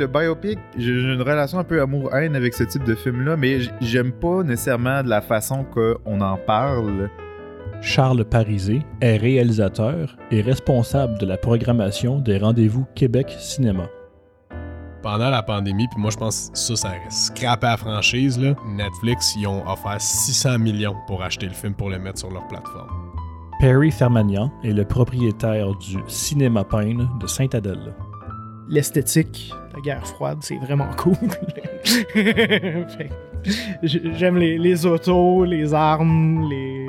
le biopic, j'ai une relation un peu amour-haine avec ce type de film-là, mais j'aime pas nécessairement de la façon qu'on en parle. Charles Parisé est réalisateur et responsable de la programmation des Rendez-vous Québec Cinéma. Pendant la pandémie, puis moi je pense que ça a scrappé la franchise, là. Netflix, ils ont offert 600 millions pour acheter le film pour le mettre sur leur plateforme. Perry Fermanian est le propriétaire du Cinéma Pine de Sainte-Adèle. L'esthétique, la guerre froide, c'est vraiment cool. J'aime les autos, les armes, les...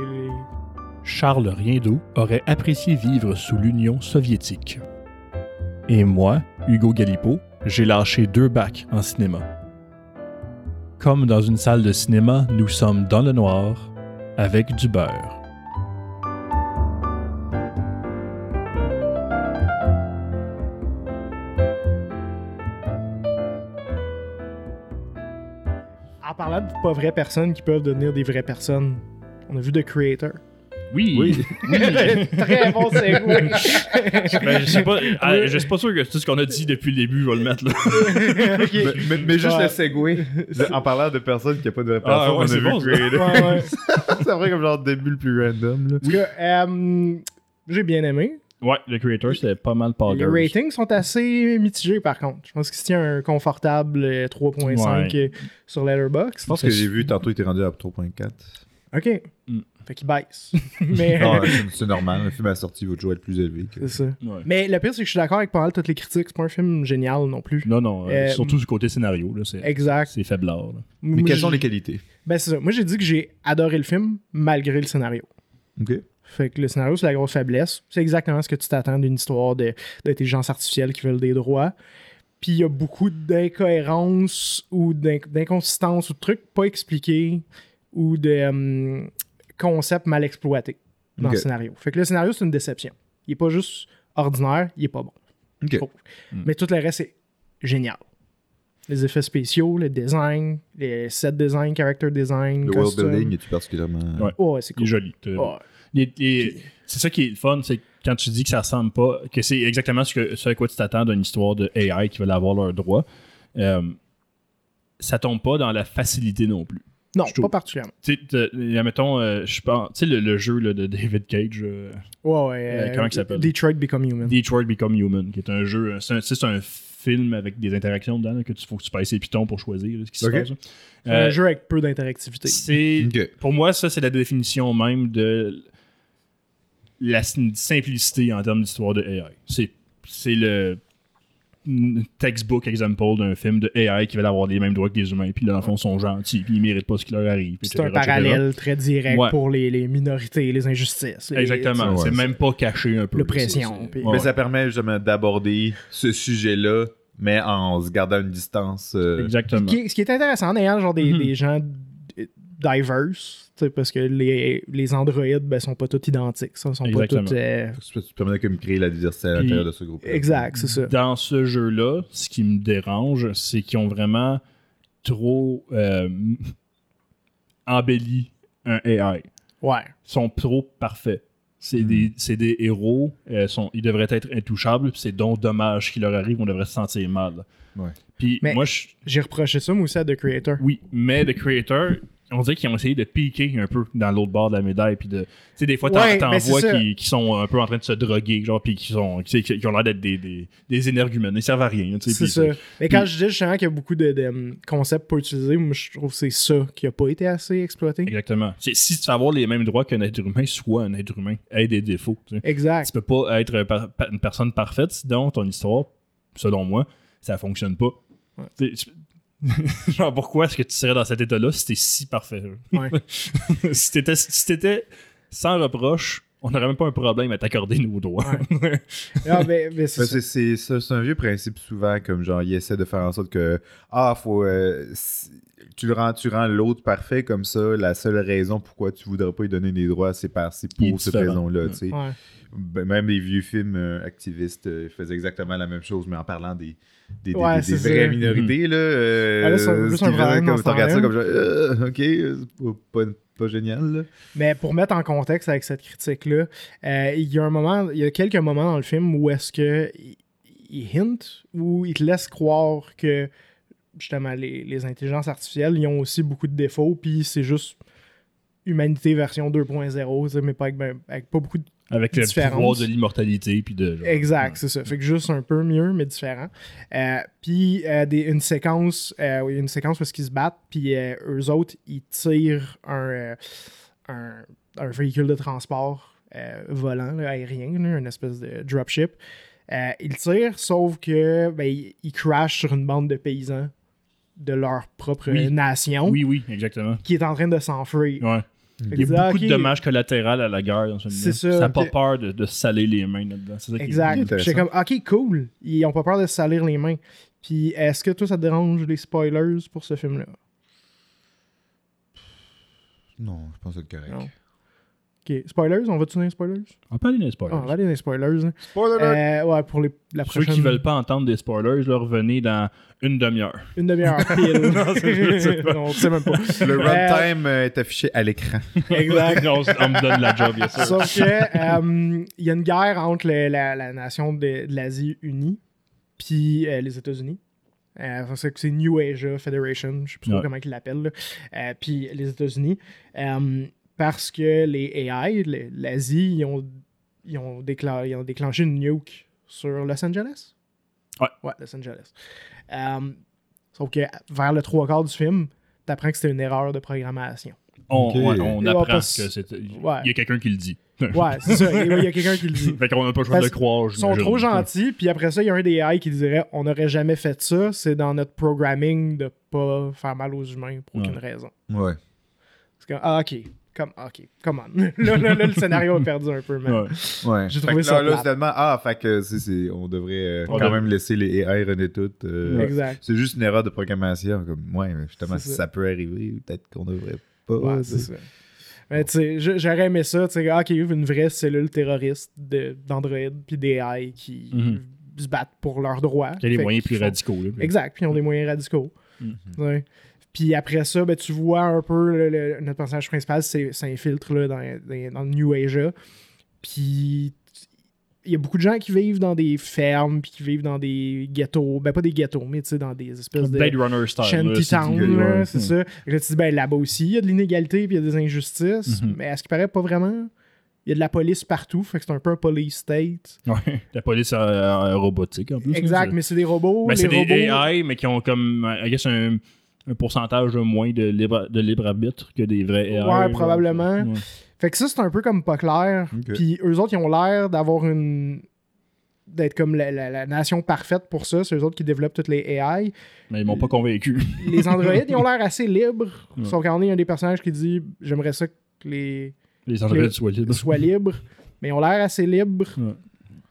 Charles Riendeau aurait apprécié vivre sous l'Union soviétique. Et moi, Hugo Galipeau, j'ai lâché 2 bacs en cinéma. Comme dans une salle de cinéma, nous sommes dans le noir, avec du beurre. En parlant de pas vraies personnes qui peuvent devenir des vraies personnes, on a vu The Creator. Oui. Très bon segway. Je suis pas sûr que tout ce qu'on a dit depuis le début, je vais le mettre là. Okay. mais juste le segway. En parlant de personnes qui n'ont pas de vraie personne, on a vu Creator. Ouais. C'est vrai comme genre de début le plus random. Là. J'ai bien aimé. Ouais, le Creator, c'était pas mal powder. Les ratings sont assez mitigés, par contre. Je pense qu'il se tient un confortable 3.5 sur Letterboxd. Je pense que j'ai vu, tantôt, il était rendu à 3.4. OK. Fait qu'il baisse. Mais... non, c'est normal. Le film à la sortie va toujours être plus élevé. Que... c'est ça. Ouais. Mais le pire, c'est que je suis d'accord avec pas mal toutes les critiques. C'est pas un film génial non plus. Non. Surtout du côté scénario. Là, c'est... exact. C'est faiblard. Mais quelles sont les qualités? Ben, c'est ça. Moi, j'ai dit que j'ai adoré le film malgré le scénario. OK. Fait que le scénario, c'est la grosse faiblesse. C'est exactement ce que tu t'attends d'une histoire d'intelligence artificielle qui veulent des droits. Puis il y a beaucoup d'incohérences ou d'inconsistances ou de trucs pas expliqués ou de concepts mal exploités dans le scénario. Fait que le scénario, c'est une déception. Il est pas juste ordinaire, il est pas bon. Okay. Mais tout le reste, c'est génial. Les effets spéciaux, le design, les set design, character design, le costume. World building est particulièrement... Ouais, c'est cool. Il est joli. C'est ça qui est le fun, c'est quand tu dis que ça ressemble pas, que c'est exactement ce à quoi tu t'attends d'une histoire de AI qui veulent avoir leurs droits. Ça tombe pas dans la facilité non plus. Non, pas particulièrement. Tu sais, admettons, je pense, tu sais, le jeu là, de David Cage. Comment il s'appelle? Detroit Become Human, qui est un jeu, c'est un film avec des interactions dedans, là, que faut que tu passes les pitons pour choisir là, ce qui se passe. C'est un jeu avec peu d'interactivité. Pour moi, ça, c'est la définition même de la simplicité en termes d'histoire de AI. C'est le textbook example d'un film de AI qui veut avoir les mêmes droits que des humains, puis là, dans le fond, ils sont gentils, puis ils méritent pas ce qui leur arrive. C'est etc., un parallèle etc. très direct pour les minorités, les injustices. Exactement. C'est même pas caché un peu. L'oppression. Mais ça permet justement d'aborder ce sujet-là, mais en se gardant une distance. Exactement. Ce qui est intéressant en ayant genre des gens diverses, parce que les androïdes sont pas tous identiques. Ils sont pas tous... Tu permets de créer la diversité à l'intérieur de ce groupe. Exact, c'est ça. Dans ce jeu-là, ce qui me dérange, c'est qu'ils ont vraiment trop embelli un AI. Ouais. Ils sont trop parfaits. C'est des héros, ils devraient être intouchables, puis c'est donc dommage qu'il leur arrive, on devrait se sentir mal. Ouais. Puis moi, j'ai reproché ça, moi aussi, à The Creator. Oui, mais The Creator... on dirait qu'ils ont essayé de piquer un peu dans l'autre bord de la médaille. Puis tu sais, des fois, t'en vois qui sont un peu en train de se droguer, genre, puis qui ont l'air d'être des énergumènes. Ils servent à rien. C'est ça. Mais quand je dis justement qu'il y a beaucoup de concepts pas utilisés, moi, je trouve que c'est ça qui n'a pas été assez exploité. Exactement. Si tu veux avoir les mêmes droits qu'un être humain, soit un être humain ait des défauts. T'sais. Exact. Tu peux pas être une personne parfaite, sinon ton histoire, selon moi, ça fonctionne pas. Ouais. Genre, pourquoi est-ce que tu serais dans cet état-là si t'es si parfait? Ouais. si t'étais sans reproche, on n'aurait même pas un problème à t'accorder nos droits. Ouais. Non, mais c'est un vieux principe souvent, comme genre, il essaie de faire en sorte que faut... Tu rends l'autre parfait comme ça, la seule raison pourquoi tu voudrais pas lui donner des droits, c'est pour cette raison-là. Ouais. Ouais. Ben, même les vieux films activistes faisaient exactement la même chose, mais en parlant des vraies minorités. Là, tu regardes ça comme genre, OK, pas génial. Là. Mais pour mettre en contexte avec cette critique-là, il y a quelques moments dans le film où est-ce que il hint ou il te laisse croire que justement les intelligences artificielles, ils ont aussi beaucoup de défauts, puis c'est juste humanité version 2.0, mais pas avec pas beaucoup de avec le pouvoir de l'immortalité. Puis de genre, exact, ouais. C'est ça. Fait que juste un peu mieux, mais différent. Puis une séquence où ils se battent, puis eux autres, ils tirent un véhicule de transport volant, là, aérien, là, une espèce de dropship. Ils tirent, sauf que ils crashent sur une bande de paysans de leur propre nation. Oui, oui, exactement. Qui est en train de s'enfuir. Ouais. Il y a beaucoup de dommages collatéraux à la guerre. C'est ça. Ça n'a pas peur de salir les mains là-dedans. C'est ça qui exact. J'étais comme, OK, cool. Ils n'ont pas peur de salir les mains. Puis, est-ce que toi, ça te dérange les spoilers pour ce film-là? Non, je pense que c'est correct. Non. OK. Spoilers, on va-tu dans les spoilers? On peut aller dans les spoilers. On va aller dans les spoilers. Hein. Spoiler! Ouais, pour la prochaine... Ceux qui ne veulent pas entendre des spoilers, leur revenez dans une demi-heure. Une demi-heure pile. Non, c'est pas. Non, on ne sait même pas. Le runtime est affiché à l'écran. Exact. on me donne la job, bien sûr. Sauf que il y a une guerre entre la nation de l'Asie unie puis les États-Unis. C'est New Asia Federation, je sais pas comment ils l'appellent. Puis les États-Unis... parce que les AI, l'Asie, ils ont déclenché une nuke sur Los Angeles. Ouais, Los Angeles. Sauf que vers le 3/4 du film, t'apprends que c'était une erreur de programmation. On apprend que c'était... Il y a quelqu'un qui le dit. Ouais, c'est ça. Il y a quelqu'un qui le dit. Fait qu'on n'a pas le choix de le croire. Ils sont trop gentils, puis après ça, il y a un des AI qui dirait « On n'aurait jamais fait ça, c'est dans notre programming de pas faire mal aux humains pour aucune raison. » Ouais. Parce que, OK, come on. Là, le scénario a perdu un peu, mais ouais. J'ai trouvé ça là, finalement, fait que on devrait quand même laisser les AI renaître toutes. Exact. C'est juste une erreur de programmation. Comme, justement, si ça peut arriver, peut-être qu'on devrait pas. Ouais, c'est ça. Mais tu sais, j'aurais aimé ça. Tu sais, OK, une vraie cellule terroriste d'Android puis d'AI qui se battent pour leurs droits. Il y a des moyens plus radicaux. Là, exact, puis ils ont des moyens radicaux. Mm-hmm. Ouais. Puis après ça, tu vois un peu notre personnage principal s'infiltre là, dans le New Asia. Puis il y a beaucoup de gens qui vivent dans des fermes, puis qui vivent dans des ghettos. Pas des ghettos, mais dans des espèces de Blade Runner style, shantytown, là, c'est ça. Et là, tu dis, là-bas aussi, il y a de l'inégalité, puis il y a des injustices. Mm-hmm. Mais à ce qui paraît, pas vraiment. Il y a de la police partout, fait que c'est un peu un police state. Ouais, la police robotique en plus. Exact, mais c'est des robots. Des AI, mais qui ont comme, un pourcentage moins de libre arbitre que des vrais AI. Ouais, probablement. Ouais. Fait que ça, c'est un peu comme pas clair. Okay. Puis eux autres, ils ont l'air d'avoir d'être comme la nation parfaite pour ça. C'est eux autres qui développent toutes les AI. Mais ils m'ont pas convaincu. Les androïdes, ils ont l'air assez libres. Ouais. Sauf qu'on est un des personnages qui dit « J'aimerais ça que les androïdes soient libres. » Mais ils ont l'air assez libres. Ouais.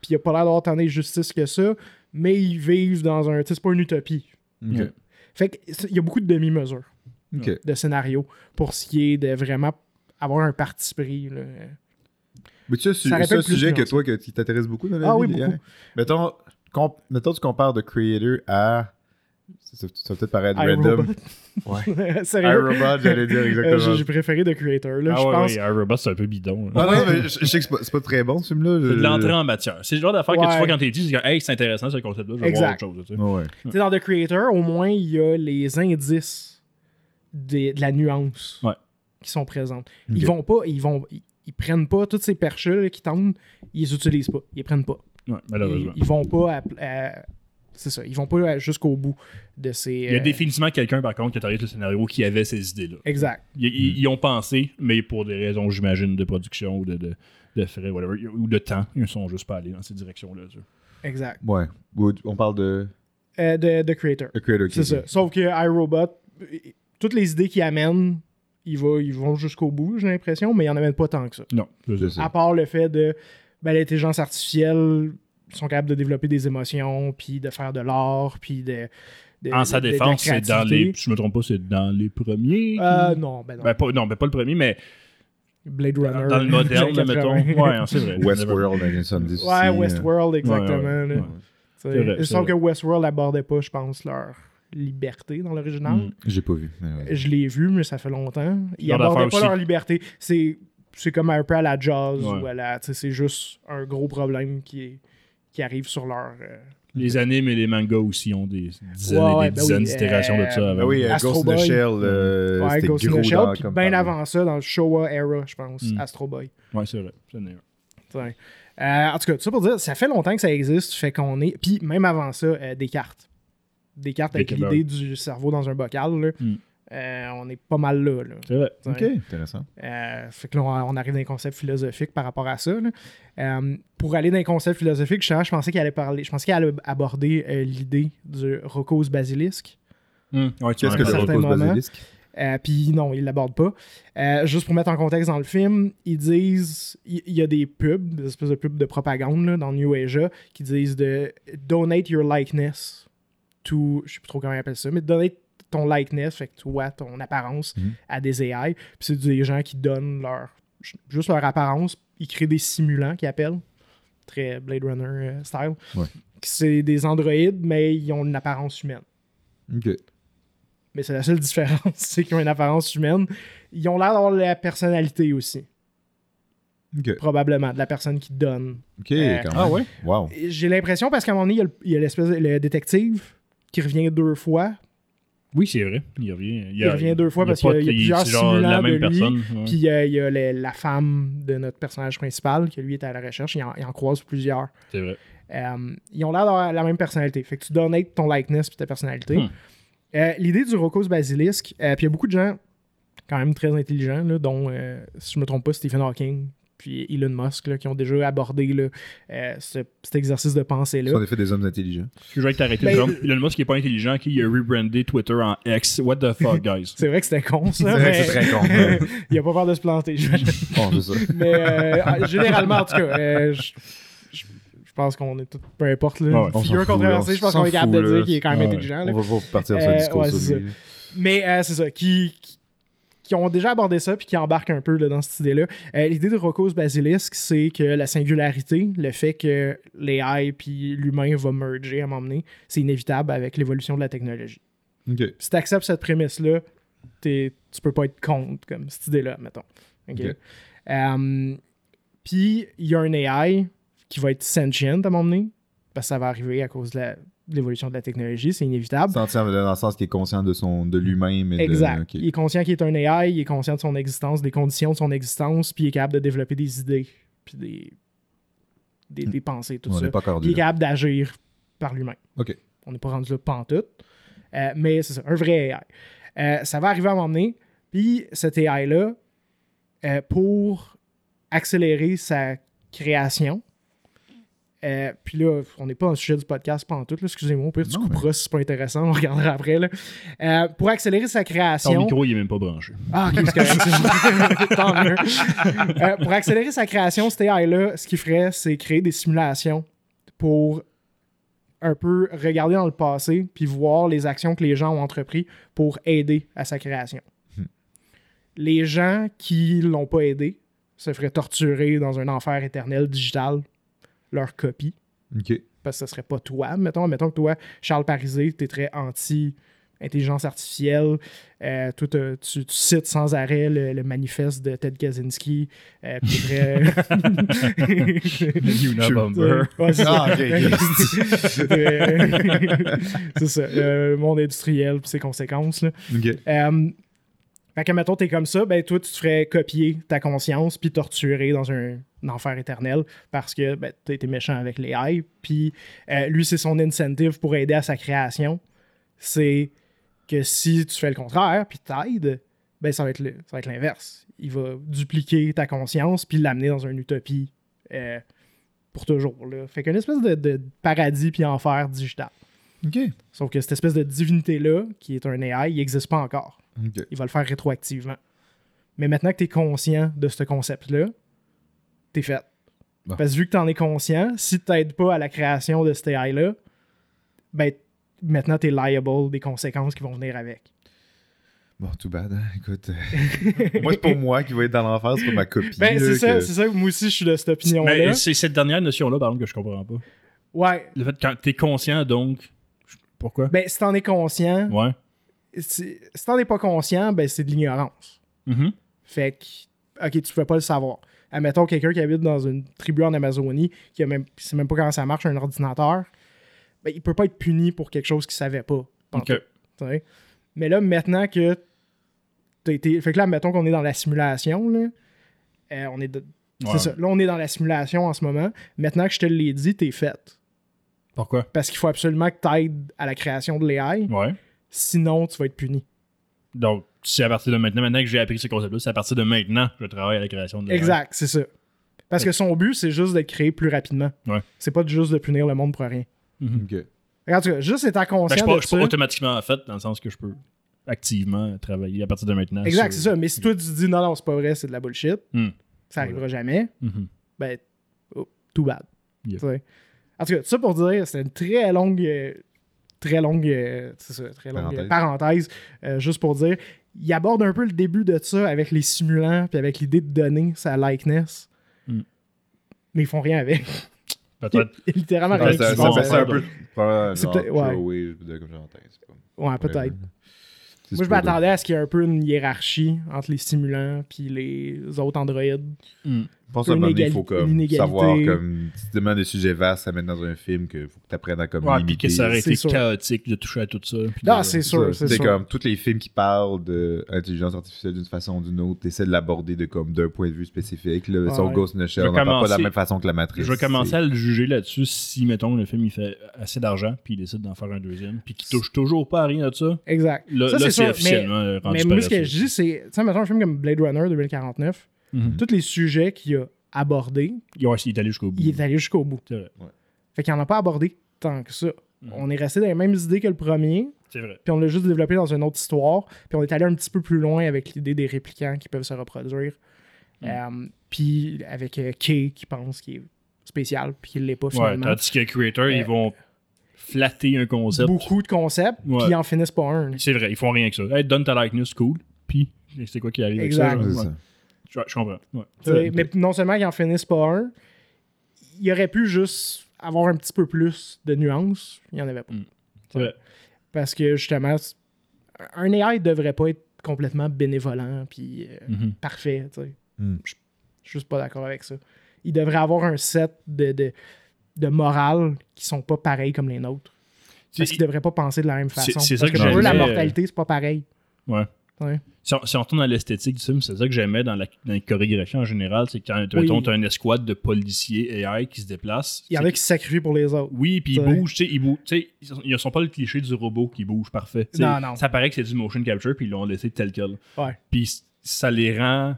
Puis il n'y a pas l'air d'avoir tant d'injustice que ça. Mais ils vivent dans un... C'est pas une utopie. OK. Ouais. Fait qu'il y a beaucoup de demi-mesures de scénarios pour ce qui est de vraiment avoir un parti pris. Là. Mais tu sais, c'est un sujet que toi qui t'intéresse beaucoup dans la vie. Ah oui, beaucoup. Mettons, tu compares The Creator à... Ça va peut-être paraître random. Ouais. Sérieux? iRobot, j'allais dire exactement. J'ai préféré The Creator. Là, je pense... iRobot, c'est un peu bidon. Là. Non, mais je sais que c'est pas très bon ce film-là. C'est de l'entrée en matière. C'est le genre d'affaire que tu vois quand t'es dit, hey, c'est intéressant ce concept-là, je vais voir autre chose. Tu sais. Ouais. Dans The Creator, au moins, il y a les indices de la nuance qui sont présentes. Ils vont pas, ils prennent pas toutes ces perches qui tombent, ils les utilisent pas. Ils les prennent pas. Ouais, malheureusement. Ils vont pas c'est ça. Ils vont pas jusqu'au bout de ces... Il y a définitivement quelqu'un, par contre, qui a travaillé le scénario qui avait ces idées-là. Exact. Ils ont pensé, mais pour des raisons, j'imagine, de production ou de frais, whatever, ou de temps, ils ne sont juste pas allés dans ces directions-là. Exact. Ouais. On parle de Creator. The Creator. C'est ça. Sauf que iRobot, toutes les idées qu'il amène, ils vont jusqu'au bout, j'ai l'impression, mais il n'en amène pas tant que ça. Non. C'est ça. À part le fait de l'intelligence artificielle... sont capables de développer des émotions, puis de faire de l'art, puis de en sa défense, c'est dans les... Je me trompe pas, c'est dans les premiers? Non. Pas le premier, mais... Blade Runner. Dans le moderne, mettons. Ouais, c'est vrai. Westworld, Westworld, exactement. Ouais. C'est vrai. Sauf que Westworld abordait pas, je pense, leur liberté dans l'original. J'ai pas vu. Je l'ai vu, mais ça fait longtemps. Ils abordaient pas leur liberté. C'est comme un peu à la Jaws, ou à la... C'est juste un gros problème qui arrivent sur leur Les animes et les mangas aussi ont des dizaines et des dizaines d'itérations de ça. Ben oui, Ghost in the Shell, c'était Ghost in the Shell, puis bien avant ça, dans le Showa era, je pense, Astro Boy. Oui, c'est vrai. En tout cas, tout ça pour dire, ça fait longtemps que ça existe, fait qu'on est... Puis même avant ça, des cartes. Des cartes avec l'idée du cerveau dans un bocal, là. On est pas mal là. C'est vrai. OK. Intéressant. Fait que là, on arrive dans des concepts philosophiques par rapport à ça. Là. Pour aller dans les concepts philosophiques, je pensais qu'elle allait parler. Je pensais qu'elle allait aborder l'idée du Roco's Basilisk. Ouais, qu'est-ce que le Roco's Basilisk? Puis non, ils l'abordent pas. Juste pour mettre en contexte dans le film, ils disent il y a des pubs, des espèces de pubs de propagande là, dans New Asia qui disent de donate your likeness to. Je sais plus trop comment ils appellent ça, mais donate ton likeness, fait que toi, ton apparence à des AI. Puis c'est des gens qui donnent juste leur apparence. Ils créent des simulants qu'ils appellent. Très Blade Runner style. Ouais. C'est des androïdes, mais ils ont une apparence humaine. OK. Mais c'est la seule différence, c'est qu'ils ont une apparence humaine. Ils ont l'air d'avoir la personnalité aussi. Okay. Probablement, de la personne qui donne. OK, quand même. Ah ouais? Wow. J'ai l'impression, parce qu'à un moment donné, il y a l'espèce le détective qui revient deux fois. Oui, c'est vrai. Il revient deux fois parce qu'il y a plusieurs simulants de lui. Puis il y a la femme de notre personnage principal qui, lui, est à la recherche. Il en croise plusieurs. C'est vrai. Ils ont l'air d'avoir la même personnalité. Fait que tu donates ton likeness puis ta personnalité. L'idée du Roco's Basilisk, puis il y a beaucoup de gens quand même très intelligents, là, dont, si je ne me trompe pas, Stephen Hawking puis Elon Musk, là, qui ont déjà abordé là, cet exercice de pensée-là. Ça en effet des hommes intelligents. Je vais t'arrêter, Elon Musk qui n'est pas intelligent, qui a rebrandé Twitter en X. What the fuck, guys? C'est vrai que c'était con, ça. C'est vrai que c'est très con. Il n'a pas peur de se planter. Bon, c'est ça. Mais généralement, en tout cas, je pense qu'on est tout, peu importe, là, une figure controversée, je pense qu'on est capable de dire qu'il est quand même intelligent. Là. On va pas partir de ce discours. Mais c'est ça, qui ont déjà abordé ça puis qui embarquent un peu là, dans cette idée-là. L'idée de Roco's Basilisk, c'est que la singularité, le fait que l'AI puis l'humain va merger à un moment donné, c'est inévitable avec l'évolution de la technologie. Okay. Si tu acceptes cette prémisse-là, tu peux pas être contre comme cette idée-là, mettons. Okay. Puis, il y a un AI qui va être sentient à un moment donné, parce que ça va arriver à cause de l'évolution de la technologie, c'est inévitable. Sentient dans le sens qu'il est conscient de lui-même. Exact. Okay. Il est conscient qu'il est un AI, il est conscient de son existence, des conditions de son existence, puis il est capable de développer des idées, puis des pensées, tout ça. Il est capable d'agir par lui-même. OK. On n'est pas rendu là pantoute, mais c'est ça, un vrai AI. Ça va arriver à un moment donné, puis cet AI-là, pour accélérer sa création, puis là, on n'est pas dans le sujet du podcast pantoute, excusez-moi, au pire tu couperas si c'est pas intéressant, on regardera après là. Pour accélérer sa création... Ton micro, il est même pas branché. Ah, ok, c'est correct. Tant mieux. Pour accélérer sa création, cet AI-là, ce qu'il ferait, c'est créer des simulations pour un peu regarder dans le passé puis voir les actions que les gens ont entreprises pour aider à sa création. Les gens qui l'ont pas aidé se feraient torturer dans un enfer éternel digital leur copie. Okay. Parce que ce serait pas toi. Mettons que toi, Charles Parisé, t'es très anti-intelligence artificielle. Toi, tu cites sans arrêt le manifeste de Ted Kaczynski. Puis très... Unabomber. Ouais, c'est ça. C'est ça. Le monde industriel pis ses conséquences. Là. Okay. Fait que, mettons, t'es comme ça, ben toi, tu te ferais copier ta conscience puis torturer dans un enfer éternel parce que ben, t'as été méchant avec les AI. Puis lui, c'est son incentive pour aider à sa création. C'est que si tu fais le contraire puis t'aides, ben ça va être l'inverse. Il va dupliquer ta conscience puis l'amener dans une utopie pour toujours. Là. Fait qu'une espèce de paradis puis enfer digital. Okay. Sauf que cette espèce de divinité-là, qui est un AI, il n'existe pas encore. Okay. Il va le faire rétroactivement. Mais maintenant que tu es conscient de ce concept-là, t'es fait. Bon. Parce que vu que tu en es conscient, si tu n'aides pas à la création de cet AI-là, ben maintenant tu es liable des conséquences qui vont venir avec. Bon, too bad, hein? Écoute. Moi, c'est pour moi qui va être dans l'enfer, c'est pour ma copie. Ben, c'est ça, moi aussi, je suis de cette opinion-là. Mais c'est cette dernière notion-là, par exemple, que je comprends pas. Ouais. Le fait que quand tu es conscient, donc. Pourquoi? Ben, si t'en es conscient. Ouais. Si t'en es pas conscient, ben c'est de l'ignorance. Mm-hmm. Fait que, ok, tu peux pas le savoir. Admettons quelqu'un qui habite dans une tribu en Amazonie, qui a même, sait même pas comment ça marche, un ordinateur, ben, il peut pas être puni pour quelque chose qu'il savait pas. Okay. Mais là, maintenant que t'as été... Fait que là, mettons qu'on est dans la simulation, là. On est de... ouais. C'est ça. Là, on est dans la simulation en ce moment. Maintenant que je te l'ai dit, t'es faite. Pourquoi? Parce qu'il faut absolument que t'aides à la création de l'AI. Ouais. Sinon, tu vas être puni. Donc, c'est à partir de maintenant que j'ai appris ce concept-là, c'est à partir de maintenant que je travaille à la création de l'AI. Exact, c'est ça. Parce que son but, c'est juste d'être créé plus rapidement. Ouais. C'est pas juste de punir le monde pour rien. Mm-hmm. Okay. En tout cas, juste étant conscient de ça... Je suis pas automatiquement en fait, dans le sens que je peux activement travailler à partir de maintenant. Exact, c'est ça. Mais si toi, tu te dis « Non, non, c'est pas vrai, c'est de la bullshit. Mm. Ça arrivera jamais. Mm-hmm. » Ben, oh, too bad. Yeah. En tout cas, ça pour dire, c'est une très longue parenthèse, juste pour dire, il aborde un peu le début de ça avec les simulants puis avec l'idée de donner sa likeness, mais ils font rien avec. Peut-être. Littéralement rien. C'est un peu ouais, peut-être. Moi, je m'attendais à ce qu'il y ait un peu une hiérarchie entre les stimulants puis les autres androïdes. Mm. Je pense qu'à un moment donné, il faut comme savoir, comme, si tu demandes des sujets vastes à mettre dans un film, qu'il faut que tu apprennes à comme limiter. Que ça aurait été chaotique de toucher à tout ça. Non, de... c'est sûr. C'est sûr. Comme tous les films qui parlent d'intelligence artificielle d'une façon ou d'une autre, tu essaies de l'aborder de, comme, d'un point de vue spécifique. Là, ouais. Son Ghost in the Shell, on n'en parle pas de la même façon que la Matrice. Je vais commencer à le juger là-dessus si, mettons, le film il fait assez d'argent, puis il décide d'en faire un deuxième, puis qu'il touche toujours pas à rien de ça. Exact. Là, c'est officiellement rendu. Mais moi, ce que je dis, c'est, tu sais, mettons un film comme Blade Runner 2049. Mm-hmm. Tous les sujets qu'il a abordés, il est allé jusqu'au bout. C'est vrai. Ouais. Fait qu'il n'en a pas abordé tant que ça. Mm-hmm. On est resté dans les mêmes idées que le premier. C'est vrai. Puis on l'a juste développé dans une autre histoire. Puis on est allé un petit peu plus loin avec l'idée des répliquants qui peuvent se reproduire. Mm-hmm. Puis avec Kay qui pense qu'il est spécial puis qu'il l'est pas finalement. Ouais, tandis que Creator, ils vont flatter un concept. Beaucoup de concepts, puis ils en finissent pas un. C'est vrai, ils font rien que ça. Hey, donne ta likeness, cool. Puis c'est quoi qui arrive avec ça? Exactement. Je comprends. Ouais. Mais non seulement qu'ils en finissent pas un, il aurait pu juste avoir un petit peu plus de nuances. Il n'y en avait pas. C'est vrai. Parce que justement, un AI devrait pas être complètement bénévolent puis parfait. Je suis juste pas d'accord avec ça. Il devrait avoir un set de morales qui sont pas pareilles comme les nôtres. Parce qu'il devrait pas penser de la même façon. C'est parce que pour eux, la mortalité, c'est pas pareil. Ouais. Ouais. Si on retourne à l'esthétique du film, c'est ça que j'aimais dans les chorégraphies en général, c'est que t'as une escouade de policiers AI qui se déplacent. Il y en a qui se sacrifient pour les autres. Oui, puis ils bougent, ils ne sont pas le cliché du robot qui bouge parfait. Non. Ça paraît que c'est du motion capture, puis ils l'ont laissé tel quel. Ouais. Puis ça les rend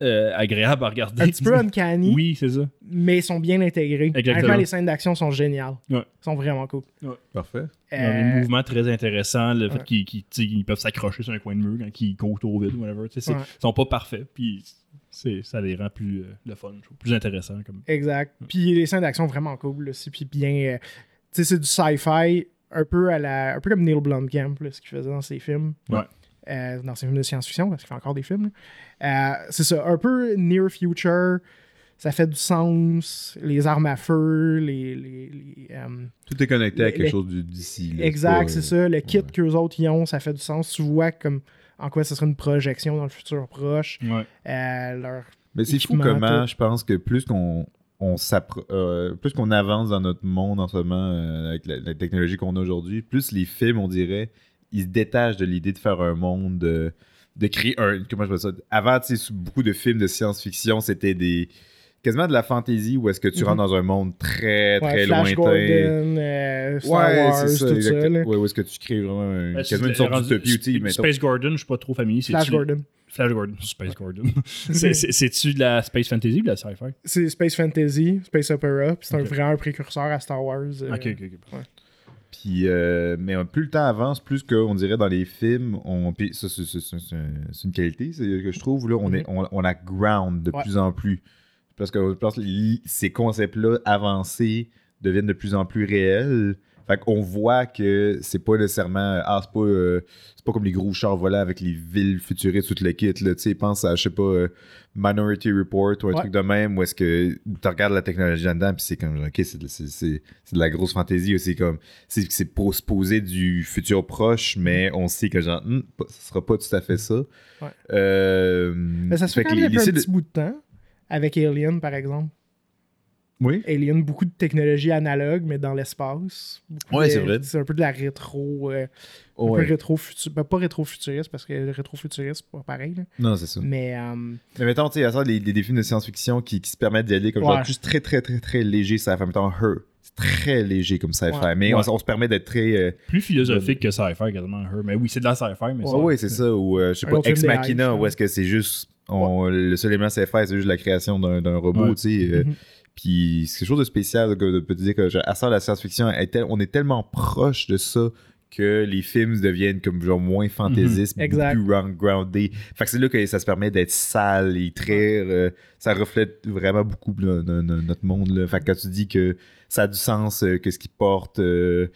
agréables à regarder. Un petit peu uncanny. Oui, c'est ça. Mais ils sont bien intégrés. Exactement. Les scènes d'action sont géniales. Ouais. Ils sont vraiment cool. Ouais. Parfait. Des mouvements très intéressants, le fait qu'ils peuvent s'accrocher sur un coin de mur quand ils courent au vide ou whatever. Ils sont pas parfaits, puis ça les rend plus le fun, plus intéressant. Comme... Exact. Ouais. Puis les scènes d'action vraiment cool aussi, puis bien. C'est du sci-fi, un peu comme Neil Blomkamp, là, ce qu'il faisait dans ses films. Ouais. Dans ses films de science-fiction, parce qu'il fait encore des films. C'est ça, un peu near future. Ça fait du sens, les armes à feu, tout est connecté à quelque chose d'ici. Exact, c'est ça. Le kit qu'eux autres y ont, ça fait du sens. Tu vois comme en quoi ce serait une projection dans le futur proche. Ouais. Mais c'est fou comment je pense que plus qu'on avance dans notre monde en ce moment avec la technologie qu'on a aujourd'hui, plus les films, on dirait, ils se détachent de l'idée de faire un monde... de créer un... Comment je vois ça? Avant, tu sais, beaucoup de films de science-fiction, c'était quasiment de la fantasy où est-ce que tu rentres dans un monde très, très lointain. Flash Gordon, Star Wars, c'est ça, tout ça. Là. Ouais, où est-ce que tu crées vraiment quasiment une sorte d'utopie. Space Gordon, je suis pas trop familier. Flash Gordon. C'est-tu de la space fantasy ou de la sci-fi? C'est space fantasy, space opera, puis c'est vraiment un précurseur à Star Wars. OK. Puis, mais plus le temps avance, plus qu'on dirait dans les films, ça c'est une qualité que je trouve, là, on la ground de plus en plus. Parce que je pense que ces concepts-là avancés deviennent de plus en plus réels. Fait qu'on voit que c'est pas nécessairement... c'est pas comme les gros chars volants avec les villes futuristes, tout le kit. Là, tu sais, pense à, je sais pas, Minority Report ou un truc de même, où est-ce que tu regardes la technologie là-dedans, puis c'est comme, OK, c'est de la grosse fantaisie. C'est comme, c'est pour se poser du futur proche, mais on sait que genre, ça sera pas tout à fait ça. Ouais. Mais ça se fait quand même un petit bout de temps, avec Alien, par exemple. Oui. Alien, beaucoup de technologie analogue, mais dans l'espace. Oui, c'est vrai. C'est un peu de la rétro... un peu rétro-futuriste. Ben, pas rétro-futuriste, parce que le rétro-futuriste, c'est pas pareil. Là. Non, c'est ça. Mais mettons, tu sais, il y a ça, des films de science-fiction qui se permettent d'y aller comme genre juste très, très, très, très léger, ça fait. Mettons, Her. C'est très léger comme sci-fi, mais on se permet d'être très... plus philosophique que sci-fi, quasiment, Her. Mais oui, c'est de la sci-fi, mais ça... Oui, c'est ça. Ou, je sais pas, Ex Machina, où est-ce que c'est juste... Le seul élément sci-fi, c'est juste la création d'un robot, tu sais... Puis c'est quelque chose de spécial de peut dire que à ça la science-fiction, on est tellement proche de ça que les films deviennent comme genre moins fantaisistes, plus grounded. Fait que c'est là que ça se permet d'être sale et très... ça reflète vraiment beaucoup là, notre monde. Là. Fait que quand tu dis que ça a du sens, que ce qu'ils portent, le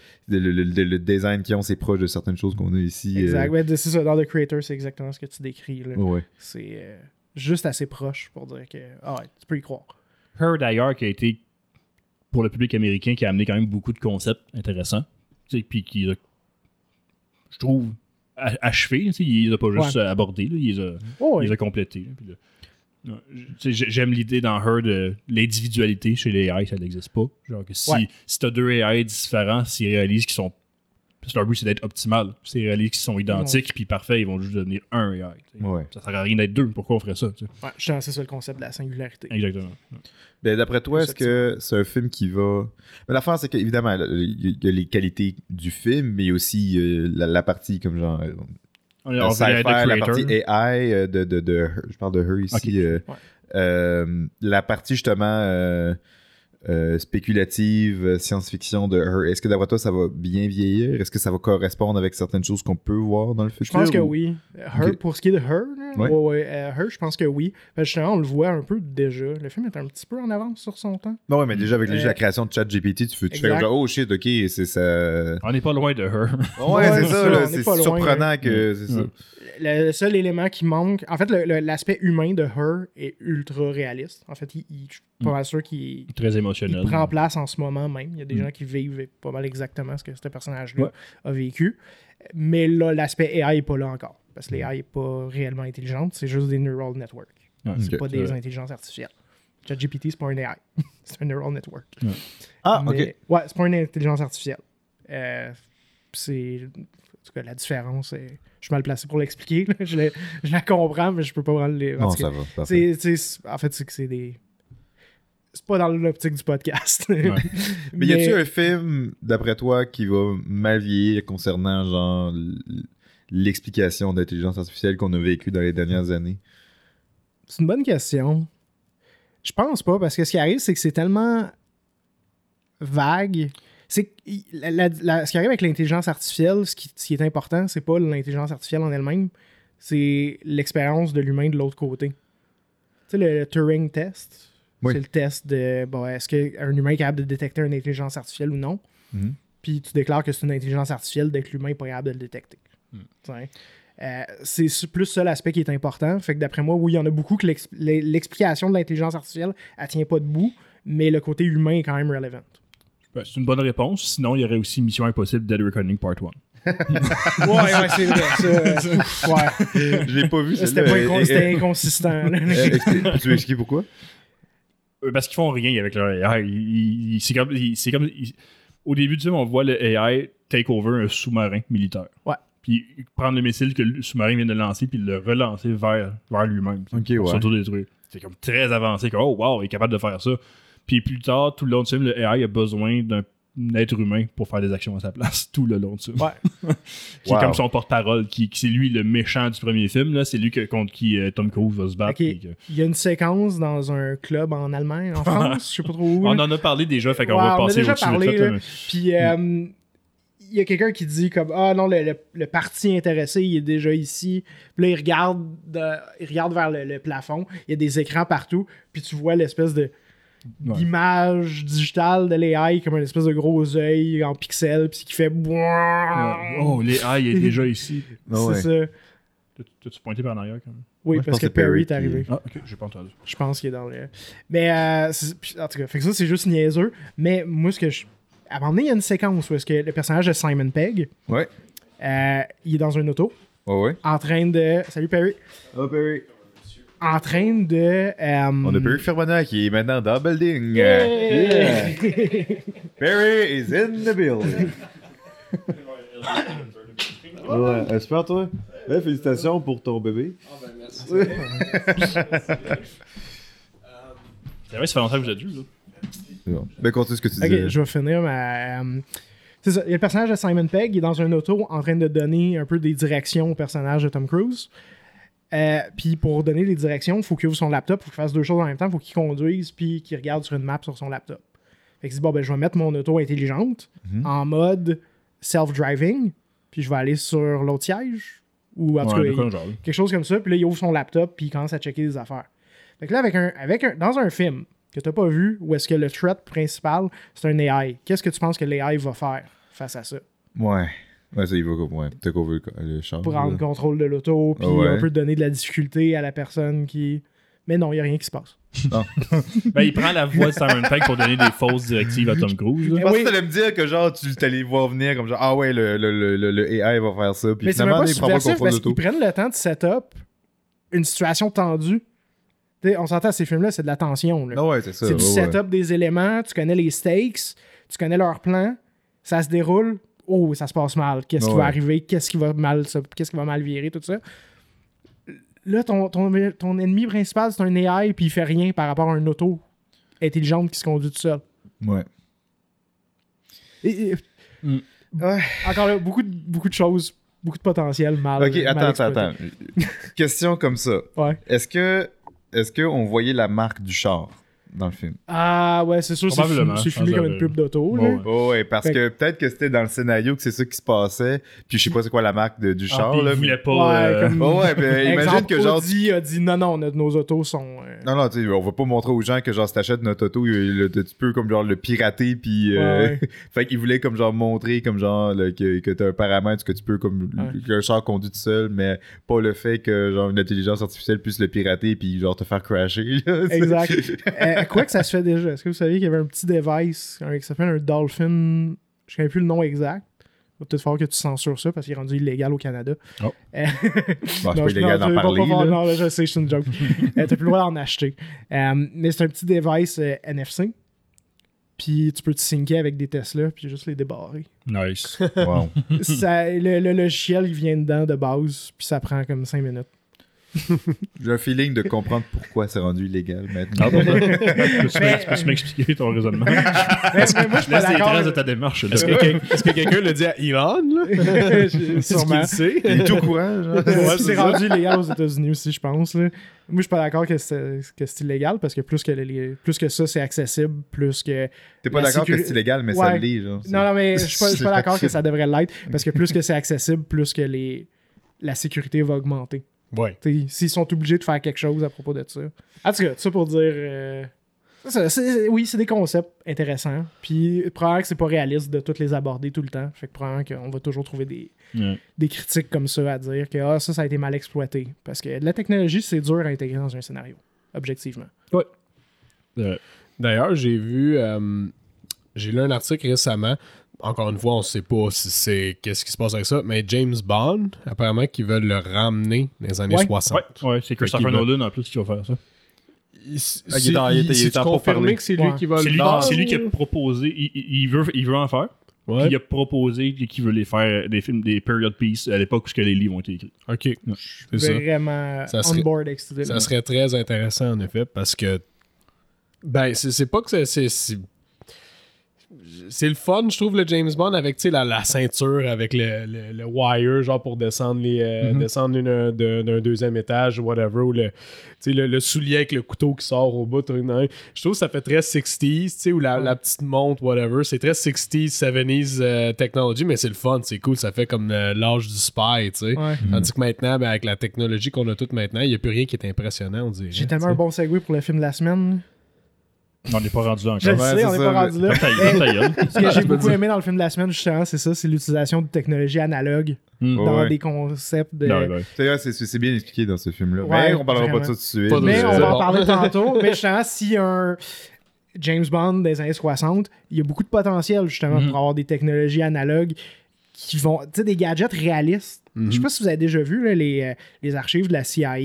design qu'ils ont, c'est proche de certaines choses qu'on a ici. Exact. Ouais, c'est ça, dans The Creator, c'est exactement ce que tu décris. Là. Ouais. C'est juste assez proche pour dire que tu peux y croire. Her, d'ailleurs, qui a été, pour le public américain, qui a amené quand même beaucoup de concepts intéressants. Puis qui a, je trouve, achevé. Il les a pas juste abordés, là, il les a complétés. Là, puis là, j'aime l'idée dans Her de l'individualité chez les AI, ça n'existe pas. Genre que si tu as deux AI différents, s'ils réalisent qu'ils sont... Leur but, c'est d'être optimal. S'ils réalisent qu'ils sont identiques, puis parfaits, ils vont juste devenir un AI. Ça ne sert à rien d'être deux. Pourquoi on ferait ça? C'est ça le concept de la singularité. Exactement. Ouais. Ben, d'après toi, est-ce que c'est un film qui va... Ben, l'affaire, c'est qu'évidemment, il y a les qualités du film, mais aussi la partie comme genre... On sci-fi, la partie AI, de je parle de Her ici. Okay. La partie, justement... spéculative, science-fiction de Her. Est-ce que d'après toi, ça va bien vieillir? Est-ce que ça va correspondre avec certaines choses qu'on peut voir dans le futur? Je pense que oui. Her, pour ce qui est de Her, Her, je pense que oui. Parce que justement, on le voit un peu déjà. Le film est un petit peu en avance sur son temps. Non, mais déjà, avec la création de ChatGPT, tu fais comme genre, oh shit, ok, c'est ça. On n'est pas loin de Her. Ouais, c'est ça. Là, c'est surprenant que c'est ça. Le seul élément qui manque, en fait, l'aspect humain de Her est ultra réaliste. En fait, je suis pas mal sûr qu'il est très émotionnel. Il prend place en ce moment même. Il y a des gens qui vivent pas mal exactement ce que ce personnage-là a vécu. Mais là, l'aspect AI n'est pas là encore. Parce que l'AI n'est pas réellement intelligente. C'est juste des neural networks. C'est pas des intelligences artificielles. ChatGPT, c'est pas un AI. C'est un neural network. Ouais. Ouais, c'est pas une intelligence artificielle. En tout cas, la différence, je suis mal placé pour l'expliquer. Je la comprends, mais je peux pas prendre les... Non, ça va. En fait, c'est que c'est des... C'est pas dans l'optique du podcast. Ouais. mais y a-tu un film, d'après toi, qui va mal vieillir concernant genre l'explication d'intelligence artificielle qu'on a vécue dans les dernières années? C'est une bonne question. Je pense pas, parce que ce qui arrive, c'est que c'est tellement vague... C'est ce qui arrive avec l'intelligence artificielle, ce qui est important, c'est pas l'intelligence artificielle en elle-même, c'est l'expérience de l'humain de l'autre côté. Tu sais, le Turing test, c'est le test de est-ce qu'un humain est capable de détecter une intelligence artificielle ou non? Mm-hmm. Puis tu déclares que c'est une intelligence artificielle dès que l'humain n'est pas capable de le détecter. Mm. C'est plus ça l'aspect qui est important. Fait que d'après moi, oui, il y en a beaucoup que l'explication de l'intelligence artificielle, elle tient pas debout, mais le côté humain est quand même relevant. C'est une bonne réponse. Sinon, il y aurait aussi Mission Impossible Dead Reckoning Part 1. ouais, c'est vrai. Ça, je l'ai pas vu. C'était inconsistant. Tu veux expliquer pourquoi? Parce qu'ils font rien avec leur AI. C'est comme au début du film, on voit le AI take over un sous-marin militaire. Ouais. Puis prendre le missile que le sous-marin vient de lancer puis le relancer vers lui-même. OK, ouais. Surtout détruire. C'est comme très avancé. Comme, oh, wow, il est capable de faire ça. Puis plus tard, tout le long du film, le AI a besoin d'un être humain pour faire des actions à sa place, tout le long du film. Ouais. qui est comme son porte-parole, qui c'est lui le méchant du premier film, là. C'est lui contre qui Tom Cruise va se battre. Okay. Il y a une séquence dans un club en Allemagne, en France, je sais pas trop où. On en a parlé déjà, fait qu'on va passer au-dessus de ça. Mais... Puis il y a quelqu'un qui dit comme le parti intéressé, il est déjà ici. Puis là, il regarde vers le plafond, il y a des écrans partout, puis tu vois l'espèce de... l'image digitale de l'AI comme une espèce de gros œil en pixels puis qui fait oh l'AI est déjà ici. C'est ça. T'as-tu pointé par en arrière quand même? Oui, moi, parce que Perry est arrivé. Ah ok, j'ai pas entendu. Je pense qu'il est dans le... Mais en tout cas, fait que ça c'est juste niaiseux, mais moi ce que je... À un moment donné, il y a une séquence où est-ce que le personnage de Simon Pegg il est dans une auto en train de... Salut Perry! Oh Perry! en train de... On a Perry Fermanian qui est maintenant dans le building. Yeah. Yeah. Perry is in the building. Ouais, super toi. Ouais, félicitations pour ton bébé. Ah oh, ben merci. C'est vrai, ça fait longtemps que vous êtes vu, là. Bon. Ben continue ce que tu disais. Ok, je vais finir ma... C'est ça, il y a le personnage de Simon Pegg, il est dans un auto en train de donner un peu des directions au personnage de Tom Cruise. Puis pour donner les directions, il faut qu'il ouvre son laptop, il faut qu'il fasse deux choses en même temps, il faut qu'il conduise puis qu'il regarde sur une map sur son laptop. Fait qu'il dit, bon ben je vais mettre mon auto intelligente en mode self-driving, puis je vais aller sur l'autre siège, ou en tout cas, quelque chose comme ça, puis là il ouvre son laptop puis il commence à checker des affaires. Fait que là, dans un film que t'as pas vu, où est-ce que le threat principal, c'est un AI, qu'est-ce que tu penses que l'AI va faire face à ça? Ouais, ça y va, t'as couvert le champ. Prendre le contrôle de l'auto, puis un peu donner de la difficulté à la personne qui... Mais non, il n'y a rien qui se passe. Non. Ben, il prend la voix de Simon Pegg pour donner des fausses directives à Tom Cruise. Je pense que tu allais me dire que genre, tu t'allais voir venir comme genre, ah ouais, le AI va faire ça, puis mais finalement, il prend pas le contrôle de l'auto. Ils prennent le temps de set-up une situation tendue. T'sais, on s'entend à ces films-là, c'est de la tension. Là. Oh ouais, c'est ça, c'est du setup des éléments, tu connais les stakes, tu connais leur plan, ça se déroule, oh, ça se passe mal, qu'est-ce qui va arriver, qu'est-ce qui va mal virer, tout ça. Là, ton ennemi principal, c'est un AI, puis il fait rien par rapport à un auto intelligente qui se conduit tout seul. Ouais. Encore là, beaucoup de choses, beaucoup de potentiel mal. Ok, attends. Question comme ça. Ouais. Est-ce que on voyait la marque du char dans le film? Ah ouais, c'est sûr, c'est filmé comme une pub d'auto. Bon, là. Oh ouais, parce que peut-être que c'était dans le scénario que c'est ça qui se passait, puis je sais pas c'est quoi la marque du char. Là, il voulait pas... imagine que genre... Audi a dit non, nos autos sont... Non, tu sais, on va pas montrer aux gens que genre si t'achètes notre auto, tu peux comme genre le pirater, puis... Fait qu'il voulait comme genre montrer comme genre que t'as un paramètre que tu peux comme... qu'un char conduit tout seul, mais pas le fait que genre une intelligence artificielle puisse le pirater, puis genre te faire crasher. Là, exact. Quoi que ça se fait déjà. Est-ce que vous saviez qu'il y avait un petit device qui s'appelle un Dolphin... Je ne connais plus le nom exact. Il va peut-être falloir que tu censures ça parce qu'il est rendu illégal au Canada. Oh. C'est pas illégal d'en parler. Non, je sais, c'est une joke. Tu n'as plus le droit d'en acheter. Mais c'est un petit device NFC. Puis tu peux te syncer avec des Tesla puis juste les débarrer. Nice. Wow. Le logiciel, il vient dedans de base puis ça prend comme 5 minutes. J'ai un feeling de comprendre pourquoi c'est rendu illégal maintenant. Tu peux m'expliquer ton raisonnement? Mais moi, je laisse les traces de ta démarche. Est-ce que quelqu'un l'a dit à Elon? Sûrement. Il est tout au courant. C'est rendu illégal aux États-Unis aussi, je pense. Là. Moi, je suis pas d'accord que c'est illégal parce que plus que ça, c'est accessible, plus que... T'es pas d'accord que c'est illégal, mais ça l'est. Genre, non, mais je suis pas d'accord que ça devrait l'être parce que plus que c'est accessible, plus que la sécurité va augmenter. Ouais. S'ils sont obligés de faire quelque chose à propos de ça. En tout cas, ça pour dire... c'est des concepts intéressants. Puis probablement que c'est pas réaliste de toutes les aborder tout le temps. Fait que probablement qu'on va toujours trouver des critiques comme ça à dire que ça a été mal exploité. Parce que de la technologie, c'est dur à intégrer dans un scénario. Objectivement. Oui. D'ailleurs, j'ai lu un article récemment. Encore une fois, on ne sait pas si c'est qu'est-ce qui se passe avec ça, mais James Bond, apparemment qu'ils veulent le ramener dans les années 60. Oui, c'est Christopher Nolan en plus qui va faire ça. Il est confirmé que c'est lui qui va le faire. C'est lui qui a proposé, il veut en faire, puis il a proposé qu'il veut les faire des films, des period pieces à l'époque où les livres ont été écrits. Ok. Ouais. C'est vraiment ça. On board avec ce ça serait très intéressant en effet, parce que c'est pas que c'est le fun, je trouve, le James Bond avec la ceinture, avec le wire, genre pour descendre d'un deuxième étage, whatever, ou le soulier avec le couteau qui sort au bout. Je trouve que ça fait très 60s, ou la petite montre, whatever. C'est très 60s, 70s technology, mais c'est le fun, c'est cool. Ça fait comme l'âge du spy, tu sais. Tandis que maintenant, avec la technologie qu'on a toute maintenant, il n'y a plus rien qui est impressionnant, on dirait. J'ai tellement un bon segue pour le film de la semaine. On n'est pas rendu là encore. Je sais, on n'est pas rendu là. Ce que j'ai beaucoup aimé dans le film de la semaine, justement, c'est ça, c'est l'utilisation de technologies analogues dans des concepts de... C'est bien expliqué dans ce film-là. Ouais, mais on parlera pas de ça tout de suite. Mais on va en parler tantôt. Mais justement, si un James Bond des années 60, il y a beaucoup de potentiel, justement, pour avoir des technologies analogues qui vont... Tu sais, des gadgets réalistes Mm-hmm. Je sais pas si vous avez déjà vu là, les archives de la CIA.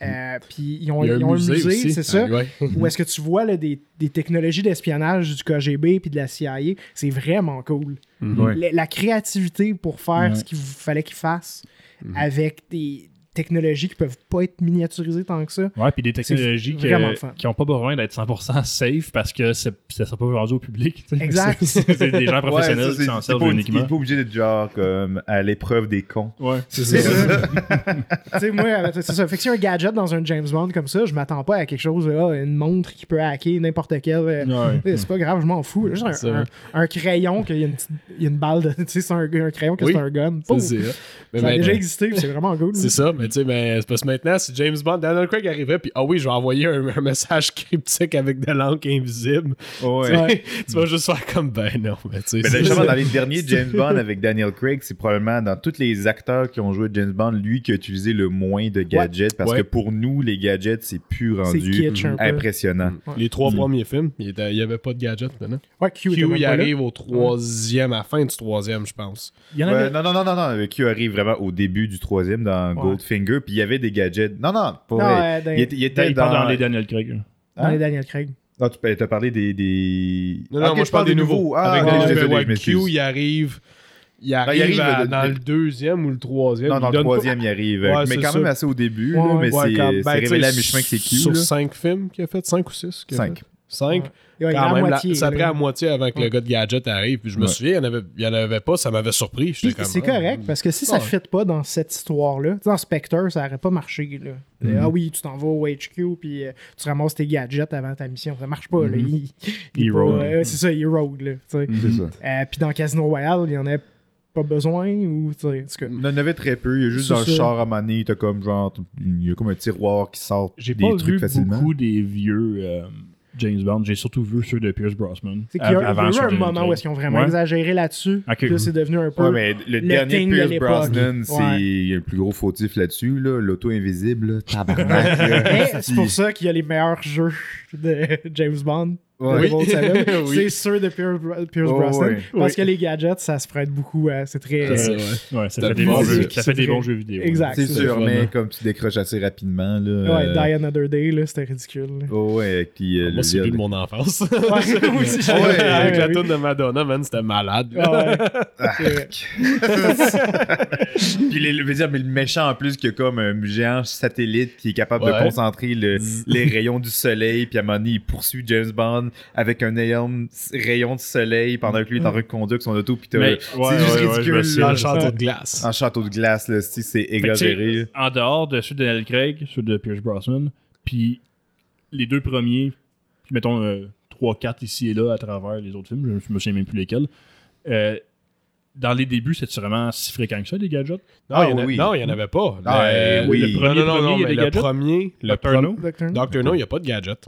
Puis ils ont un musée aussi. C'est ça. Ouais. Où est-ce que tu vois là, des technologies d'espionnage du KGB puis de la CIA. C'est vraiment cool. Mm-hmm. La créativité pour faire ce qu'il fallait qu'ils fassent avec des technologies qui peuvent pas être miniaturisées tant que ça. Ouais, puis des technologies qui n'ont pas besoin d'être 100% safe parce que ça sera pas vendu au public. T'sais. Exact. C'est des gens professionnels qui s'en servent uniquement. Ils sont pas obligés d'être genre comme à l'épreuve des cons. Ouais, c'est ça. T'sais, moi, c'est ça. Fait que si un gadget dans un James Bond comme ça, je m'attends pas à quelque chose, là, une montre qui peut hacker n'importe quel. C'est pas grave, je m'en fous. Juste un crayon qu'il y a une balle de. Tu sais, c'est un crayon que c'est un gun. Ça a déjà existé, c'est vraiment cool. C'est ça, mais tu sais, c'est parce que maintenant, si James Bond, Daniel Craig arrivait, puis ah oui, je vais envoyer un message cryptique avec de l'encre invisible. Ouais. Tu vas juste faire comme ben non. Mais tu sais. Mais justement, dans les derniers James Bond avec Daniel Craig, c'est probablement dans tous les acteurs qui ont joué James Bond, lui qui a utilisé le moins de gadgets parce que pour nous, les gadgets, c'est plus rendu impressionnant. Ouais. Les trois premiers films, il n'y avait pas de gadgets maintenant. Ouais, Q arrive au troisième, à la fin du troisième, je pense. Non. Q arrive vraiment au début du troisième dans Goldfinger, puis il y avait des gadgets. Il était dans les Daniel Craig. Dans les Daniel Craig. Ah, tu as parlé des... Non, moi je parle des nouveaux. Q, il arrive dans le deuxième ou le troisième. Non, dans le troisième, il arrive. Mais quand même assez au début. Mais c'est révélé à mi-chemin que c'est Q. Sur 5 films qu'il a fait, 5 ou 6? 5. Ça a pris à moitié avant que le gars de gadget arrive. Puis je me souviens, il n'y en avait pas, ça m'avait surpris. C'est correct, parce que si ça ne fit pas dans cette histoire-là, dans Spectre, ça n'aurait pas marché. Là. Mm-hmm. Ah oui, tu t'en vas au HQ, puis tu ramasses tes gadgets avant ta mission. Ça marche pas. Mm-hmm. Là. Il road. C'est ça, il road. Là, mm-hmm. Puis dans Casino Royale, il y en a pas besoin ou tu sais. Il y en avait très peu. Il y a juste dans le char à maner, t'as comme genre, il y a comme un tiroir qui sort des trucs facilement. J'ai pas vu beaucoup des vieux... James Bond, j'ai surtout vu ceux de Pierce Brosnan. C'est qu'il y a eu un moment où est-ce qu'ils ont vraiment exagéré là-dessus. Okay. Là, c'est devenu un peu mais le dernier Pierce Brosnan, c'est le plus gros fautif là-dessus, là, l'auto invisible, là, tabarnak. Là. C'est pour ça qu'il y a les meilleurs jeux de James Bond. Ouais. C'est sûr de Pierce Brosnan. Parce que les gadgets, ça se prête beaucoup. C'est très. Ça fait des bons jeux vidéo. Exact. C'est sûr, mais comme tu décroches assez rapidement. Là, Die Another Day, là, c'était ridicule. Là. Puis, moi, c'est plus de mon enfance. Avec la toune de Madonna, man, c'était malade. Puis le méchant en plus, qui a comme un géant satellite qui est capable de concentrer les rayons du soleil. Puis à un moment donné, il poursuit James Bond avec un énorme rayon de soleil pendant que lui est en train de conduire son auto pis c'est juste ridicule en château de glace là, c'est exagéré en dehors de ceux de Daniel Craig, ceux de Pierce Brosnan puis les deux premiers pis mettons 3-4 ici et là à travers les autres films, je me souviens même plus lesquels. Dans les débuts, c'était vraiment si fréquent que ça, des gadgets? Non, il n'y en avait pas. Le premier, Dr. No, il n'y a pas de gadgets.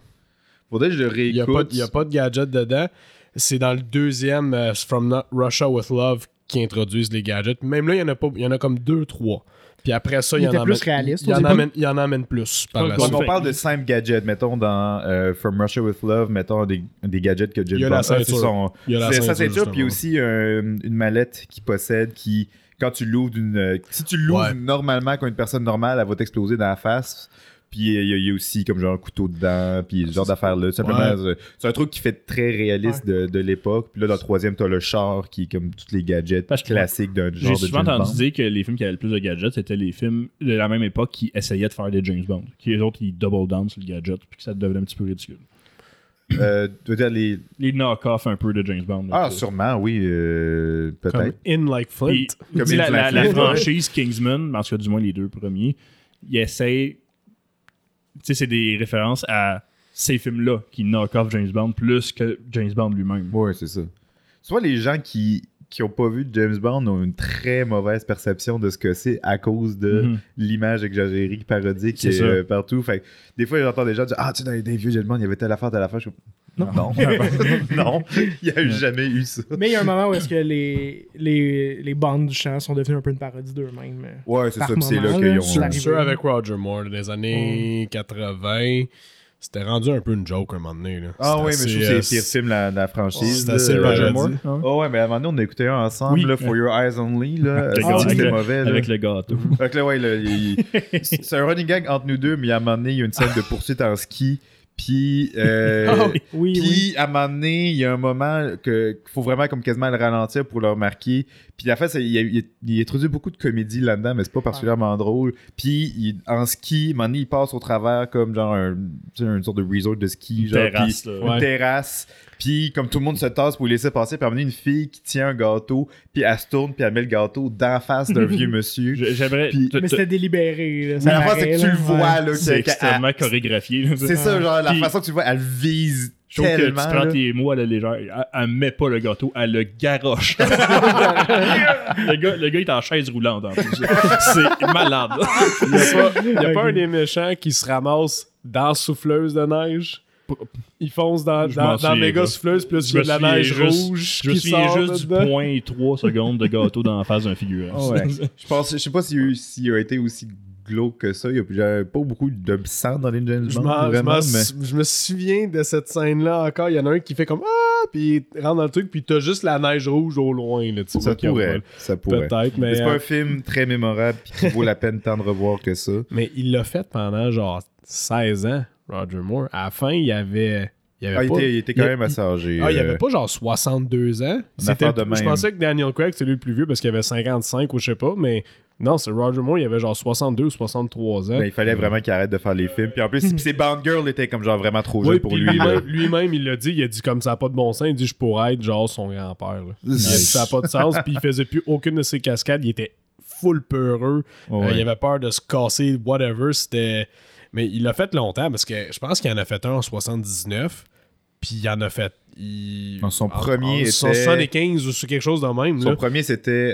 Faudrait que je réécoute. Il n'y a pas de gadget dedans. C'est dans le deuxième From Not Russia With Love qui introduisent les gadgets. Même là, il y en a comme 2-3. Puis après ça, il en amène plus. Quand on parle de simple gadget, mettons dans From Russia With Love, mettons des gadgets que James Bond a. C'est sa ceinture, puis aussi une mallette qu'il possède qui, quand tu l'ouvres, si tu l'ouvres normalement comme une personne normale, elle va t'exploser dans la face. Puis il y a aussi comme genre un couteau dedans, puis ce genre d'affaires-là. Simplement, c'est un truc qui fait très réaliste de l'époque. Puis là, dans le troisième, t'as le char qui est comme tous les gadgets classiques d'un genre de James Bond. J'ai souvent entendu dire que les films qui avaient le plus de gadgets, c'était les films de la même époque qui essayaient de faire des James Bond. Qui les autres, ils double down sur le gadget, puis que ça devenait un petit peu ridicule. Tu veux dire les knock-off un peu de James Bond. Sûrement, oui. Peut-être. Comme In Like Flint. La franchise Kingsman, parce que du moins les deux premiers, ils essayent. Tu sais, c'est des références à ces films-là qui knock-off James Bond plus que James Bond lui-même. Ouais, c'est ça. Soit les gens qui n'ont pas vu James Bond ont une très mauvaise perception de ce que c'est à cause de l'image exagérée, parodique partout. Fait que, des fois, j'entends des gens dire « Ah, tu sais, dans les vieux James Bond, il y avait telle affaire. » Non, il n'y a jamais eu ça. Mais il y a un moment où est-ce que les bandes du chant sont devenues un peu une parodie d'eux-mêmes. Ouais, c'est ça, puis c'est là qu'ils ont... Ceux avec Roger Moore, dans les années 80... C'était rendu un peu une joke à un moment donné. Là. Ah oui, mais je trouve que c'est pire film la franchise. C'est assez Roger Moore. Ah oui, oh, ouais, mais à un moment donné, on a écouté un ensemble, oui. Là, For Your Eyes Only. Là, c'était mauvais. Là. Avec le gâteau. Avec là, ouais, là, c'est un running gag entre nous deux, mais à un moment donné, il y a une scène de poursuite en ski. Puis, à un moment donné, il y a un moment qu'il faut vraiment comme quasiment le ralentir pour le remarquer. Puis, en fait, il introduit beaucoup de comédie là-dedans, mais c'est pas particulièrement drôle. Puis, en ski, à un moment donné, il passe au travers comme genre une sorte de resort de ski. Une genre, terrasse. Puis, une terrasse. Puis, comme tout le monde se tasse pour laisser passer, puis à un moment donné, une fille qui tient un gâteau, puis elle se tourne, puis elle met le gâteau d'en face d'un vieux monsieur. J'aimerais. Puis, mais c'était délibéré. Là, ça mais la fois, c'est que tu le vois. Là, c'est extrêmement chorégraphié. Là, c'est ça, genre, la façon que tu vois, elle vise. Je trouve que tu prends tes mots à la légère. Elle met pas le gâteau, elle le garoche. Le gars, il est en chaise roulante en plus. C'est malade. Il n'y a pas un des méchants qui se ramasse dans souffleuse de neige. Il fonce dans méga souffleuse, plus il y a de la neige rouge. Je suis juste du 0.3 secondes de gâteau dans la face d'un figurant. Oh ouais. Je sais pas s'il a été aussi glauque que ça. Il n'y a pas beaucoup de sang dans les James Bond. Je me souviens de cette scène-là encore. Il y en a un qui fait comme ah, puis il rentre dans le truc, puis t'as juste la neige rouge au loin. Là, ça pourrait. Peut-être, mais c'est pas un film très mémorable qui vaut la peine tant de revoir que ça. Mais il l'a fait pendant genre 16 ans. Roger Moore, à la fin, il était quand même assez âgé. Il avait pas genre 62 ans. Je pensais que Daniel Craig, c'est lui le plus vieux parce qu'il avait 55 ou je sais pas, mais non, c'est Roger Moore, il avait genre 62 ou 63 ans. Ben, il fallait vraiment qu'il arrête de faire les films. Puis en plus, ses Bond Girl étaient comme genre vraiment trop jeune pour lui. Lui-même, il l'a dit, il a dit comme ça n'a pas de bon sens, il dit je pourrais être genre son grand-père. Ça n'a pas de sens, puis il faisait plus aucune de ses cascades, il était full peureux. Oh, ouais. Il avait peur de se casser, whatever, c'était... Mais il l'a fait longtemps parce que je pense qu'il en a fait un en 79, puis il en a fait... Son premier était... 75 ou quelque chose de même. Son premier, c'était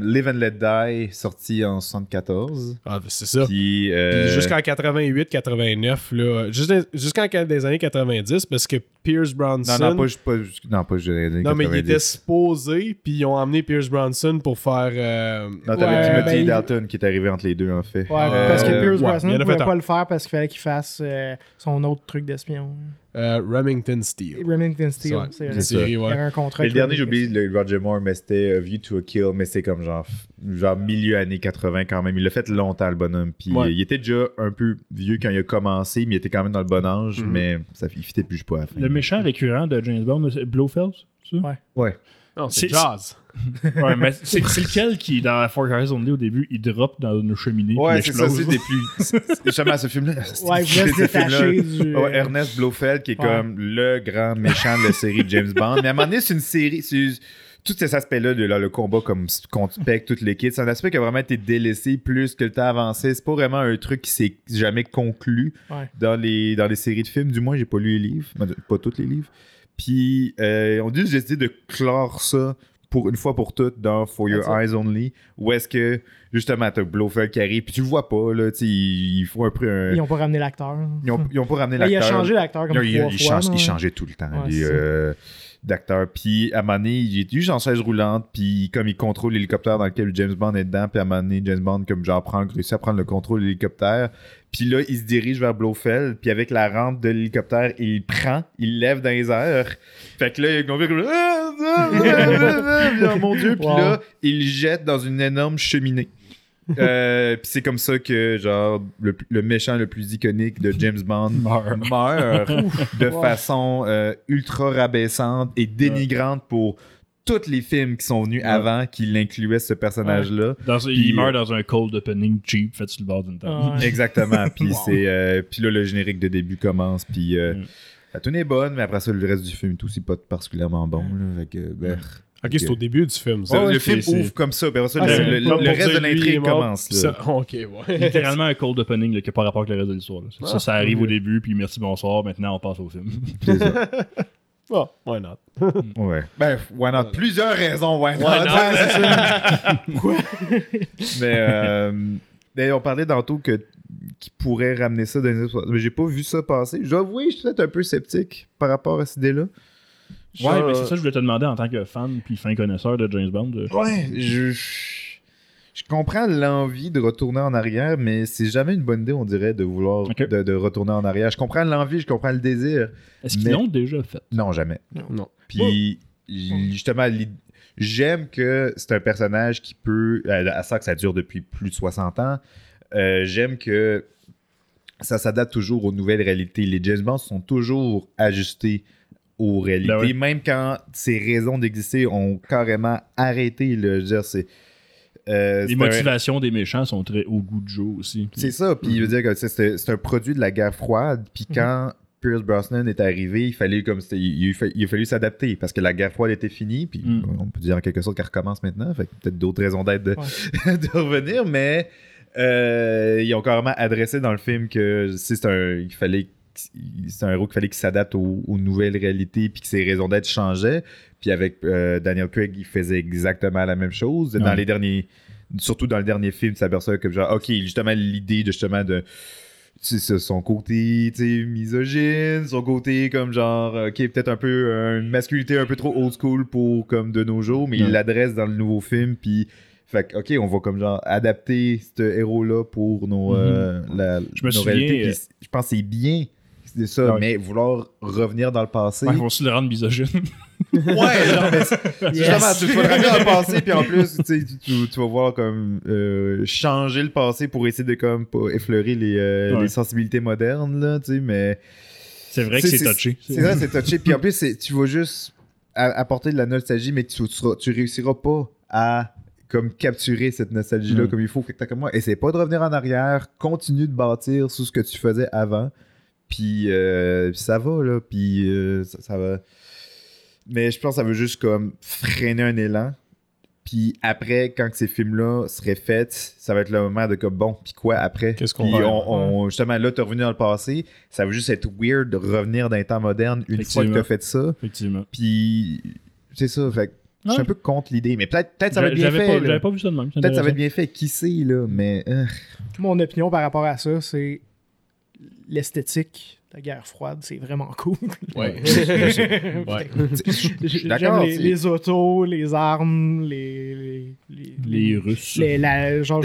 Live and Let Die, sorti en 74. Ah, c'est ça. Puis jusqu'en 88, 89, là, jusqu'en des années 90, parce que Pierce Brosnan... Non, pas jusqu'en les années 90. Non, mais il était supposé, puis ils ont emmené Pierce Brosnan pour faire... t'avais Timothy Dalton qui est arrivé entre les deux, en fait. Ouais, parce que Pierce Brosnan ne pouvait pas le faire parce qu'il fallait qu'il fasse son autre truc d'espion. Remington Steele, c'est vrai. Il y a un contrat. Et le dernier, j'ai oublié le Roger Moore, mais c'était View to a Kill, mais c'est comme genre milieu années 80 quand même. Il l'a fait longtemps, le bonhomme. Puis il était déjà un peu vieux quand il a commencé, mais il était quand même dans le bon âge, mais ça il fitait plus pas à la fin. Le méchant récurrent de James Bond, Blofeld, c'est ça? Ouais. Non, c'est Jazz. Ouais, mais c'est lequel qui, dans For Your Eyes Only, au début, il drop dans une cheminée. Ouais, c'est ça, c'est des plus. Jamais ce film-là. Ouais, vous êtes détaché du. Ouais, Ernest Blofeld, qui est comme le grand méchant de la série James Bond. Mais à un moment donné, c'est une série. Tout cet aspect-là, le combat comme contre Spectre, toutes les kits, c'est un aspect qui a vraiment été délaissé plus que le temps avancé. C'est pas vraiment un truc qui s'est jamais conclu dans les séries de films. Du moins, j'ai pas lu les livres. Pas tous les livres. Puis, on dit que j'ai décidé de clore ça pour une fois pour toutes dans For Your Eyes Only, où est-ce que, justement, t'as Blofeld qui arrive, puis tu le vois pas, là, tu sais, il faut un peu un... Ils ont pas ramené l'acteur. Ils ont pas ramené l'acteur. Il a changé l'acteur comme trois fois. Il changeait tout le temps, d'acteur. Puis, à un moment donné, il est juste en chaise roulante, puis comme il contrôle l'hélicoptère dans lequel James Bond est dedans, puis à un moment donné, James Bond, comme genre, réussit à prendre le contrôle de l'hélicoptère. Puis là, il se dirige vers Blofeld, puis avec la rampe de l'hélicoptère, il lève dans les airs. Fait que là, il a compris, mon Dieu, puis là, il jette dans une énorme cheminée. Puis c'est comme ça que genre le méchant le plus iconique de James Bond meurt de façon ultra rabaissante et dénigrante pour tous les films qui sont venus avant qui l'incluaient ce personnage-là. Il meurt dans un cold opening cheap fait sur le bord d'une table. Exactement. Puis là, le générique de début commence. Puis la tune est bonne, mais après ça, le reste du film est aussi pas particulièrement bon. Là, fait que, OK, c'est au début du film. Ça. Le film ouvre comme ça. Puis après ça, le reste de l'intrigue commence. Ça, littéralement un cold opening qui n'a pas rapport avec le reste de l'histoire. Ça arrive au début, puis merci, bonsoir. Maintenant, on passe au film. C'est ça. Oh, why not? Ouais. Ben, why not? Plusieurs raisons, why not? Quoi? Mais on parlait tantôt qu'ils pourraient ramener ça dans les autres. Mais j'ai pas vu ça passer. Je dois avouer, je suis peut-être un peu sceptique par rapport à cette idée-là. Ouais, mais c'est ça que je voulais te demander en tant que fan puis fin connaisseur de James Bond. Ouais, Je comprends l'envie de retourner en arrière, mais c'est jamais une bonne idée, on dirait, de vouloir de retourner en arrière. Je comprends l'envie, je comprends le désir. Est-ce qu'ils l'ont déjà fait? Non, jamais. Non. Puis, justement, j'aime que c'est un personnage qui peut... À ça que ça dure depuis plus de 60 ans, j'aime que ça s'adapte toujours aux nouvelles réalités. Les James Bond sont toujours ajustés aux réalités. Ben oui. Même quand ces raisons d'exister ont carrément arrêté, là, je veux dire, c'est... les motivations des méchants sont très au goût du jour aussi. C'est ça, puis je veux dire que c'est un produit de la guerre froide, puis quand Pierce Brosnan est arrivé, il a fallu s'adapter, parce que la guerre froide était finie, puis on peut dire en quelque sorte qu'elle recommence maintenant, fait peut-être d'autres raisons d'être de revenir, mais ils ont carrément adressé dans le film que c'est un héros qu'il fallait qu'il s'adapte aux nouvelles réalités puis que ses raisons d'être changeaient. Puis avec Daniel Craig, il faisait exactement la même chose. Dans les derniers... Surtout dans le dernier film, ça aperçoit comme genre... OK, justement, l'idée de justement de... son côté misogyne, son côté comme genre OK, peut-être un peu... une masculinité un peu trop old school pour comme de nos jours, mais il l'adresse dans le nouveau film, puis... Fait que, OK, on va comme genre adapter ce héros-là pour nos, nos réalités. Puis, je pense que c'est bien... de ça, ouais. Mais vouloir revenir dans le passé... Ouais, ils vont se le rendre misogyne. Ouais, genre, mais justement, tu vas revenir dans le passé, puis en plus, tu vas voir comme changer le passé pour essayer de comme effleurer les sensibilités modernes, là, tu sais, mais... C'est vrai que c'est touché. C'est vrai, c'est touché, puis en plus, tu vas juste apporter de la nostalgie, mais tu réussiras pas à... comme capturer cette nostalgie-là comme il faut. Essaie pas de revenir en arrière, continue de bâtir sur ce que tu faisais avant. Puis ça va, là. Puis ça va. Mais je pense que ça veut juste comme freiner un élan. Puis après, quand ces films-là seraient faits, ça va être le moment de comme bon, puis quoi après? Qu'est-ce qu'on va justement, là, t'es revenu dans le passé. Ça va juste être weird de revenir dans les temps modernes une fois que t'as fait ça. Effectivement. Puis c'est ça. Fait que je suis un peu contre l'idée. Mais peut-être ça va être bien fait. J'avais pas vu ça de même. Peut-être ça va être bien fait. Qui sait, là? Mais. Mon opinion par rapport à ça, c'est. L'esthétique de la guerre froide, c'est vraiment cool. Ouais. J'aime les autos, les armes, les Russes. Les trends,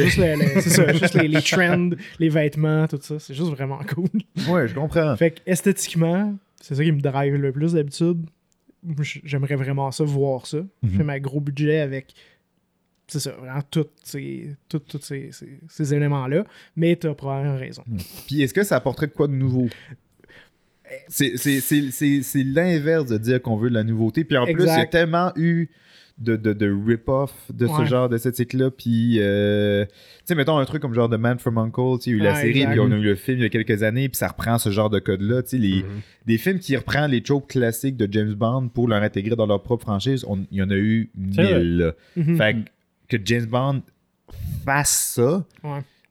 les vêtements, tout ça. C'est juste vraiment cool. Ouais, je comprends. Fait que esthétiquement, c'est ça qui me drive le plus d'habitude. J'aimerais vraiment ça, voir ça. Je fais ma gros budget avec... C'est ça, vraiment tous ces éléments-là, mais t'as probablement raison. Puis est-ce que ça apporterait de quoi de nouveau? C'est l'inverse de dire qu'on veut de la nouveauté, puis en plus, il y a tellement eu de rip-off de ce genre d'esthétique-là, puis tu sais, mettons un truc comme genre de Man from Uncle, il y a eu la série, puis on a eu le film il y a quelques années, puis ça reprend ce genre de code-là, tu sais, des films qui reprennent les tropes classiques de James Bond pour leur intégrer dans leur propre franchise, il y en a eu 1000. Fait que James Bond fasse ça,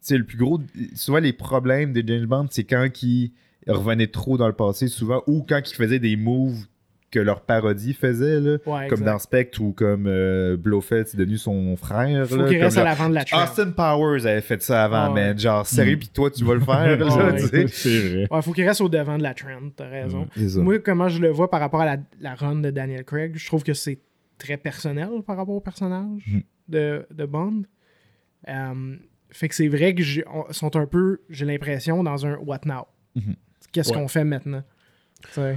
c'est le plus gros... Souvent, les problèmes de James Bond, c'est quand il revenait trop dans le passé, souvent, ou quand il faisait des moves que leur parodie faisait, là, comme dans Spectre ou comme Blofeld, c'est devenu son frère. Faut qu'il reste à l'avant de la traîne. Austin Powers avait fait ça avant, mais genre, sérieux, puis toi, tu vas le faire. C'est vrai. Faut qu'il reste au devant de la trend, t'as raison. Moi, comment je le vois par rapport à la run de Daniel Craig, je trouve que c'est très personnel par rapport au personnage. De Bond. Fait que c'est vrai que j'ai l'impression dans un what now. Qu'est-ce qu'on fait maintenant? Moi,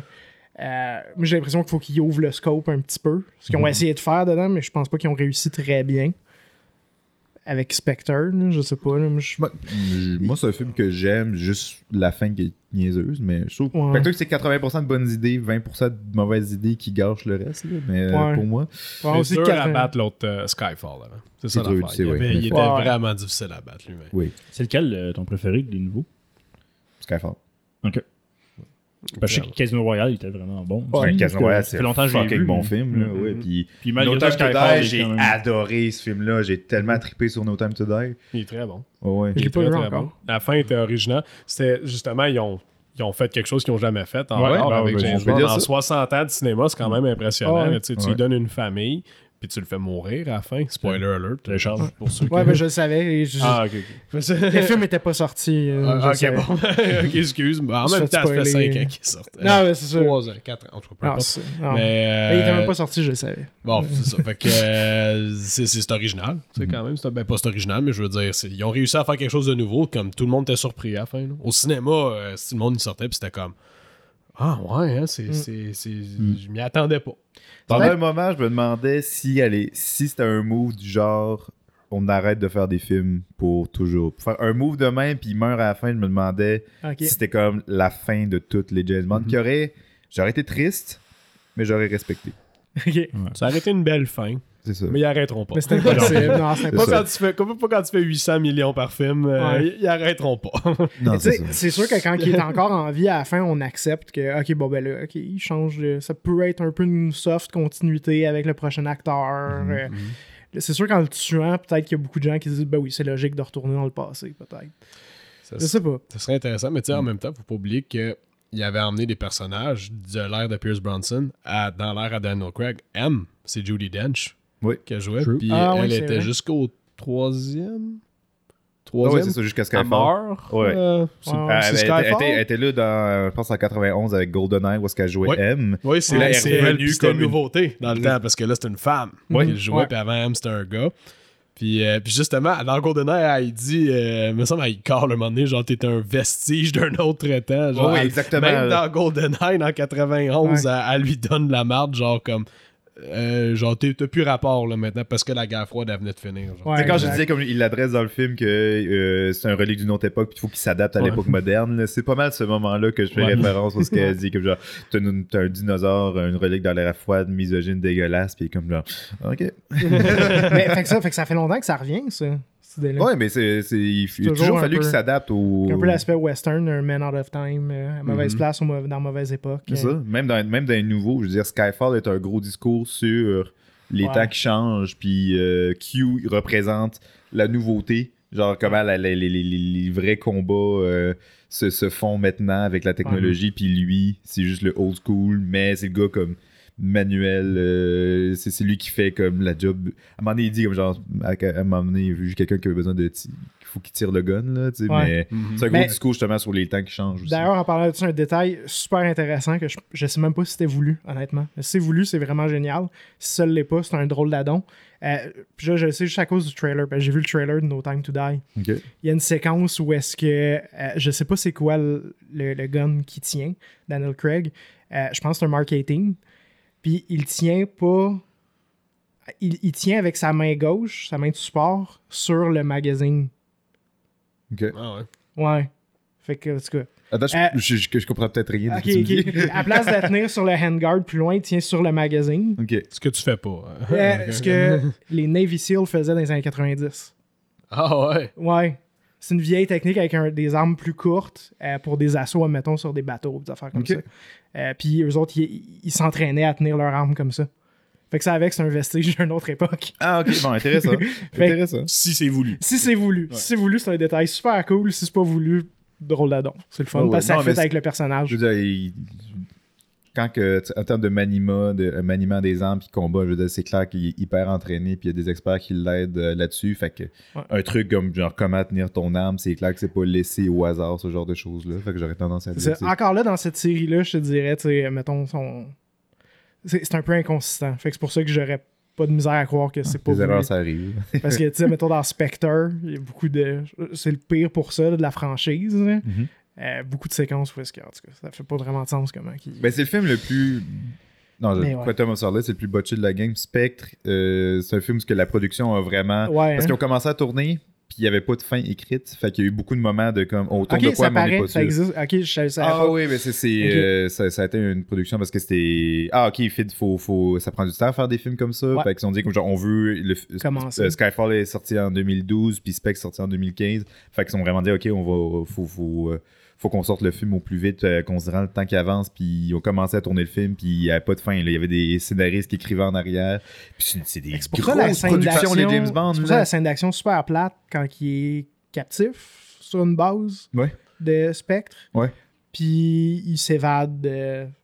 j'ai l'impression qu'il faut qu'ils ouvrent le scope un petit peu. Ce qu'ils ont essayé de faire dedans, mais je pense pas qu'ils ont réussi très bien. Avec Spectre, je sais pas. Là, moi, c'est un film que j'aime, juste la fin qui est niaiseuse, mais je trouve que c'est 80% de bonnes idées, 20% de mauvaises idées qui gâchent le reste, là, mais pour moi... C'est dur à battre l'autre Skyfall. Là, c'est ça l'affaire. Il était vraiment difficile à battre lui-même. Oui. C'est lequel ton préféré des nouveaux? Skyfall. OK. Parce que Casino Royale, il était vraiment bon. Ouais, Casino Royale, c'est un fucking bon film. Là, Puis No Time to Die, j'ai adoré ce film-là. J'ai tellement trippé sur No Time to Die. Il est très bon. Il est pas très bon. La fin était originale. C'était justement, ils ont fait quelque chose qu'ils n'ont jamais fait. En 60 ans de cinéma, c'est quand même impressionnant. Tu lui donnes une famille. puis tu le fais mourir à la fin. Spoiler alert, les chances pour ceux qui... Ouais, mais je le savais. Ah, ok. Le film n'était pas sorti. Ok, bon. Ok, excuse. En même temps, ça fait 5 ans qu'il sort. Non, mais c'est sûr. 3 ans, 4 ans, en tout cas. Mais il n'était même pas sorti, je le savais. Bon, c'est ça. Fait que c'est original. Tu sais, quand même, ben pas c'est original, mais je veux dire, ils ont réussi à faire quelque chose de nouveau, comme tout le monde était surpris à la fin. Au cinéma, tout le monde y sortait, puis c'était comme... Ah ouais, hein, je m'y attendais pas. Pendant un moment, je me demandais si c'était un move du genre on arrête de faire des films pour toujours. Pour faire un move de même puis il meurt à la fin, je me demandais si c'était comme la fin de toutes les James Bond. J'aurais été triste, mais j'aurais respecté. Okay. Ouais. Ça aurait été une belle fin. C'est ça. Mais ils arrêteront pas. Mais c'est impossible. Non, c'est impossible. Pas quand tu fais 800 millions par film, ils arrêteront pas. Non, c'est sûr que quand il est encore en vie, à la fin, on accepte que, il change. Ça peut être un peu une soft continuité avec le prochain acteur. C'est sûr qu'en le tuant, peut-être qu'il y a beaucoup de gens qui disent, ben oui, c'est logique de retourner dans le passé, peut-être. Je sais pas. Ça serait intéressant, mais tu sais, en même temps, faut pas oublier que il avait emmené des personnages de l'ère de Pierce Brosnan dans l'ère à Daniel Craig. C'est Judi Dench. Oui, qu'elle jouait, puis elle était jusqu'au troisième, c'est ça, jusqu'à Skyfall. Elle était là dans, je pense, en 91 avec GoldenEye, où est-ce qu'elle jouait M. Oui, c'est là, c'était une nouveauté dans le temps, parce que là, c'était une femme qui jouait, puis avant M, c'était un gars. Puis justement, dans GoldenEye, elle dit, me semble, elle call un moment donné, genre, t'es un vestige d'un autre temps. Genre, exactement. Même dans GoldenEye, en 91, elle lui donne de la marde, genre comme... t'as plus rapport là maintenant parce que la guerre froide elle venait de finir. C'est quand je disais, comme il l'adresse dans le film, que c'est un relique d'une autre époque, puis il faut qu'il s'adapte à l'époque moderne. Là, c'est pas mal ce moment-là que je fais référence à ce qu'elle dit, comme genre t'as un dinosaure, une relique dans l'ère froide, misogyne, dégueulasse, puis comme genre ok. Mais fait que ça fait longtemps que ça revient, ça. Oui, mais il a toujours fallu qu'il s'adapte au... Un peu l'aspect western, un man out of time, à mauvaise place, dans mauvaise époque. C'est ça. Même dans les nouveaux, je veux dire, Skyfall est un gros discours sur les temps qui changent, puis Q représente la nouveauté, genre comment les vrais combats se font maintenant avec la technologie, puis lui, c'est juste le old school, mais c'est le gars comme... manuel, c'est lui qui fait comme la job. À un moment donné, il dit comme genre, à un moment donné, il a vu quelqu'un qui avait besoin de... Il faut qu'il tire le gun, là, tu sais, mais c'est un gros discours justement sur les temps qui changent aussi. D'ailleurs, en parlant de ça, un détail super intéressant que je sais même pas si c'était voulu, honnêtement. Si c'est voulu, c'est vraiment génial. Si ça l'est pas, c'est un drôle d'addon. Puis là, je le sais juste à cause du trailer, parce que j'ai vu le trailer de No Time to Die. Okay. Il y a une séquence où est-ce que... je sais pas c'est quoi le gun qui tient, Daniel Craig. Je pense que c'est un Mark 18. Puis il tient pas... Il tient avec sa main gauche, sa main de support, sur le magazine. OK. Ah ouais. Ouais. Fait que, en tout cas... Attends, je comprends peut-être rien. OK. À place de tenir sur le handguard plus loin, il tient sur le magazine. OK. Ce que tu fais pas. Ce que les Navy Seals faisaient dans les années 90. Ah ouais? Ouais. C'est une vieille technique avec des armes plus courtes pour des assauts, mettons, sur des bateaux, des affaires comme ça. Puis eux autres, ils s'entraînaient à tenir leurs armes comme ça. Fait que ça avec, c'est un vestige d'une autre époque. Ah, ok, bon, intéressant. Intéressant. Si c'est voulu. Si c'est voulu, c'est un détail super cool. Si c'est pas voulu, drôle d'adon. C'est le fun. Parce que ça fait avec le personnage. Je veux dire, quand en termes de maniement des armes puis combat, je veux dire, c'est clair qu'il est hyper entraîné, puis il y a des experts qui l'aident là-dessus. Fait que un truc comme genre comment tenir ton arme, c'est clair que c'est pas laissé au hasard, ce genre de choses-là. Fait que j'aurais tendance à dire. Encore là, dans cette série-là, je te dirais, tu sais, mettons, c'est un peu inconsistant. Fait que c'est pour ça que j'aurais pas de misère à croire que c'est pas voulu. Les erreurs, ça arrive. Parce que, tu sais, mettons, dans Spectre, il y a beaucoup de... C'est le pire pour ça, là, de la franchise. Mm-hmm. Beaucoup de séquences où est-ce que, en tout cas, ça fait pas vraiment de sens comment c'est le film le plus... Non, Quantum of Solace, c'est le plus botché de la game. Spectre, c'est un film où la production a vraiment... Ouais, parce qu'ils ont commencé à tourner, puis il n'y avait pas de fin écrite. Fait qu'il y a eu beaucoup de moments de comme... On tourne de quoi, mais on n'est pas sûr. Ça existe. Oui, mais ça a été une production parce que c'était... Ah, OK, ça prend du temps à faire des films comme ça. Ouais. Fait qu'ils ont dit comme genre, on veut... Skyfall est sorti en 2012, puis Spectre est sorti en 2015. Fait qu'ils ont vraiment dit, OK, on va... Faut qu'on sorte le film au plus vite, considérant le temps qui avance, puis ils ont commencé à tourner le film, puis il n'y avait pas de fin. Il y avait des scénaristes qui écrivaient en arrière. Puis c'est des grosses productions, les James Bond. C'est pour ça la scène d'action super plate quand il est captif sur une base de Spectre. Ouais. Puis il s'évade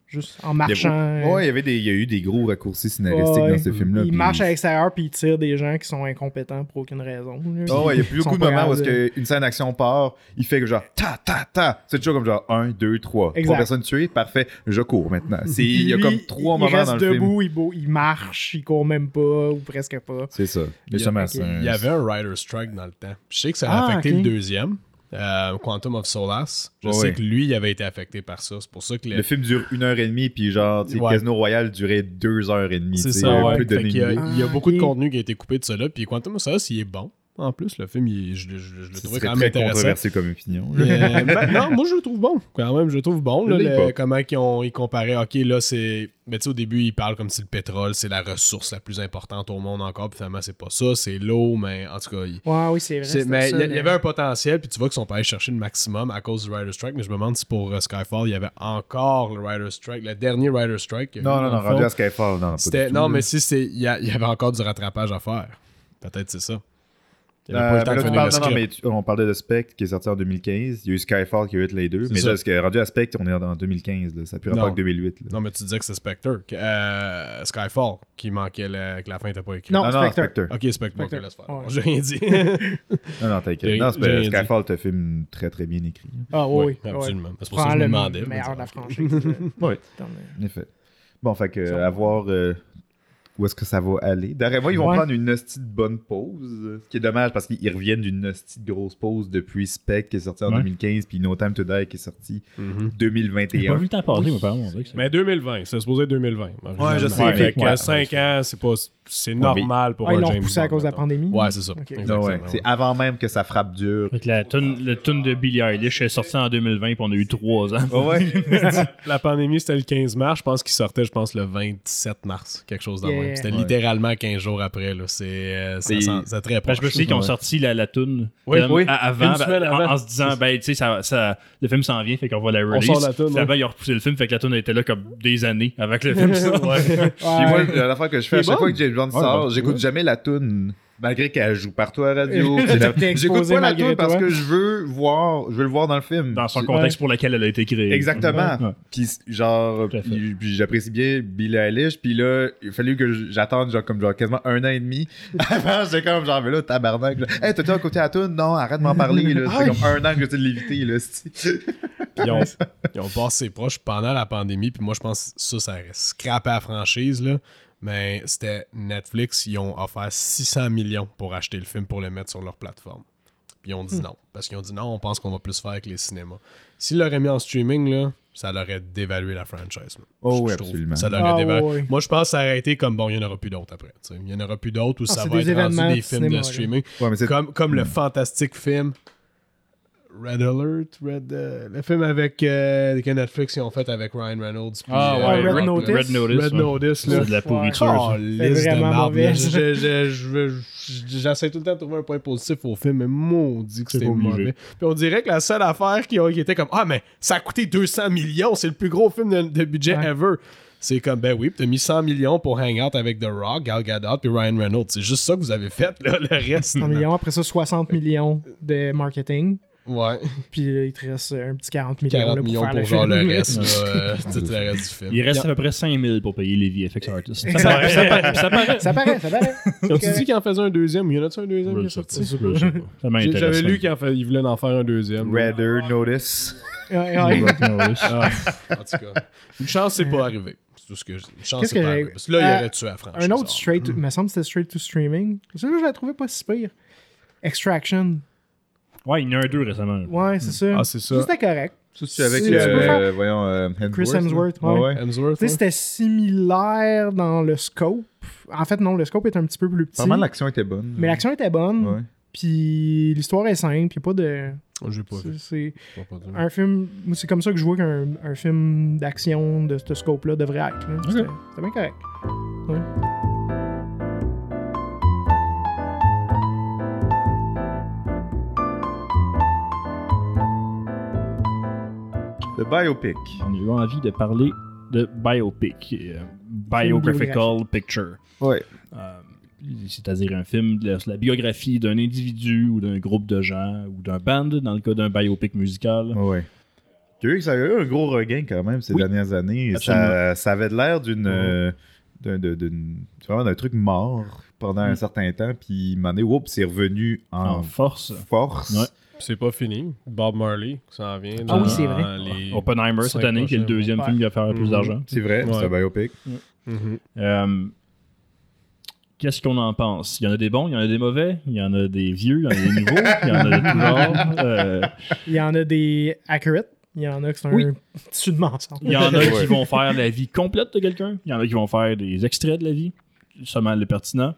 juste en marchant. Oui, il y a eu des gros raccourcis scénaristiques dans ce film-là. Il marche à l'extérieur puis il tire des gens qui sont incompétents pour aucune raison. Il y a plus beaucoup de moments où une scène d'action part, il fait genre ta, ta, ta. C'est toujours comme genre 1, 2, 3. 3 personnes tuées, parfait, je cours maintenant. Il y a comme 3 moments dans le film. Il reste debout, il marche, il court même pas ou presque pas. C'est ça. Il y avait un writer's strike dans le temps. Je sais que ça a affecté le deuxième. Quantum of Solace, sais que lui il avait été affecté par ça, c'est pour ça que le film dure 1h30 puis genre Casino Royale durait 2h30, c'est ça, il y a beaucoup de contenu qui a été coupé de ça là, puis Quantum of Solace il est bon en plus, le film je le trouvais quand même intéressant, controversé comme opinion. Non, moi je le trouve bon quand même, je le trouve bon là, comment ils comparaient, ok là c'est, mais tu sais au début ils parlent comme si le pétrole c'est la ressource la plus importante au monde encore, puis finalement c'est pas ça, c'est l'eau, mais en tout cas c'est vrai, mais il y avait un potentiel, puis tu vois qu'ils sont pas allés chercher le maximum à cause du writer's strike, mais je me demande si pour Skyfall il y avait encore le writer's strike, le dernier writer's strike. Non, rendu à Skyfall non, pas du tout, non mais si il y avait encore du rattrapage à faire, peut-être c'est ça. On parlait de Spectre qui est sorti en 2015. Il y a eu Skyfall qui a eu les deux. Mais là, rendu à Spectre, on est en 2015. Là. Ça a plus rapport que 2008. Là. Non, mais tu disais que c'est Spectre. Skyfall qui manquait, que la fin n'était pas écrite. Non, Spectre. Ok, Spectre. Ok, laisse faire. J'ai rien dit. non, t'inquiète. Skyfall te filme très très bien écrit. Ah oui. Absolument. C'est pour ça que je me demandais. Le meilleur de la franchise. Oui. En effet. Bon, fait que à voir. Où est-ce que ça va aller? D'après moi, ils vont prendre une hostie de bonne pause. Ce qui est dommage parce qu'ils reviennent d'une hostie de grosse pause depuis Spectre qui est sorti en 2015 puis No Time to Die qui est sorti 2021. J'ai pas vu le temps parler, mais 2020, c'est supposé être 2020. Ouais, je sais. Avec 5 ans, c'est normal pour un James Bond. Ils l'ont poussé à cause de la pandémie? Ouais, c'est ça. Okay. C'est avant même que ça frappe dur. Le tune de Billie Eilish est sorti en 2020 puis on a eu 3 ans. La pandémie, c'était le 15 mars. Je pense qu'il sortait, le 27 mars. Quelque chose dans le même. C'était littéralement 15 jours après. Là. C'est très proche. Je me suis dit qu'ils ont sorti la toune avant, en se disant le film s'en vient, fait qu'on va la release. Avant, ils ont repoussé le film, fait que la toune était là comme des années avant que le film sorte. Moi, l'affaire que je fais à chaque fois que James Bond sort, j'écoute jamais la toune. Malgré qu'elle joue partout à la radio. J'écoute pas la toune parce que je veux le voir dans le film. Dans son contexte pour lequel elle a été créée. Exactement. Puis j'apprécie bien Billie Eilish. Puis là, il a fallu que j'attende quasiment 1 an et demi. Avant, j'étais comme mais là, tabarnak. Hey, t'as-tu un côté à la toune? Non, arrête de m'en parler. C'est comme 1 an que j'essaie de l'éviter. Ils ont passé proche pendant la pandémie. Puis moi, je pense que ça a scrappé la franchise, là. Mais c'était Netflix, ils ont offert 600 millions pour acheter le film pour le mettre sur leur plateforme. Puis ils ont dit non. Parce qu'ils ont dit non, on pense qu'on va plus faire avec les cinémas. S'ils l'auraient mis en streaming, là, ça l'aurait dévalué la franchise. Absolument. Ça l'aurait dévalué. Oui. Moi, je pense que ça aurait été comme bon, il n'y en aura plus d'autres après. T'sais. Il n'y en aura plus d'autres où ça va être rendu des films de streaming. Ouais, comme le fantastique film Red Alert, le film avec que Netflix ils ont fait avec Ryan Reynolds. Red Notice. Red Notice là. C'est de la pourriture. C'est vraiment mauvais. J'essaie tout le temps de trouver un point positif au film, mais maudit que c'était mauvais. Puis on dirait que la seule affaire qui était comme mais ça a coûté 200 millions, c'est le plus gros film de budget ever. C'est comme, t'as mis 100 millions pour Hang Out avec The Rock, Gal Gadot puis Ryan Reynolds. C'est juste ça que vous avez fait, là, le reste. 100 millions, après ça, 60 millions de marketing. Ouais. Puis là, il te reste un petit 40 millions pour genre le reste. Le reste du film. Il reste à peu près 5 000 pour payer les VFX artists. Ça paraît. Tu dis qu'il en faisait un deuxième. Il y en a-tu un deuxième qui est sorti? J'avais lu qu'il voulait en faire un deuxième. Redder Notice. En tout cas, une chance, c'est pas arrivé. Tout ce que je chance c'est pas arrivé. Parce que là, il aurait tué la franchise. Un autre straight, me semble que c'était straight to streaming. Ça, je la trouvais pas si pire. Extraction. Ouais, il y en a un 2 récemment. Ouais, c'est ça. Ah, c'est ça. C'était correct. C'est avec Chris Hemsworth. Hemsworth, c'était similaire dans le scope. En fait, non, le scope est un petit peu plus petit. Vraiment, l'action était bonne. Mais l'action était bonne. Ouais. Puis l'histoire est simple. Il n'y a pas de... J'ai pas vu. C'est un film... C'est comme ça que je vois qu'un film d'action de ce scope-là devrait être. Hein. Okay. C'était bien correct. Ouais. The biopic. On a eu envie de parler de biopic, biographical picture. Oui. C'est-à-dire un film sur la biographie d'un individu ou d'un groupe de gens ou d'un band, dans le cas d'un biopic musical. Oui. Ça a eu un gros regain quand même ces dernières années. Ça avait l'air d'un truc mort pendant un certain temps, puis il m'en est, c'est revenu en force. Ouais. C'est pas fini. Bob Marley, ça en vient. Ah oui, c'est vrai. Oppenheimer, cette année, qui est le deuxième film qui va faire le plus d'argent. C'est vrai, c'est un biopic. Qu'est-ce qu'on en pense? Il y en a des bons, il y en a des mauvais, il y en a des vieux, il y en a des nouveaux, il y en a de tout genre. Il y en a des accurate. Il y en a qui sont un tissu de mensonge. Il y en a qui vont faire la vie complète de quelqu'un. Il y en a qui vont faire des extraits de la vie. Seulement le pertinent.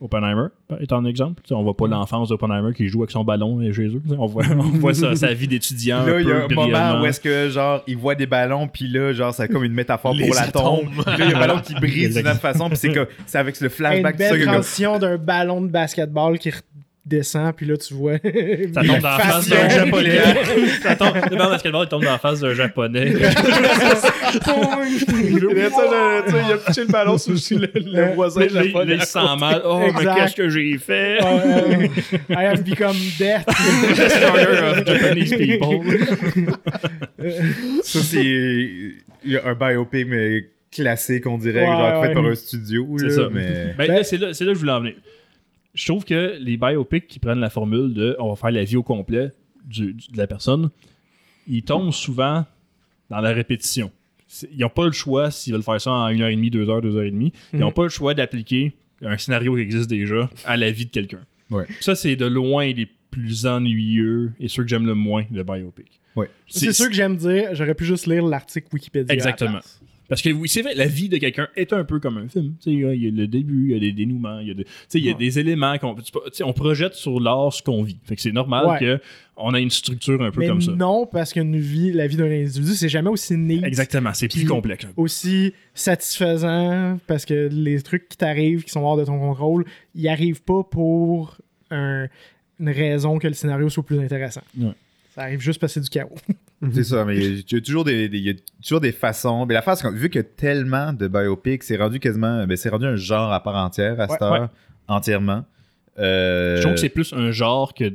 Oppenheimer est un exemple. T'sais, on voit pas l'enfance d'Oppenheimer qui joue avec son ballon chez eux. T'sais, on voit sa vie d'étudiant. Là, il y a un moment où est-ce que genre il voit des ballons, puis là, genre c'est comme une métaphore pour la tombe. Là, il y a un ballon qui brille d'une autre façon, puis c'est avec le flashback. Une belle transition d'un ballon de basketball qui descend, puis là, tu vois... Ça tombe dans la face d'un Japonais. Le basketball, il tombe dans la face d'un Japonais. Il a pitché le ballon sur le voisin japonais. Là, il se sent mal. Oh, mais qu'est-ce que j'ai fait? I have become death. Destroyer of Japanese people. Ça, c'est... Il y a un biopic, mais classique, on dirait, fait par un studio. C'est ça. C'est là que je voulais en venir. Je trouve que les biopics qui prennent la formule de « on va faire la vie au complet de la personne », ils tombent souvent dans la répétition. Ils n'ont pas le choix, s'ils veulent faire ça en 1h30, 2h, 2h30, ils n'ont pas le choix d'appliquer un scénario qui existe déjà à la vie de quelqu'un. Ouais. Ça, c'est de loin les plus ennuyeux et ceux que j'aime le moins, le biopic. Ouais. C'est ceux que j'aime dire, j'aurais pu juste lire l'article Wikipédia. Exactement. Parce que oui, c'est vrai, la vie de quelqu'un est un peu comme un film. Il y a le début, il y a des dénouements, il y a des éléments qu'on projette sur l'art ce qu'on vit. Fait que c'est normal qu'on ait une structure un peu comme ça. Non, parce que la vie d'un individu, c'est jamais aussi neat. Exactement, c'est plus complexe. Aussi satisfaisant, parce que les trucs qui t'arrivent, qui sont hors de ton contrôle, ils arrivent pas pour une raison que le scénario soit plus intéressant. Ouais. Ça arrive juste parce que c'est du chaos. C'est ça, mais il y a toujours des façons. Mais la face, vu qu'il y a tellement de biopics, c'est rendu un genre à part entière à cette heure, entièrement. Je trouve que c'est plus un genre que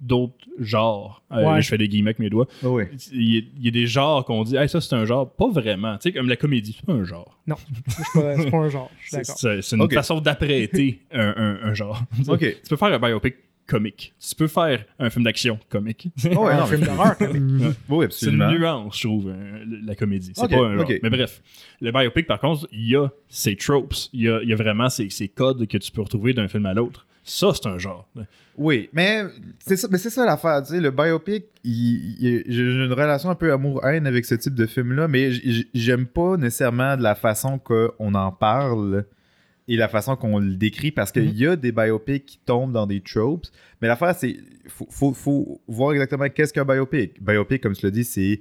d'autres genres. Je fais des guillemets avec mes doigts. Oh oui. Il y a des genres qu'on dit, hey, ça c'est un genre. Pas vraiment. Tu sais, comme la comédie, c'est pas un genre. Non, c'est pas un genre. Je suis d'accord. C'est une façon d'apprêter un genre. Okay. Tu peux faire un biopic comique. Tu peux faire un film d'action comique. Oh, un film d'horreur comique. Oui, absolument. C'est une nuance, je trouve, la comédie. C'est pas un genre. Mais bref, le biopic, par contre, il y a ses tropes. Il y a vraiment ces codes que tu peux retrouver d'un film à l'autre. Ça, c'est un genre. Oui, mais c'est ça l'affaire. Tu sais, le biopic, j'ai une relation un peu amour-haine avec ce type de film-là, mais j'aime pas nécessairement de la façon qu'on en parle et la façon qu'on le décrit, parce qu'il y a des biopics qui tombent dans des tropes. Mais l'affaire, c'est faut voir exactement qu'est-ce qu'un biopic. Biopic, comme tu l'as dit, c'est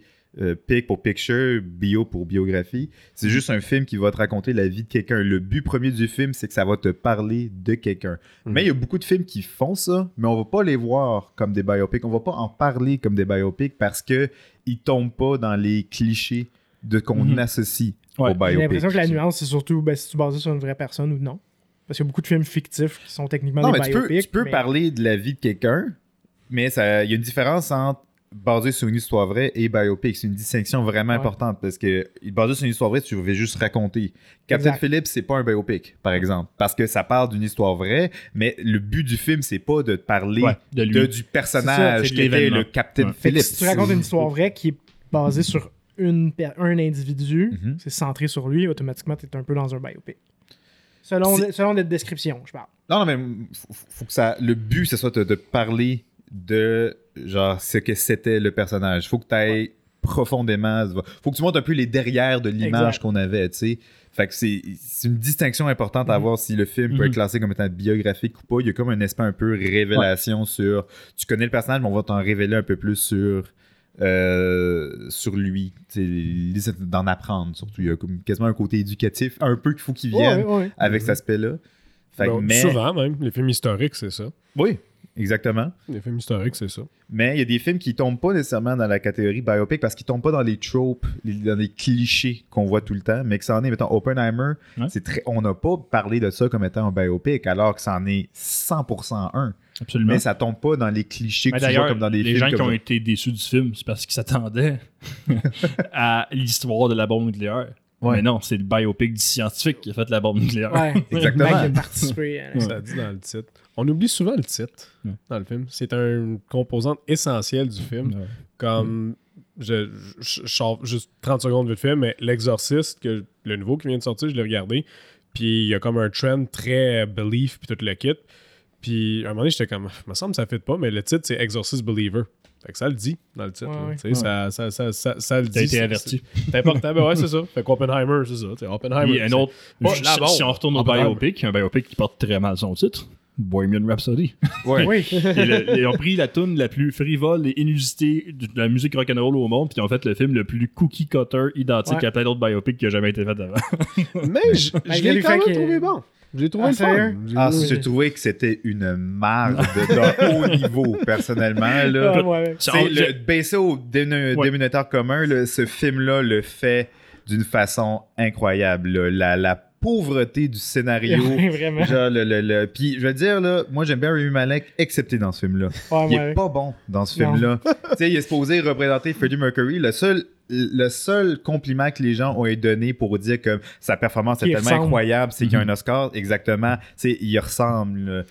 pic pour picture, bio pour biographie. C'est juste un film qui va te raconter la vie de quelqu'un. Le but premier du film, c'est que ça va te parler de quelqu'un. Mais il y a beaucoup de films qui font ça, mais on va pas les voir comme des biopics. On va pas en parler comme des biopics parce qu'ils tombent pas dans les clichés de qu'on associe. Ouais. J'ai l'impression que la nuance, c'est surtout si tu bases sur une vraie personne ou non. Parce qu'il y a beaucoup de films fictifs qui sont techniquement des biopics. Tu peux parler de la vie de quelqu'un, mais il y a une différence entre basé sur une histoire vraie et biopic. C'est une distinction vraiment importante, parce que basé sur une histoire vraie, tu vas juste raconter. Captain Phillips, c'est pas un biopic, par exemple, parce que ça parle d'une histoire vraie, mais le but du film, c'est pas de te parler du personnage qui était le Captain Phillips. Si tu racontes une histoire vraie qui est basée sur un individu, c'est centré sur lui, automatiquement, tu es un peu dans un biopic. Selon notre description, je parle. Non, mais faut que le but, ce soit de parler de genre ce que c'était le personnage. Faut que tu ailles profondément. Faut que tu montres un peu les derrières de l'image qu'on avait, tu sais. Fait que c'est une distinction importante à voir si le film peut être classé comme étant biographique ou pas. Il y a comme un aspect un peu révélation sur... Tu connais le personnage, mais on va t'en révéler un peu plus sur lui, d'en apprendre surtout. Il y a quasiment un côté éducatif un peu qu'il faut qu'il vienne avec cet aspect-là. Souvent même, les films historiques, c'est ça. Oui, exactement. Les films historiques, c'est ça. Mais il y a des films qui tombent pas nécessairement dans la catégorie biopic parce qu'ils tombent pas dans les tropes, dans les clichés qu'on voit tout le temps, mais que ça en est, mettons, Oppenheimer, on n'a pas parlé de ça comme étant un biopic alors que ça en est 100% un. Absolument. Mais ça tombe pas dans les clichés que tu vois comme dans des films. Les gens qui ont été déçus du film, c'est parce qu'ils s'attendaient à l'histoire de la bombe nucléaire. Ouais. Mais non, c'est le biopic du scientifique qui a fait la bombe nucléaire. Ouais, exactement. Qui a participé à ça dit dans le titre. On oublie souvent le titre dans le film. C'est une composante essentielle du film. Ouais. Comme je sors juste 30 secondes du film, mais L'Exorciste, que le nouveau qui vient de sortir, je l'ai regardé. Puis il y a comme un trend très belief puis tout le kit. Puis à un moment donné, j'étais comme, il me semble que ça ne fit pas, mais le titre, c'est Exorcist Believer. Fait que ça le dit dans le titre. Ouais, ouais. Ça le dit. T'as été averti. C'est important. Ben ouais, c'est ça. Fait qu'Oppenheimer, c'est ça. Oppenheimer. Un autre, si on retourne au biopic, un biopic qui porte très mal son titre, Bohemian Rhapsody. Ouais. Oui. Ils ont pris la toune la plus frivole et inusitée de la musique rock'n'roll au monde, puis ils ont fait le film le plus cookie cutter identique à plein d'autres biopics qui n'a jamais été fait avant. Mais je l'ai quand même trouvé bon. J'ai trouvé j'ai trouvé que c'était une merde d'un haut niveau, personnellement. Là. Ah, ouais. Baisser au dénominateur commun, là, ce film-là le fait d'une façon incroyable. Là. La pauvreté du scénario. Vraiment. Genre, puis, je veux dire, là, moi, j'aime bien Rami Malek, excepté dans ce film-là. Ouais, il n'est pas bon dans ce film-là. Il est supposé représenter Freddie Mercury. Le seul compliment que les gens ont donné pour dire que sa performance est tellement incroyable, c'est qu'il y a un Oscar, exactement. C'est, il ressemble.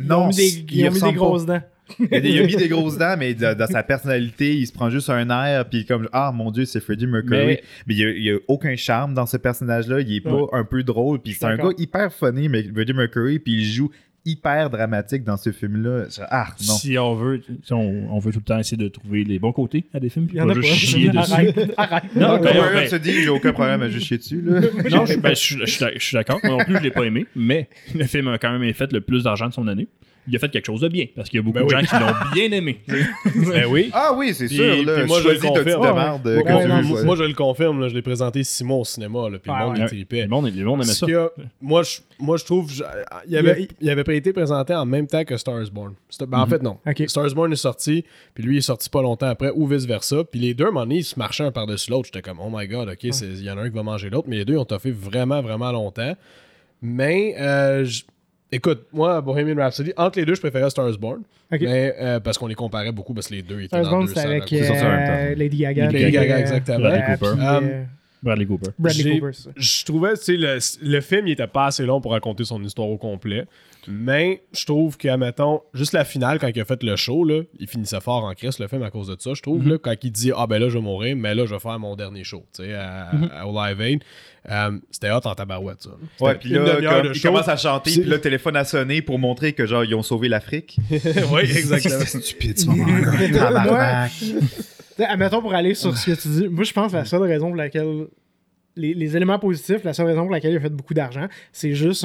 Non, il a mis des grosses dents. Il a mis des grosses dents, mais dans sa personnalité, il se prend juste un air, puis comme, ah mon Dieu, c'est Freddie Mercury. Mais il n'y a aucun charme dans ce personnage-là. Il n'est pas un peu drôle, puis c'est un gars hyper funny, mais Freddie Mercury, puis il joue hyper dramatique dans ce film-là. Ah, non. Si on veut tout le temps essayer de trouver les bons côtés à des films, puis pas juste chier dessus. Arrête. Non, d'ailleurs, on se dit, j'ai aucun problème à juste chier dessus. Là. Non, je suis d'accord. Moi non plus, je l'ai pas aimé, mais le film a quand même fait le plus d'argent de son année. Il a fait quelque chose de bien, parce qu'il y a beaucoup de gens qui l'ont bien aimé. Ben oui. Ah oui, c'est sûr. Là, moi, je le confirme. Moi, je le confirme. Là, je l'ai présenté 6 mois au cinéma. Là, puis le monde, il tripait. Le monde aimait ça. Moi, je trouve... Il avait pas été présenté en même temps que Star is Born. En fait, non. Okay. Star is Born est sorti, puis lui, il est sorti pas longtemps après, ou vice-versa. Puis les deux, à un moment donné, ils se marchaient un par-dessus l'autre. J'étais comme, oh my God, OK, il y en a un qui va manger l'autre. Mais les deux, ils ont toffé vraiment, vraiment longtemps. Mais... Écoute, moi, Bohemian Rhapsody, entre les deux, je préférais Star is Born. Okay. Mais parce qu'on les comparait beaucoup, parce que les deux étaient dans le deux. Star is Born, c'est avec Lady Gaga. Lady Gaga, exactement. Bradley Cooper. Je trouvais, tu sais, le film, il était pas assez long pour raconter son histoire au complet. Mais je trouve que, mettons, juste la finale, quand il a fait le show, là, il finissait fort en crise, le film, à cause de ça. Je trouve, là, quand il dit, ah ben là, je vais mourir, mais là, je vais faire mon dernier show, tu sais, au Live Aid. C'était hot en tabarouette, ça. Ouais, puis là, il commence à chanter, puis là, le téléphone a sonné pour montrer que, genre, ils ont sauvé l'Afrique. Oui, exactement. C'est stupide, ce moment-là. Admettons, pour aller sur ce que tu dis, moi, je pense que la seule raison pour laquelle... Les éléments positifs, la seule raison pour laquelle il a fait beaucoup d'argent, c'est juste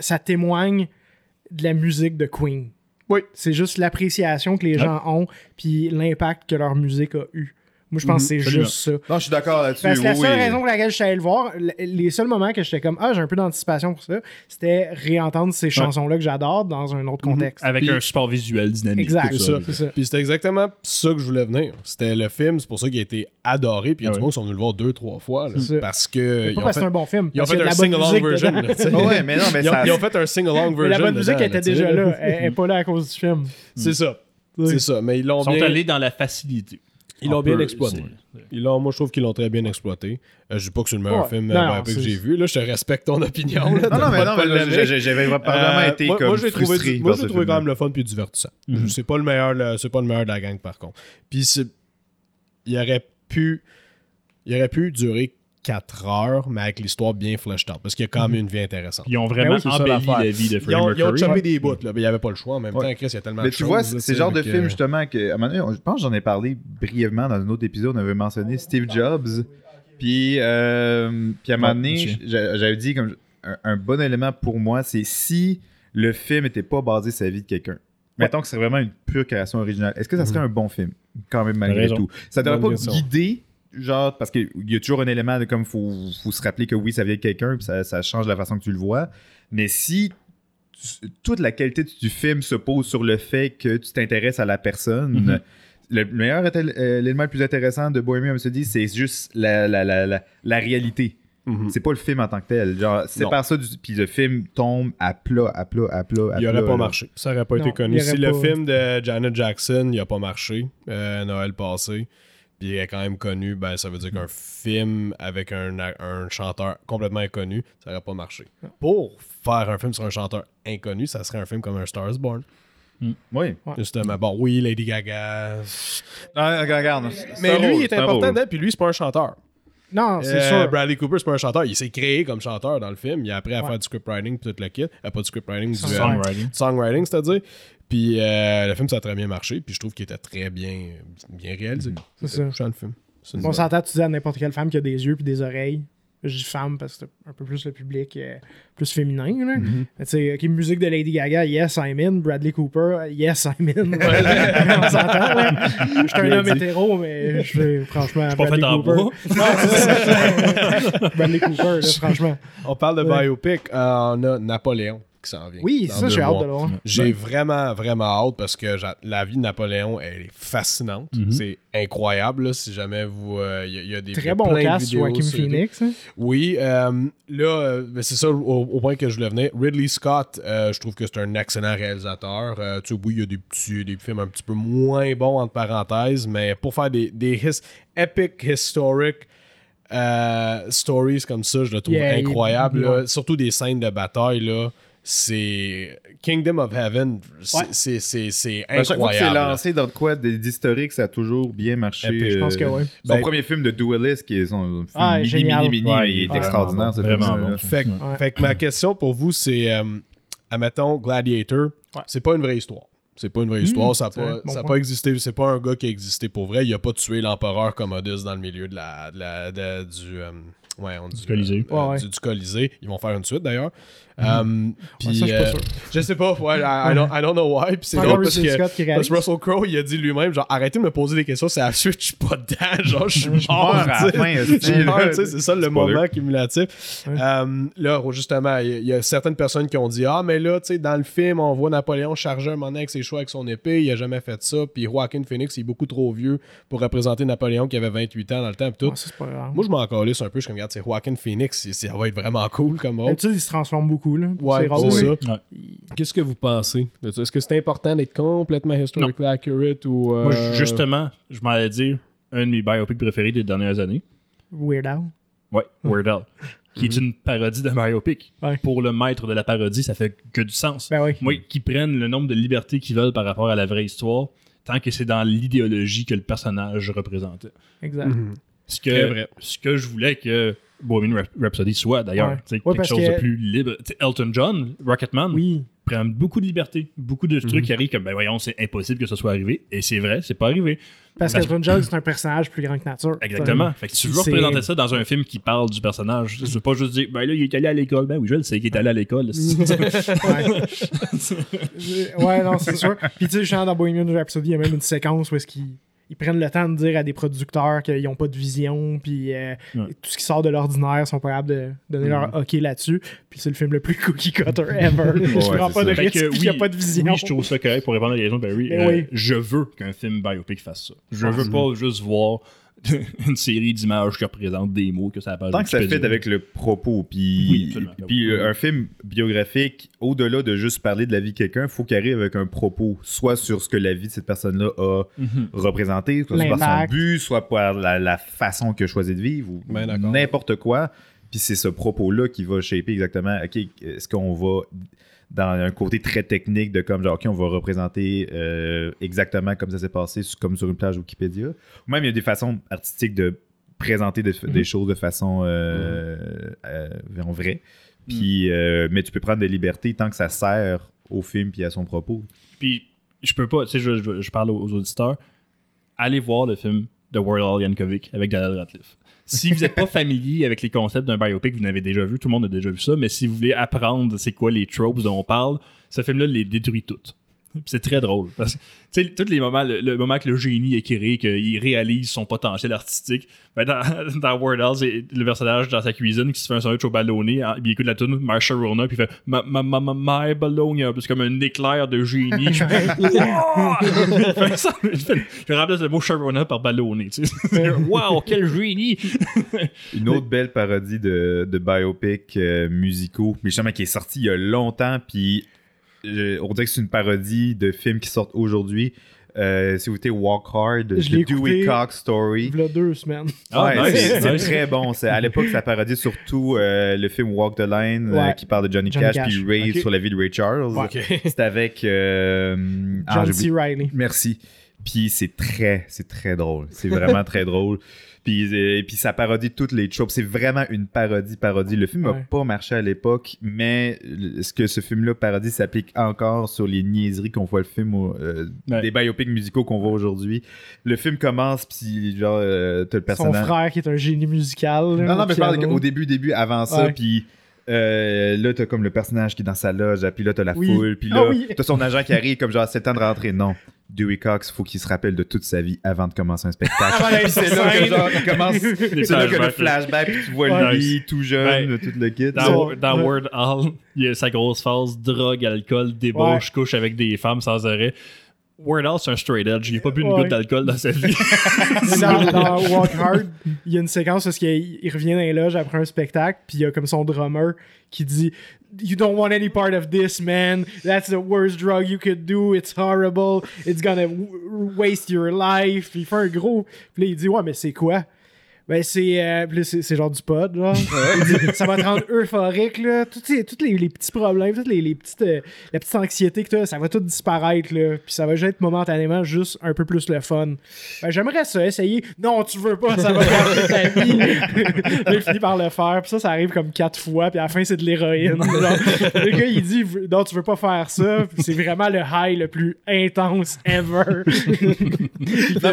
ça témoigne de la musique de Queen. Oui. C'est juste l'appréciation que les gens ont, puis l'impact que leur musique a eu. Moi, je pense que c'est juste ça. Non, je suis d'accord là-dessus. Parce que la seule raison pour laquelle je suis allé le voir, les seuls moments que j'étais comme, j'ai un peu d'anticipation pour ça, c'était réentendre ces chansons-là que j'adore dans un autre contexte. Avec un support visuel dynamique. Exact. C'est ça. Puis c'était exactement ça que je voulais venir. C'était le film, c'est pour ça qu'il a été adoré. Puis il y a du monde qui sont venus le voir 2-3 fois. Là, parce que. C'est pas parce que c'est un bon film. Ils ont fait un sing-along version. Ils ont fait un sing-along version. La bonne musique était déjà là. Elle n'est pas là à cause du film. C'est ça. C'est ça. Mais ils sont allés dans la facilité. Ils l'ont bien exploité. Moi, je trouve qu'ils l'ont très bien exploité. Je dis pas que c'est le meilleur film que j'ai vu. Là, je te respecte ton opinion. Là, non, mais j'avais probablement été comme frustré. Moi, j'ai trouvé quand même le fun puis divertissant. C'est pas le meilleur de la gang, par contre. Puis, il aurait pu durer 4 heures, mais avec l'histoire bien fleshed out, parce qu'il y a quand même une vie intéressante. Ils ont vraiment embelli la vie de Freddie Mercury. Ils ont chopé des bouts, là, mais il n'y avait pas le choix. En même temps, Chris, il y a tellement de choses. Mais tu vois, c'est le genre de film, justement, que, à un moment donné, je pense que j'en ai parlé brièvement dans un autre épisode, on avait mentionné Steve Jobs, puis à un moment donné, j'avais dit comme un bon élément pour moi, c'est si le film n'était pas basé sur la vie de quelqu'un. Mettons que c'est vraiment une pure création originale. Est-ce que ça serait un bon film, quand même, malgré tout? Ça ne devrait pas guider... Genre, parce qu'il y a toujours un élément de comme il faut se rappeler que oui, ça vient de quelqu'un, puis ça change la façon que tu le vois. Mais si toute la qualité du film se pose sur le fait que tu t'intéresses à la personne, l'élément le plus intéressant de Bohemian Rhapsody, c'est juste la réalité. Mm-hmm. C'est pas le film en tant que tel. Genre, sépare ça du. Puis le film tombe à plat. Il aurait pas marché. Ça aurait pas été connu. Si le film de Janet Jackson, il a pas marché, Noël passé, puis il est quand même connu, ben ça veut dire qu'un film avec un chanteur complètement inconnu, ça aurait pas marché. Non. Pour faire un film sur un chanteur inconnu, ça serait un film comme un Star Is Born. Oui. Justement. Bon, oui, Lady Gaga. Ah, regarde. Mais lui, il est important dedans, puis lui, c'est pas un chanteur. Non, c'est sûr. Bradley Cooper, c'est pas un chanteur. Il s'est créé comme chanteur dans le film. Il a appris à faire du scriptwriting puis tout le kit. Pas du scriptwriting, du songwriting, c'est-à-dire. Puis le film, ça a très bien marché. Puis je trouve qu'il était très bien réalisé. C'est ça. Le film. On s'entend, tu dis à n'importe quelle femme qui a des yeux puis des oreilles. Je dis femme parce que c'est un peu plus le public plus féminin. Là. Mm-hmm. Mais tu sais, okay, musique de Lady Gaga, yes, I'm in. Bradley Cooper, yes, I'm in. Voilà. On s'entend. Là. Je suis un homme hétéro, mais franchement, je Bradley Cooper. Non, c'est Bradley Cooper, là, franchement. On parle de biopic, on a Napoléon qui s'en vient. Oui, ça, j'ai hâte de le voir. J'ai vraiment, vraiment hâte parce que la vie de Napoléon, elle est fascinante. Mm-hmm. C'est incroyable, là, si jamais vous... y a des très bon cast sur Joaquin Phoenix. Hein? Oui, c'est ça au point que je voulais venir. Ridley Scott, je trouve que c'est un excellent réalisateur. Tu sais, oui, il y a des films un petit peu moins bons, entre parenthèses, mais pour faire des epic historic stories comme ça, je le trouve incroyable. Là, surtout des scènes de bataille, là. C'est Kingdom of Heaven, c'est incroyable. C'est lancé dans quoi d'historique, ça a toujours bien marché. Puis, je pense que oui. Son premier film de Duelist, qui est son film mini, il est extraordinaire. C'est vraiment bon. Fait que ma question pour vous, c'est, admettons, Gladiator, c'est pas une vraie histoire. C'est pas une vraie histoire, ça n'a pas existé. C'est pas un gars qui a existé pour vrai. Il a pas tué l'empereur Commodus dans le milieu du... du Colisée. Ils vont faire une suite d'ailleurs. Puis, ça, je sais pas. I don't know why. Puis c'est drôle parce que Russell Crowe, il a dit lui-même, genre, arrêtez de me poser des questions, c'est à la suite, je suis pas dedans, genre, je suis mort. C'est ça le moment cumulatif. Là, justement, il y a certaines personnes qui ont dit, ah, mais là, tu sais, dans le film, on voit Napoléon charger un moment avec ses choix, avec son épée, il a jamais fait ça. Puis Joaquin Phoenix, il est beaucoup trop vieux pour représenter Napoléon qui avait 28 ans dans le temps. Tout. Moi, je m'en calisse un peu, je suis comme, regarde, c'est Joaquin Phoenix, ça va être vraiment cool comme autre. Tu sais, il se transforme beaucoup. Cool, ouais, c'est ça. Ouais. Qu'est-ce que vous pensez? Est-ce que c'est important d'être complètement historically accurate ou... Moi, justement, je m'en allais dire un de mes biopics préférés des dernières années. Weird Al. Ouais, Weird Al. Qui est une parodie de biopic. Ouais. Pour le maître de la parodie, ça fait que du sens. Ben oui. Moi, qui prennent le nombre de libertés qu'ils veulent par rapport à la vraie histoire, tant que c'est dans l'idéologie que le personnage représentait. Exact. Mm-hmm. Ce que je voulais que Bohemian Rhapsody soit d'ailleurs quelque chose de plus libre. T'sais, Elton John, Rocketman prend beaucoup de liberté, beaucoup de trucs qui arrivent comme ben voyons, c'est impossible que ça soit arrivé, et c'est vrai, c'est pas arrivé. Parce que Elton John, c'est un personnage plus grand que nature. Exactement. Fait que tu veux représenter ça dans un film qui parle du personnage. Tu veux pas juste dire ben là, il est allé à l'école. Ben oui, je le sais qu'il est allé à l'école. Non, c'est sûr. Puis tu sais, genre dans Bohemian Rhapsody, il y a même une séquence où est-ce qu'il... Ils prennent le temps de dire à des producteurs qu'ils n'ont pas de vision, puis tout ce qui sort de l'ordinaire, ils sont capables de donner leur hockey là-dessus. Puis c'est le film le plus cookie cutter ever. Je prends pas de risque, il n'y a pas de vision. Oui, je trouve ça correct pour répondre à la question de Barry. Je veux qu'un film biopic fasse ça. Je veux pas juste voir une série d'images qui représentent des mots que ça parle. Tant que ça fait avec le propos, puis un film biographique, au-delà de juste parler de la vie de quelqu'un, il faut qu'il arrive avec un propos, soit sur ce que la vie de cette personne-là a représenté, soit par son but, soit par la façon qu'elle a choisi de vivre, ou n'importe quoi. Puis c'est ce propos-là qui va shaper exactement, OK, est-ce qu'on va... dans un côté très technique de comme genre, OK, on va représenter exactement comme ça s'est passé, comme sur une plage Wikipédia. Ou même, il y a des façons artistiques de présenter des choses de façon vraie. Puis, mais tu peux prendre des libertés tant que ça sert au film puis à son propos. Puis, je peux pas, tu sais, je parle aux auditeurs, allez voir le film de Weird Al Yankovic avec Daniel Radcliffe. Si vous n'êtes pas familier avec les concepts d'un biopic, vous n'avez déjà vu, tout le monde a déjà vu ça, mais si vous voulez apprendre c'est quoi les tropes dont on parle, ce film-là les détruit toutes. C'est très drôle. Parce que tous les moments, le moment que le génie est créé, qu'il réalise son potentiel artistique, ben dans Weird Al, c'est le personnage dans sa cuisine qui se fait un sandwich au ballonné, il écoute la tune Marsha Rona, puis il fait My Bologna. C'est comme un éclair de génie. Je remplace le mot Sharona par ballonné. Waouh, quel génie! Une autre belle parodie de biopic musicaux, mais justement qui est sortie il y a longtemps, puis. On dirait que c'est une parodie de films qui sortent aujourd'hui. Si vous écoutez Walk Hard The Dewey Cox Story. Il y a 2 semaines. Ah, ouais, nice. C'est très bon. C'est, à l'époque, ça parodiait surtout le film Walk the Line qui parle de Johnny Cash. Puis Ray sur la vie de Ray Charles. Ouais. Okay. C'est avec John C. Reilly. Merci. Puis c'est très drôle. C'est vraiment très drôle. Puis ça parodie toutes les tropes. C'est vraiment une parodie. Le film n'a pas marché à l'époque, mais ce que ce film-là parodie s'applique encore sur les niaiseries qu'on voit le film, des biopics musicaux qu'on voit aujourd'hui. Le film commence, puis genre, t'as le personnage. Son frère qui est un génie musical. Non, mais je parle au début, avant ça, puis... là t'as comme le personnage qui est dans sa loge, puis là t'as la foule, puis là t'as son agent qui arrive comme genre c'est le temps de rentrer. Non, Dewey Cox, faut qu'il se rappelle de toute sa vie avant de commencer un spectacle. C'est là que genre il commence, c'est là que le flashback, puis tu vois lui tout jeune, tout le kit. Dans Weird Al, il y a sa grosse phase drogue, alcool, débauche, couche avec des femmes sans arrêt. Weird Al, c'est un straight edge. Il n'a pas bu une goutte d'alcool dans sa vie. dans Walk Hard, il y a une séquence où il revient dans les loges après un spectacle, puis il y a comme son drummer qui dit « You don't want any part of this, man. That's the worst drug you could do. It's horrible. It's gonna waste your life. » Il fait un gros... Puis là, il dit « Ouais, mais c'est quoi? » Ben c'est genre du pod, genre. Ça va te rendre euphorique, là. Tous les petits problèmes, toutes la petite anxiété que t'as, ça va tout disparaître, là. Puis ça va juste être momentanément juste un peu plus le fun. Ben, j'aimerais ça essayer. Non, tu veux pas, ça va garder ta vie. Il finit par le faire. Puis ça arrive comme 4 fois. Puis à la fin, c'est de l'héroïne. Le gars, il dit, non, tu veux pas faire ça. Puis c'est vraiment le high le plus intense ever. Non,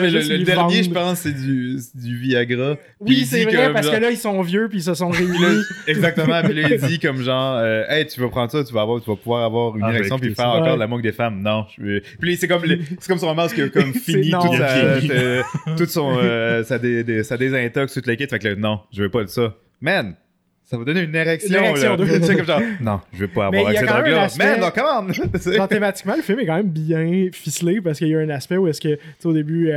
mais le dernier, je pense, c'est du Viagra. Puis oui, c'est vrai, parce genre... que là, ils sont vieux, puis ils se sont réunis. Exactement, puis là, il dit comme genre, « Hey, tu vas prendre ça, tu vas pouvoir avoir une érection, puis faire encore la manque des femmes. » Non. Puis c'est comme son roman, parce que comme fini sa désintox, toute la kit. Fait que là, non, je veux pas de ça. Man! Ça va donner une érection de... tu sais, comme genre, non, je vais pas avoir accès à drogue-là. Mais non, come on! Thématiquement, le film est quand même bien ficelé, parce qu'il y a un aspect où est-ce que, tu sais, au début...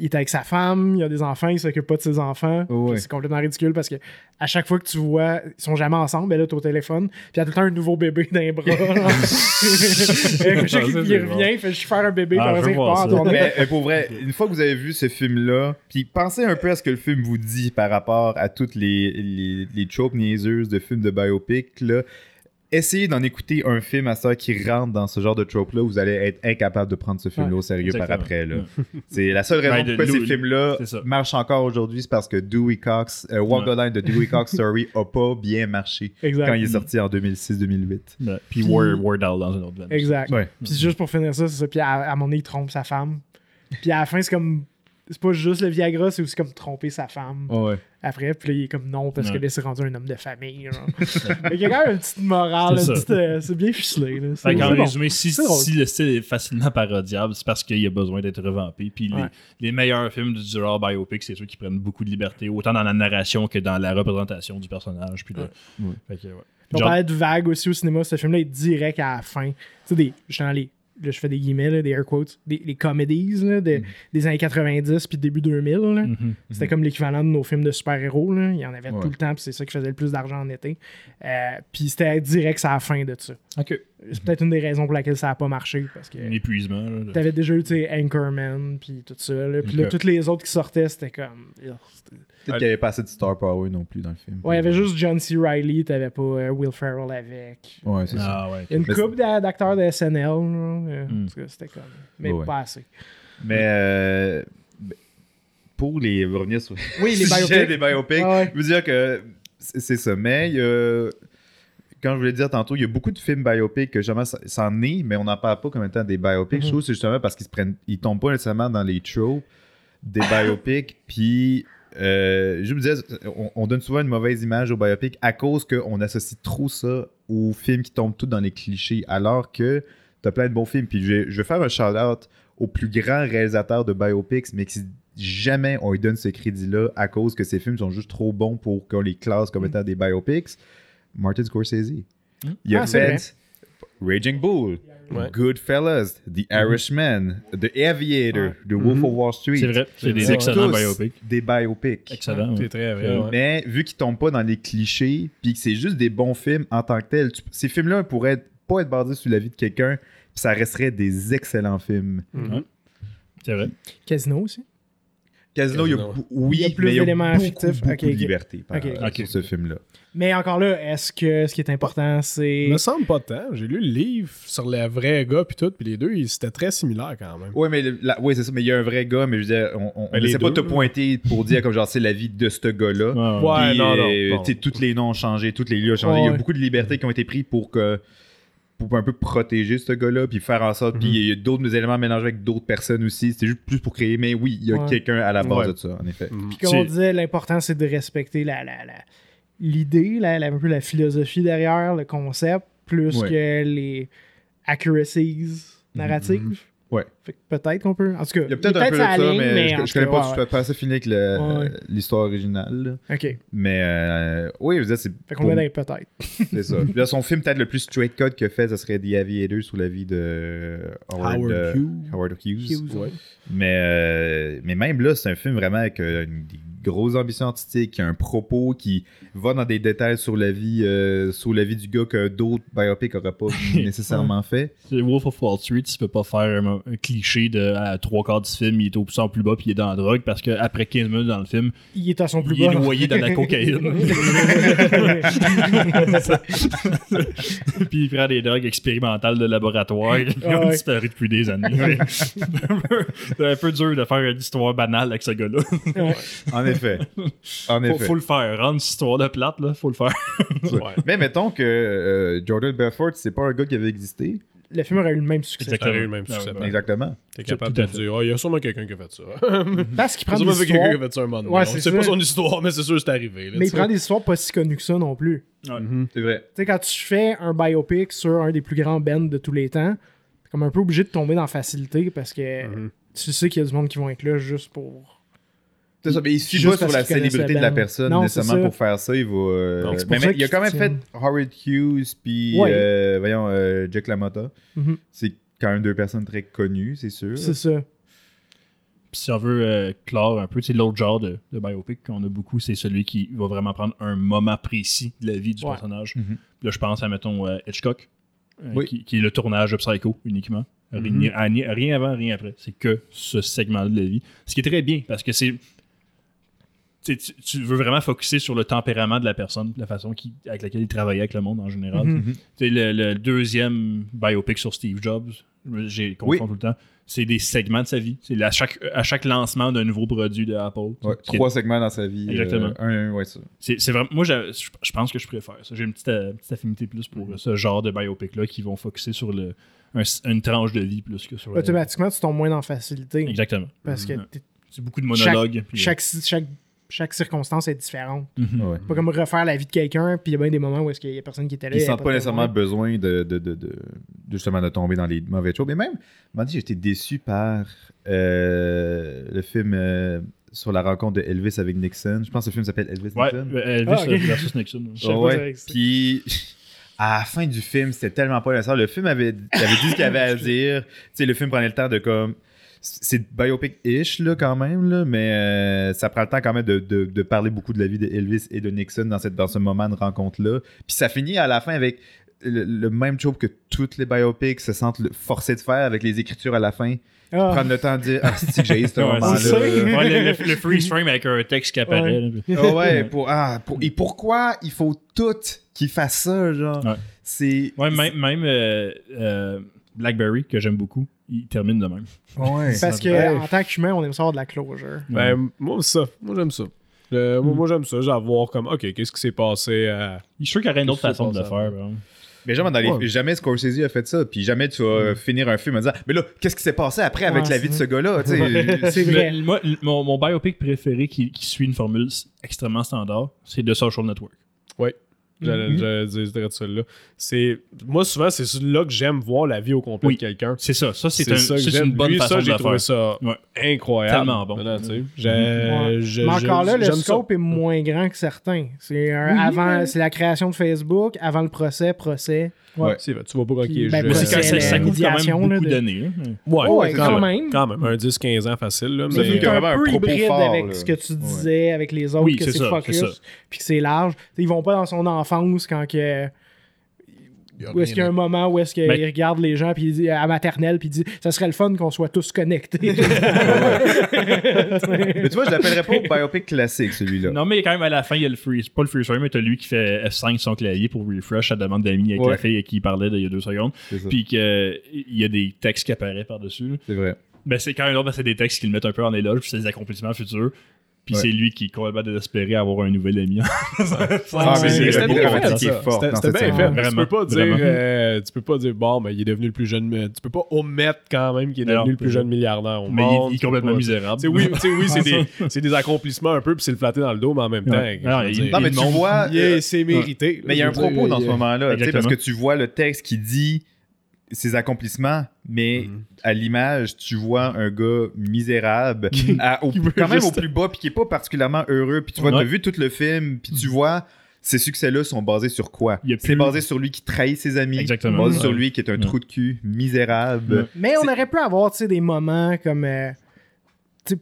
il est avec sa femme, il a des enfants, il s'occupe pas de ses enfants. Oui. C'est complètement ridicule parce que à chaque fois que tu vois, ils sont jamais ensemble, ben là, t'es au téléphone, puis il y a tout le temps un nouveau bébé dans les bras. Il revient, il fait juste faire un bébé pour dire pour vrai, une fois que vous avez vu ce film-là, puis pensez un peu à ce que le film vous dit par rapport à toutes les tropes niaiseuses de films de biopic, là. Essayez d'en écouter un film à ça qui rentre dans ce genre de trope-là, vous allez être incapable de prendre ce film-là au sérieux par après. Là. C'est la seule raison pourquoi ces films-là marchent encore aujourd'hui, c'est parce que Dewey Cox, Walk the Line de Dewey Cox Story a pas bien marché quand il est sorti en 2006-2008. Ouais. Puis Weird Al dans une autre veine. Exact. Ouais. Puis juste pour finir ça, c'est ça. Puis à un moment donné, il trompe sa femme. Puis à la fin, c'est comme... C'est pas juste le Viagra, c'est aussi comme tromper sa femme. Oh après, puis là, il est comme non, parce que là, c'est rendu un homme de famille. Mais il y a quand même une petite morale, c'est bien ficelé. Là. C'est en résumé, si le style est facilement parodiable, c'est parce qu'il y a besoin d'être revampé. Puis les meilleurs films du genre biopic, c'est ceux qui prennent beaucoup de liberté, autant dans la narration que dans la représentation du personnage. Puis on parlait de vague aussi au cinéma, ce film-là est direct à la fin. Tu sais, je fais des guillemets, là, des air quotes, les comedies là, des années 90 puis début 2000. Là. C'était comme l'équivalent de nos films de super-héros. Là. Il y en avait tout le temps, puis c'est ça qui faisait le plus d'argent en été. Puis c'était direct à la fin de ça. Okay. C'est peut-être une des raisons pour laquelle ça n'a pas marché. Parce que, un épuisement. Là, t'avais déjà eu Anchorman, puis tout ça. Puis là, toutes les autres qui sortaient, c'était comme... Peut-être qu'il n'y avait pas assez de star power non plus dans le film. Ouais, il y avait juste John C. Reilly, t'avais pas Will Ferrell avec. Ouais, c'est ça. Ouais, il y a une couple d'acteurs de SNL. En tout cas, c'était comme... Mais pas assez. Mais... pour les revenir sur... Oui, les biopics. Je veux dire que c'est ça. Mais il y a... Quand je voulais dire tantôt, il y a beaucoup de films biopics que jamais s'en est, mais on n'en parle pas comme étant des biopics. Je trouve que c'est justement parce qu'ils tombent pas nécessairement dans les tropes des biopics. Puis, je me disais, on donne souvent une mauvaise image aux biopics à cause qu'on associe trop ça aux films qui tombent tous dans les clichés. Alors que T'as plein de bons films. Puis je vais faire un shout-out aux plus grands réalisateurs de biopics, mais qui jamais on lui donne ce crédit-là à cause que ces films sont juste trop bons pour qu'on les classe comme étant des biopics. Martin Scorsese. Il y a Fence, Raging Bull, Goodfellas, The Irishman, The Aviator, The Wolf of Wall Street. C'est vrai, c'est des excellents biopics. Des biopics. Excellent, c'est très vrai. Mais vu qu'ils tombent pas dans les clichés, puis que c'est juste des bons films en tant que tels, ces films-là pourraient pas être basés sur la vie de quelqu'un, puis ça resterait des excellents films. C'est vrai. Casino aussi. Casino, il y a plus d'éléments fictifs, beaucoup de liberté sur ce film-là. Mais encore là, est-ce que ce qui est important, c'est... Il me semble pas tant. J'ai lu le livre sur le vrai gars puis tout, puis les deux, c'était très similaire quand même. Oui, mais oui, c'est ça, mais il y a un vrai gars, mais je veux dire, on essaie pas de te pointer pour dire comme genre c'est la vie de ce gars-là. Ouais, puis, non. Tu sais, tous les noms ont changé, tous les lieux ont changé. Il y a beaucoup de libertés qui ont été prises pour que... pour un peu protéger ce gars-là, puis faire en sorte, puis il y a d'autres éléments mélangés avec d'autres personnes aussi, c'était juste plus pour créer, mais oui, il y a quelqu'un à la base de ça, en effet. Puis comme on disait, l'important, c'est de respecter l'idée, un peu la philosophie derrière, le concept, plus que les accuracies narratives. Ouais. Fait que peut-être qu'on peut... En tout cas, il y a peut-être un peu de ça, ligne, mais je connais pas, je suis pas assez fini avec l'histoire originale. OK. Mais oui, vous dites, c'est... Fait qu'on l'aide peut-être. C'est ça. Là, son film peut-être le plus straight cut que fait, ça serait The Aviator sous la vie de Howard Hughes. Ouais. Mais même là, c'est un film vraiment avec des grosses ambitions artistiques, un propos qui va dans des détails sur la vie du gars que d'autres biopics n'auraient pas nécessairement fait. C'est Wolf of Wall Street, tu peux pas faire un cliché de à 3/4 du film, il est au plus bas puis il est dans la drogue parce qu'après 15 minutes dans le film, il est à son plus bas. Il est noyé dans la cocaïne. Puis il prend des drogues expérimentales de laboratoire qui ont disparu depuis des années. C'est un peu dur de faire une histoire banale avec ce gars-là. En effet. Faut le faire. Rendre cette histoire de plate, là, faut le faire. Mais mettons que Jordan Belfort, c'est pas un gars qui avait existé. Le film aurait eu le même succès. Exactement. T'es capable de dire, il y a sûrement quelqu'un qui a fait ça. Parce qu'il prend des histoires. Quelqu'un qui a fait ça un moment donné. Ouais, c'est pas son histoire, mais c'est sûr que c'est arrivé. Là, mais il prend des histoires pas si connues que ça non plus. C'est vrai. Tu sais, quand tu fais un biopic sur un des plus grands bands de tous les temps, t'es comme un peu obligé de tomber dans la facilité parce que tu sais qu'il y a du monde qui vont être là juste pour... C'est ça, mais il suffit pas sur la célébrité de la personne nécessairement pour faire ça. Il va. Mais il a quand même fait Howard Hughes puis Jack LaMotta. C'est quand même deux personnes très connues, c'est sûr. C'est ça. Puis si on veut clore un peu, c'est l'autre genre de biopic qu'on a beaucoup, c'est celui qui va vraiment prendre un moment précis de la vie du personnage. Là, je pense à, mettons, Hitchcock, qui est le tournage de Psycho uniquement. Rien avant, rien après. C'est que ce segment-là de la vie. Ce qui est très bien, parce que c'est... Tu veux vraiment focusser sur le tempérament de la personne, la façon avec laquelle il travaillait avec le monde en général. Le deuxième biopic sur Steve Jobs, j'ai confondu tout le temps, c'est des segments de sa vie. C'est à chaque lancement d'un nouveau produit de Apple. Trois segments dans sa vie. Exactement. Ça. C'est vraiment, moi, je pense que je préfère ça. J'ai une petite affinité plus pour ce genre de biopic-là qui vont focusser sur une tranche de vie plus que sur... Automatiquement, tu tombes moins dans la facilité. Exactement. Parce que c'est beaucoup de monologues. Chaque circonstance est différente. Pas comme refaire la vie de quelqu'un, puis il y a bien des moments où est-ce qu'il y a personne qui était là. Ils sentent pas nécessairement besoin de tomber dans les mauvais choses. Mais même, j'étais déçu par le film sur la rencontre de Elvis avec Nixon. Je pense que le film s'appelle Elvis Nixon. Elvis versus Nixon. Puis à la fin du film, c'était tellement pas nécessaire. Le film avait dit ce qu'il avait à dire. T'sais, le film prenait le temps de comme... C'est biopic-ish là, quand même, là, mais ça prend le temps quand même de parler beaucoup de la vie de Elvis et de Nixon dans ce moment de rencontre-là. Puis ça finit à la fin avec le même job que toutes les biopics se sentent forcés de faire avec les écritures à la fin. Prendre le temps de dire « Ah, c'est que j'ai ce moment-là. » le freeze frame avec un texte qui apparaît. Et pourquoi il faut tout qu'ils fassent ça, genre? Même Blackberry, que j'aime beaucoup, il termine de même. Parce qu'en tant qu'humain, on aime ça avoir de la closure. Moi, j'aime ça. Moi, j'aime ça. J'ai à voir comme, OK, qu'est-ce qui s'est passé? Je suis sûr qu'il y aurait une autre façon de le faire. Mais genre, jamais Scorsese a fait ça. Puis jamais tu vas finir un film en disant, mais là, qu'est-ce qui s'est passé après avec la vie de ce gars-là? C'est vrai. Moi, mon biopic préféré qui suit une formule extrêmement standard, c'est The Social Network. J'allais dire celle-là. Moi, souvent, c'est là que j'aime voir la vie au complet de quelqu'un. C'est ça. Ça, c'est une bonne façon de faire. J'ai trouvé ça incroyable. Tellement bon. Là, mais encore là, le scope est moins grand que certains. C'est la création de Facebook, avant le procès. Ouais. Tu vois pas quand il est jeune. Ça coûte quand même beaucoup d'années. Ouais, quand même. Quand même, un 10-15 ans facile. Là, mais c'est un peu hybride avec ce que tu disais, avec les autres, que c'est focus, puis que c'est large. Ils vont pas dans son enfance quand que... Où est-ce qu'il y a un moment où est-ce qu'il regarde les gens puis il dit, à maternelle, puis il dit « Ça serait le fun qu'on soit tous connectés. » Mais tu vois, je l'appellerais pas au biopic classique, celui-là. Non, mais quand même, à la fin, il y a le freeze. Pas le freeze frame, mais t'as lui qui fait F5 son clavier pour refresh à la demande d'amis avec la fille à qui il parlait il y a 2 secondes. Puis qu'il y a des textes qui apparaissent par-dessus. C'est vrai. Ben, c'est quand même là, c'est des textes qui le mettent un peu en éloge, puis c'est des accomplissements futurs. Puis c'est lui qui est complètement désespéré à avoir un nouvel ami. C'était bien fait. Tu peux pas dire, bon, mais il est devenu le plus jeune. Tu peux pas omettre quand même qu'il est devenu le plus jeune milliardaire au monde. Mais il est complètement misérable. C'est des accomplissements un peu, puis c'est le flatter dans le dos, mais en même temps. Non, mais tu vois, c'est mérité. Mais il y a un propos dans ce moment-là, parce que tu vois le texte qui dit ses accomplissements, mais à l'image, tu vois un gars misérable, au plus bas, puis qui n'est pas particulièrement heureux. Puis tu vois, tu as vu tout le film, puis tu vois, ces succès-là sont basés sur quoi? C'est basé sur lui qui trahit ses amis, basé sur lui qui est un trou de cul, misérable. Mais on aurait pu avoir des moments comme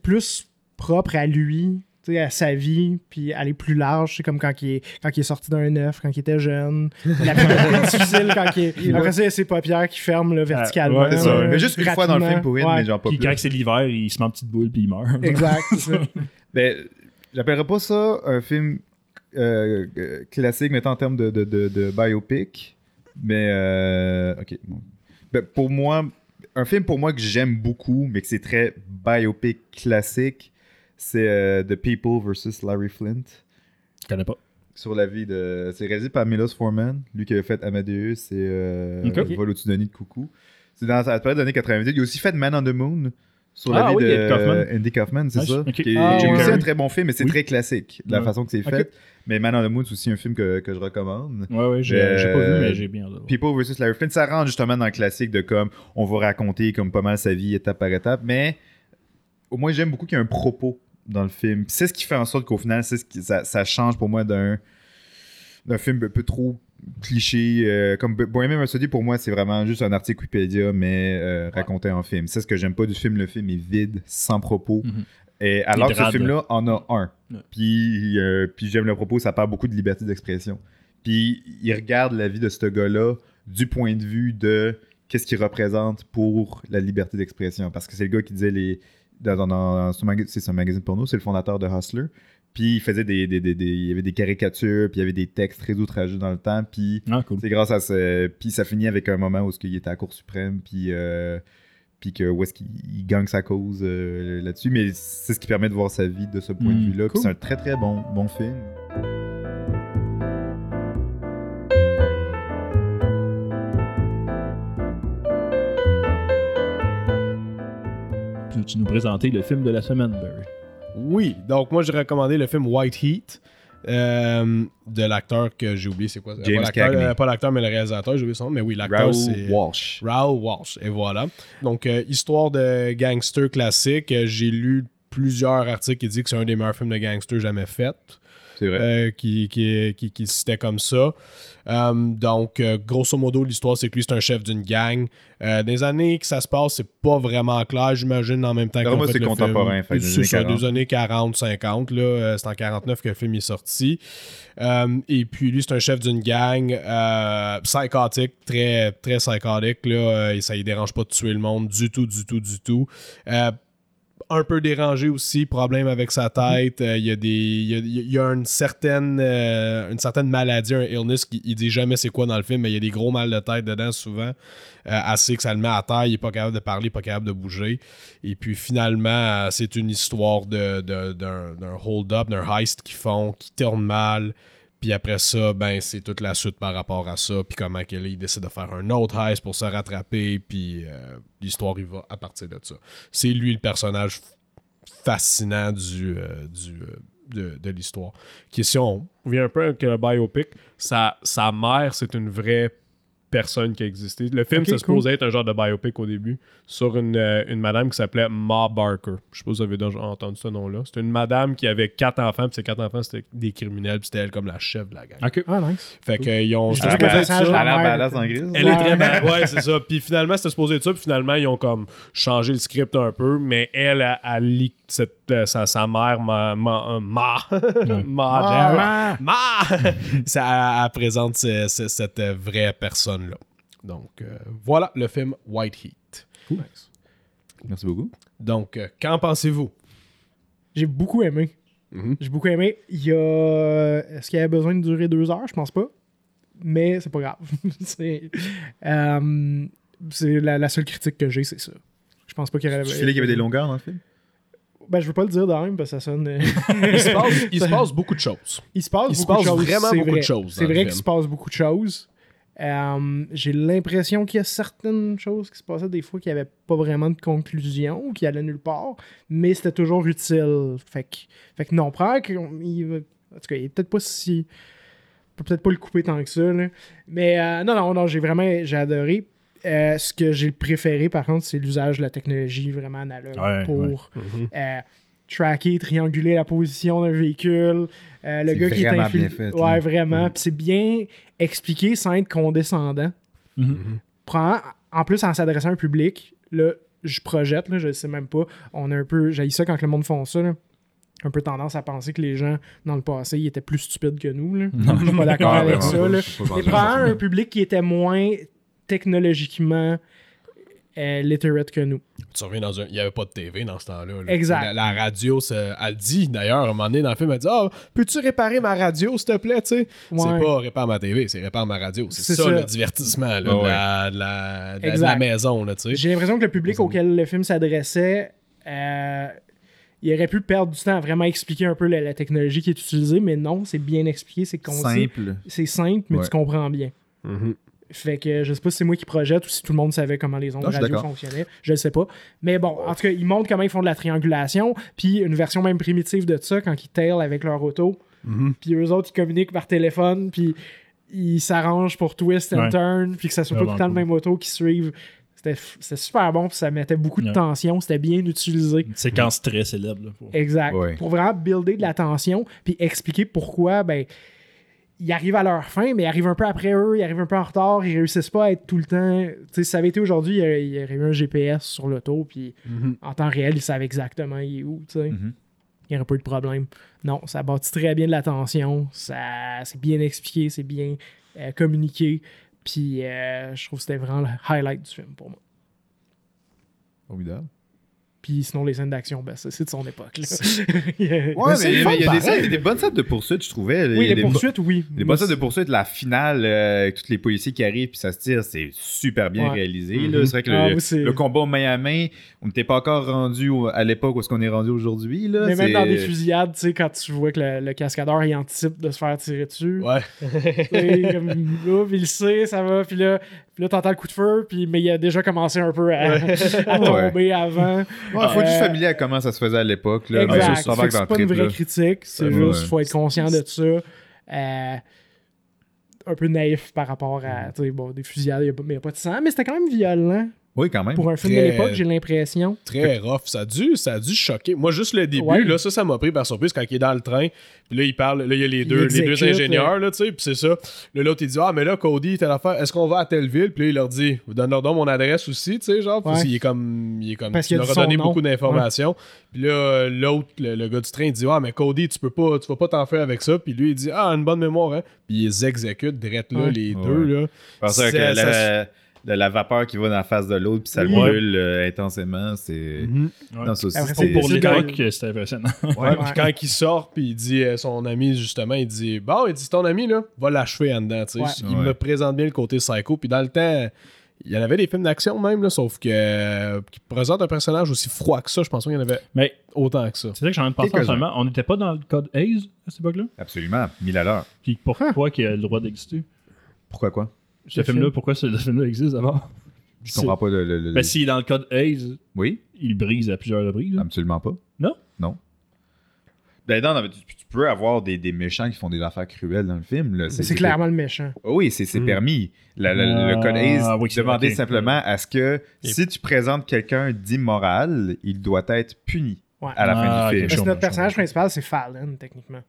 plus propres à lui, à sa vie, puis aller plus large. C'est comme quand il est sorti d'un œuf, quand il était jeune. La plus difficile, quand il est... Après ça, il y a ses paupières qui ferment là, verticalement. Ouais, c'est ça. Mais juste une fois dans le film pour mais genre pas plus. Quand c'est l'hiver, il se met en petite boule, puis il meurt. Exact, c'est ça. Ben, j'appellerais pas ça un film classique, mettons en termes de biopic. Mais, OK. Ben, pour moi, un film pour moi que j'aime beaucoup, mais que c'est très biopic classique, c'est The People versus Larry Flint. Je connais pas. Sur la vie de... C'est réalisé par Milos Forman, lui qui avait fait Amadeus et Vol au-dessus de nuit de coucou. C'est dans la période des années 90. Il a aussi fait Man on the Moon sur la vie de Kaufman. Andy Kaufman, c'est ça. Okay. J'ai aussi un très bon film, mais c'est très classique de la façon que c'est fait. Mais Man on the Moon, c'est aussi un film que je recommande. Ouais, j'ai pas vu, mais j'ai bien adoré. People versus Larry Flint, ça rentre justement dans le classique de comme on va raconter comme pas mal sa vie étape par étape, mais au moins j'aime beaucoup qu'il y ait un propos dans le film. Puis c'est ce qui fait en sorte qu'au final, ça change pour moi d'un film un peu trop cliché. Comme Bohemian Rhapsody, pour moi, c'est vraiment juste un article Wikipédia, mais raconté en film. C'est ce que j'aime pas du film. Le film est vide, sans propos. Mm-hmm. Et alors que ce film-là en a un. Ouais. Puis j'aime le propos, ça parle beaucoup de liberté d'expression. Puis il regarde la vie de ce gars-là du point de vue de qu'est-ce qu'il représente pour la liberté d'expression. Parce que c'est le gars qui disait les... c'est un magazine porno, c'est le fondateur de Hustler. Puis il faisait il y avait des caricatures, puis il y avait des textes très outrageux dans le temps. Puis c'est grâce à ça. Puis ça finit avec un moment où il était à la Cour suprême, puis que où est-ce qu'il gagne sa cause là-dessus. Mais c'est ce qui permet de voir sa vie de ce point de vue-là. Cool. Puis c'est un très très bon film. Tu nous présentais le film de la semaine, Barry. Oui, donc moi, j'ai recommandé le film White Heat de l'acteur que j'ai oublié, c'est quoi? Pas l'acteur, mais le réalisateur, j'ai oublié son nom, mais oui, l'acteur, c'est... Raoul Walsh, et voilà. Donc, histoire de gangster classique. J'ai lu plusieurs articles qui disent que c'est un des meilleurs films de gangster jamais fait. C'est vrai. Qui citait comme ça. Donc, grosso modo, l'histoire, c'est que lui, c'est un chef d'une gang. Des années que ça se passe, c'est pas vraiment clair, j'imagine, en même temps qu'on fait le film. C'est contemporain, c'est ça, des années 40, 50. Là, c'est en 49 que le film est sorti. Et puis, lui, c'est un chef d'une gang psychotique, très, très psychotique. Là, et ça ne dérange pas de tuer le monde du tout, du tout, du tout. Un peu dérangé aussi, problème avec sa tête. Il y a une certaine maladie, un illness, il dit jamais c'est quoi dans le film, mais il y a des gros mal de tête dedans souvent, assez que ça le met à terre, il est pas capable de parler, pas capable de bouger. Et puis finalement, c'est une histoire d'un hold-up, d'un heist qu'ils font, qui tourne mal. Puis après ça, ben c'est toute la suite par rapport à ça. Puis comment il décide de faire un autre heist pour se rattraper. Puis l'histoire, il va à partir de ça. C'est lui le personnage fascinant du de l'histoire. Qui, si on vient un peu avec le biopic, sa mère, c'est une vraie personne qui a existé. Le film, ça se posait être un genre de biopic au début sur une madame qui s'appelait Ma Barker. Je sais pas si vous avez déjà entendu ce nom-là. C'était une madame qui avait 4 enfants, puis ces 4 enfants, c'était des criminels, puis c'était elle comme la chef de la gang. OK. Ah, nice. Fait qu'ils ont... Elle est très badass. Ouais, c'est ça. Puis finalement, c'était supposé être ça, puis finalement, ils ont comme changé le script un peu, mais elle a leak sa mère, elle présente cette vraie personne. Là. Donc, voilà le film White Heat. Cool. Nice. Merci beaucoup. Donc, qu'en pensez-vous? J'ai beaucoup aimé. Mm-hmm. J'ai beaucoup aimé. Est-ce qu'il y avait besoin de durer 2 heures? Je pense pas. Mais c'est pas grave. C'est la seule critique que j'ai, c'est ça. Je pense pas qu'il y avait... Tu filais qu'il y avait des longueurs dans le film? Ben, je veux pas le dire de même parce que ça sonne... Il se passe beaucoup de choses. Il se passe vraiment beaucoup de choses. C'est vrai qu'il se passe beaucoup de choses. J'ai l'impression qu'il y a certaines choses qui se passaient des fois qui n'avaient pas vraiment de conclusion ou qui allaient nulle part, mais c'était toujours utile. Fait que non, en tout cas, il est peut-être pas si... On peut peut-être pas le couper tant que ça, là. Mais non, j'ai adoré. Ce que j'ai préféré, par contre, c'est l'usage de la technologie vraiment analogue pour... Ouais. Tracker, trianguler la position d'un véhicule. Le gars qui est infiltré. Ouais, vraiment. Puis c'est bien expliqué sans être condescendant. Mm-hmm. En plus, en s'adressant à un public, là, je projette, là, je ne sais même pas. On a un peu. J'haïs ça quand le monde font ça. Là. Un peu tendance à penser que les gens, dans le passé, ils étaient plus stupides que nous. Là. Non. Je suis pas d'accord avec ça. Là. Et prends un public qui était moins technologiquement. Literate que nous. Tu reviens dans il n'y avait pas de TV dans ce temps-là. Là. Exact. La radio, elle dit, d'ailleurs, à un moment donné dans le film, elle dit « Ah, oh, peux-tu réparer ma radio, s'il te plaît? » Ouais. C'est pas « Répare ma TV », c'est « Répare ma radio ». C'est ça, le divertissement là, de la maison. Là, j'ai l'impression que le public auquel le film s'adressait, il aurait pu perdre du temps à vraiment expliquer un peu la technologie qui est utilisée, mais non, c'est bien expliqué, c'est concis. C'est simple, mais tu comprends bien. Mm-hmm. Fait que je sais pas si c'est moi qui projette ou si tout le monde savait comment les ondes radio fonctionnaient, je le sais pas. Mais bon, en tout cas, ils montrent comment ils font de la triangulation, puis une version même primitive de ça quand ils tailent avec leur auto, puis eux autres ils communiquent par téléphone, puis ils s'arrangent pour twist and turn, puis que ça soit pas tout le temps le même auto qui suivent. C'était super bon, puis ça mettait beaucoup de tension, c'était bien utilisé. Une séquence très célèbre. Là, exact. Ouais. Pour vraiment builder de la tension, puis expliquer pourquoi, ils arrivent à leur fin, mais ils arrivent un peu après eux, ils arrivent un peu en retard, ils réussissent pas à être tout le temps... T'sais, si ça avait été aujourd'hui, il y aurait eu un GPS sur l'auto, puis en temps réel, ils savent exactement il est où. Il n'y aurait pas eu de problème. Non, ça bâtit très bien de la tension, c'est bien expliqué, c'est bien communiqué, puis je trouve que c'était vraiment le highlight du film pour moi. Formidable. Puis sinon, les scènes d'action, c'est de son époque. Il y a des bonnes scènes de poursuite, je trouvais. Oui, les poursuites, oui. Les bonnes scènes de poursuite, la finale, avec tous les policiers qui arrivent puis ça se tire, c'est super bien réalisé. Là. C'est vrai que le combat main à main, on n'était pas encore rendu à l'époque où est-ce qu'on est rendu aujourd'hui. Là, mais même dans des fusillades, tu sais, quand tu vois que le cascadeur, il anticipe de se faire tirer dessus. Ouais. Comme, il sait, ça va. Puis là, t'entends le coup de feu, mais il a déjà commencé un peu à tomber avant. Il faut être juste familier à comment ça se faisait à l'époque. Là, exact. C'est pas une vraie critique. C'est juste qu'il faut être conscient de ça. Un peu naïf par rapport à des fusillades, mais il n'y a pas de sang. Mais c'était quand même violent. Oui, quand même. Pour un film de l'époque, j'ai l'impression. Très rough. Ça a dû choquer. Moi, juste le début, là, ça m'a pris par surprise quand il est dans le train. Puis là, il parle. Là, il y a les deux ingénieurs, là, tu sais. Puis c'est ça. Là, l'autre, il dit « Ah, mais là, Cody, t'as l'affaire. Est-ce qu'on va à telle ville? » Puis là, il leur dit « Donne-leur donc mon adresse aussi, tu sais, genre. » Puis il est comme parce qu'il leur a donné beaucoup d'informations. Puis là, l'autre, le gars du train, il dit « Ah, mais Cody, tu vas pas t'en faire avec ça. » Puis lui, il dit « Ah, une bonne mémoire, hein. » Puis ils exécutent direct là, les deux, là. Parce que la vapeur qui va dans la face de l'autre puis ça le brûle intensément, c'est... Non, ça aussi, c'est... Pour les Grecs, c'était impressionnant. Puis quand il sort, puis il dit son ami, justement, il dit « Bon, ton ami, là, va l'achever en dedans. » Il me présente bien le côté psycho. Puis dans le temps, il y en avait des films d'action même, là, sauf que qui présente un personnage aussi froid que ça. Je pense qu'il y en avait autant que ça. C'est vrai que j'ai envie de penser seulement. On n'était pas dans le code Hays à cette époque-là? Absolument, 1000 à l'heure. Puis pourquoi qu'il a le droit d'exister? Pourquoi quoi? Pourquoi ce film-là existe d'abord? Je comprends pas le... Ben, s'il est dans le code Hays, il brise à plusieurs reprises. Là. Absolument pas. Non? Non. Ben non, mais tu peux avoir des méchants qui font des affaires cruelles dans le film. Là. C'est clairement le méchant. Oui, c'est permis. Le code Hays demandait simplement à ce que si tu présentes quelqu'un d'immoral, il doit être puni à la fin du film. Parce que notre personnage principal, c'est Fallon, techniquement.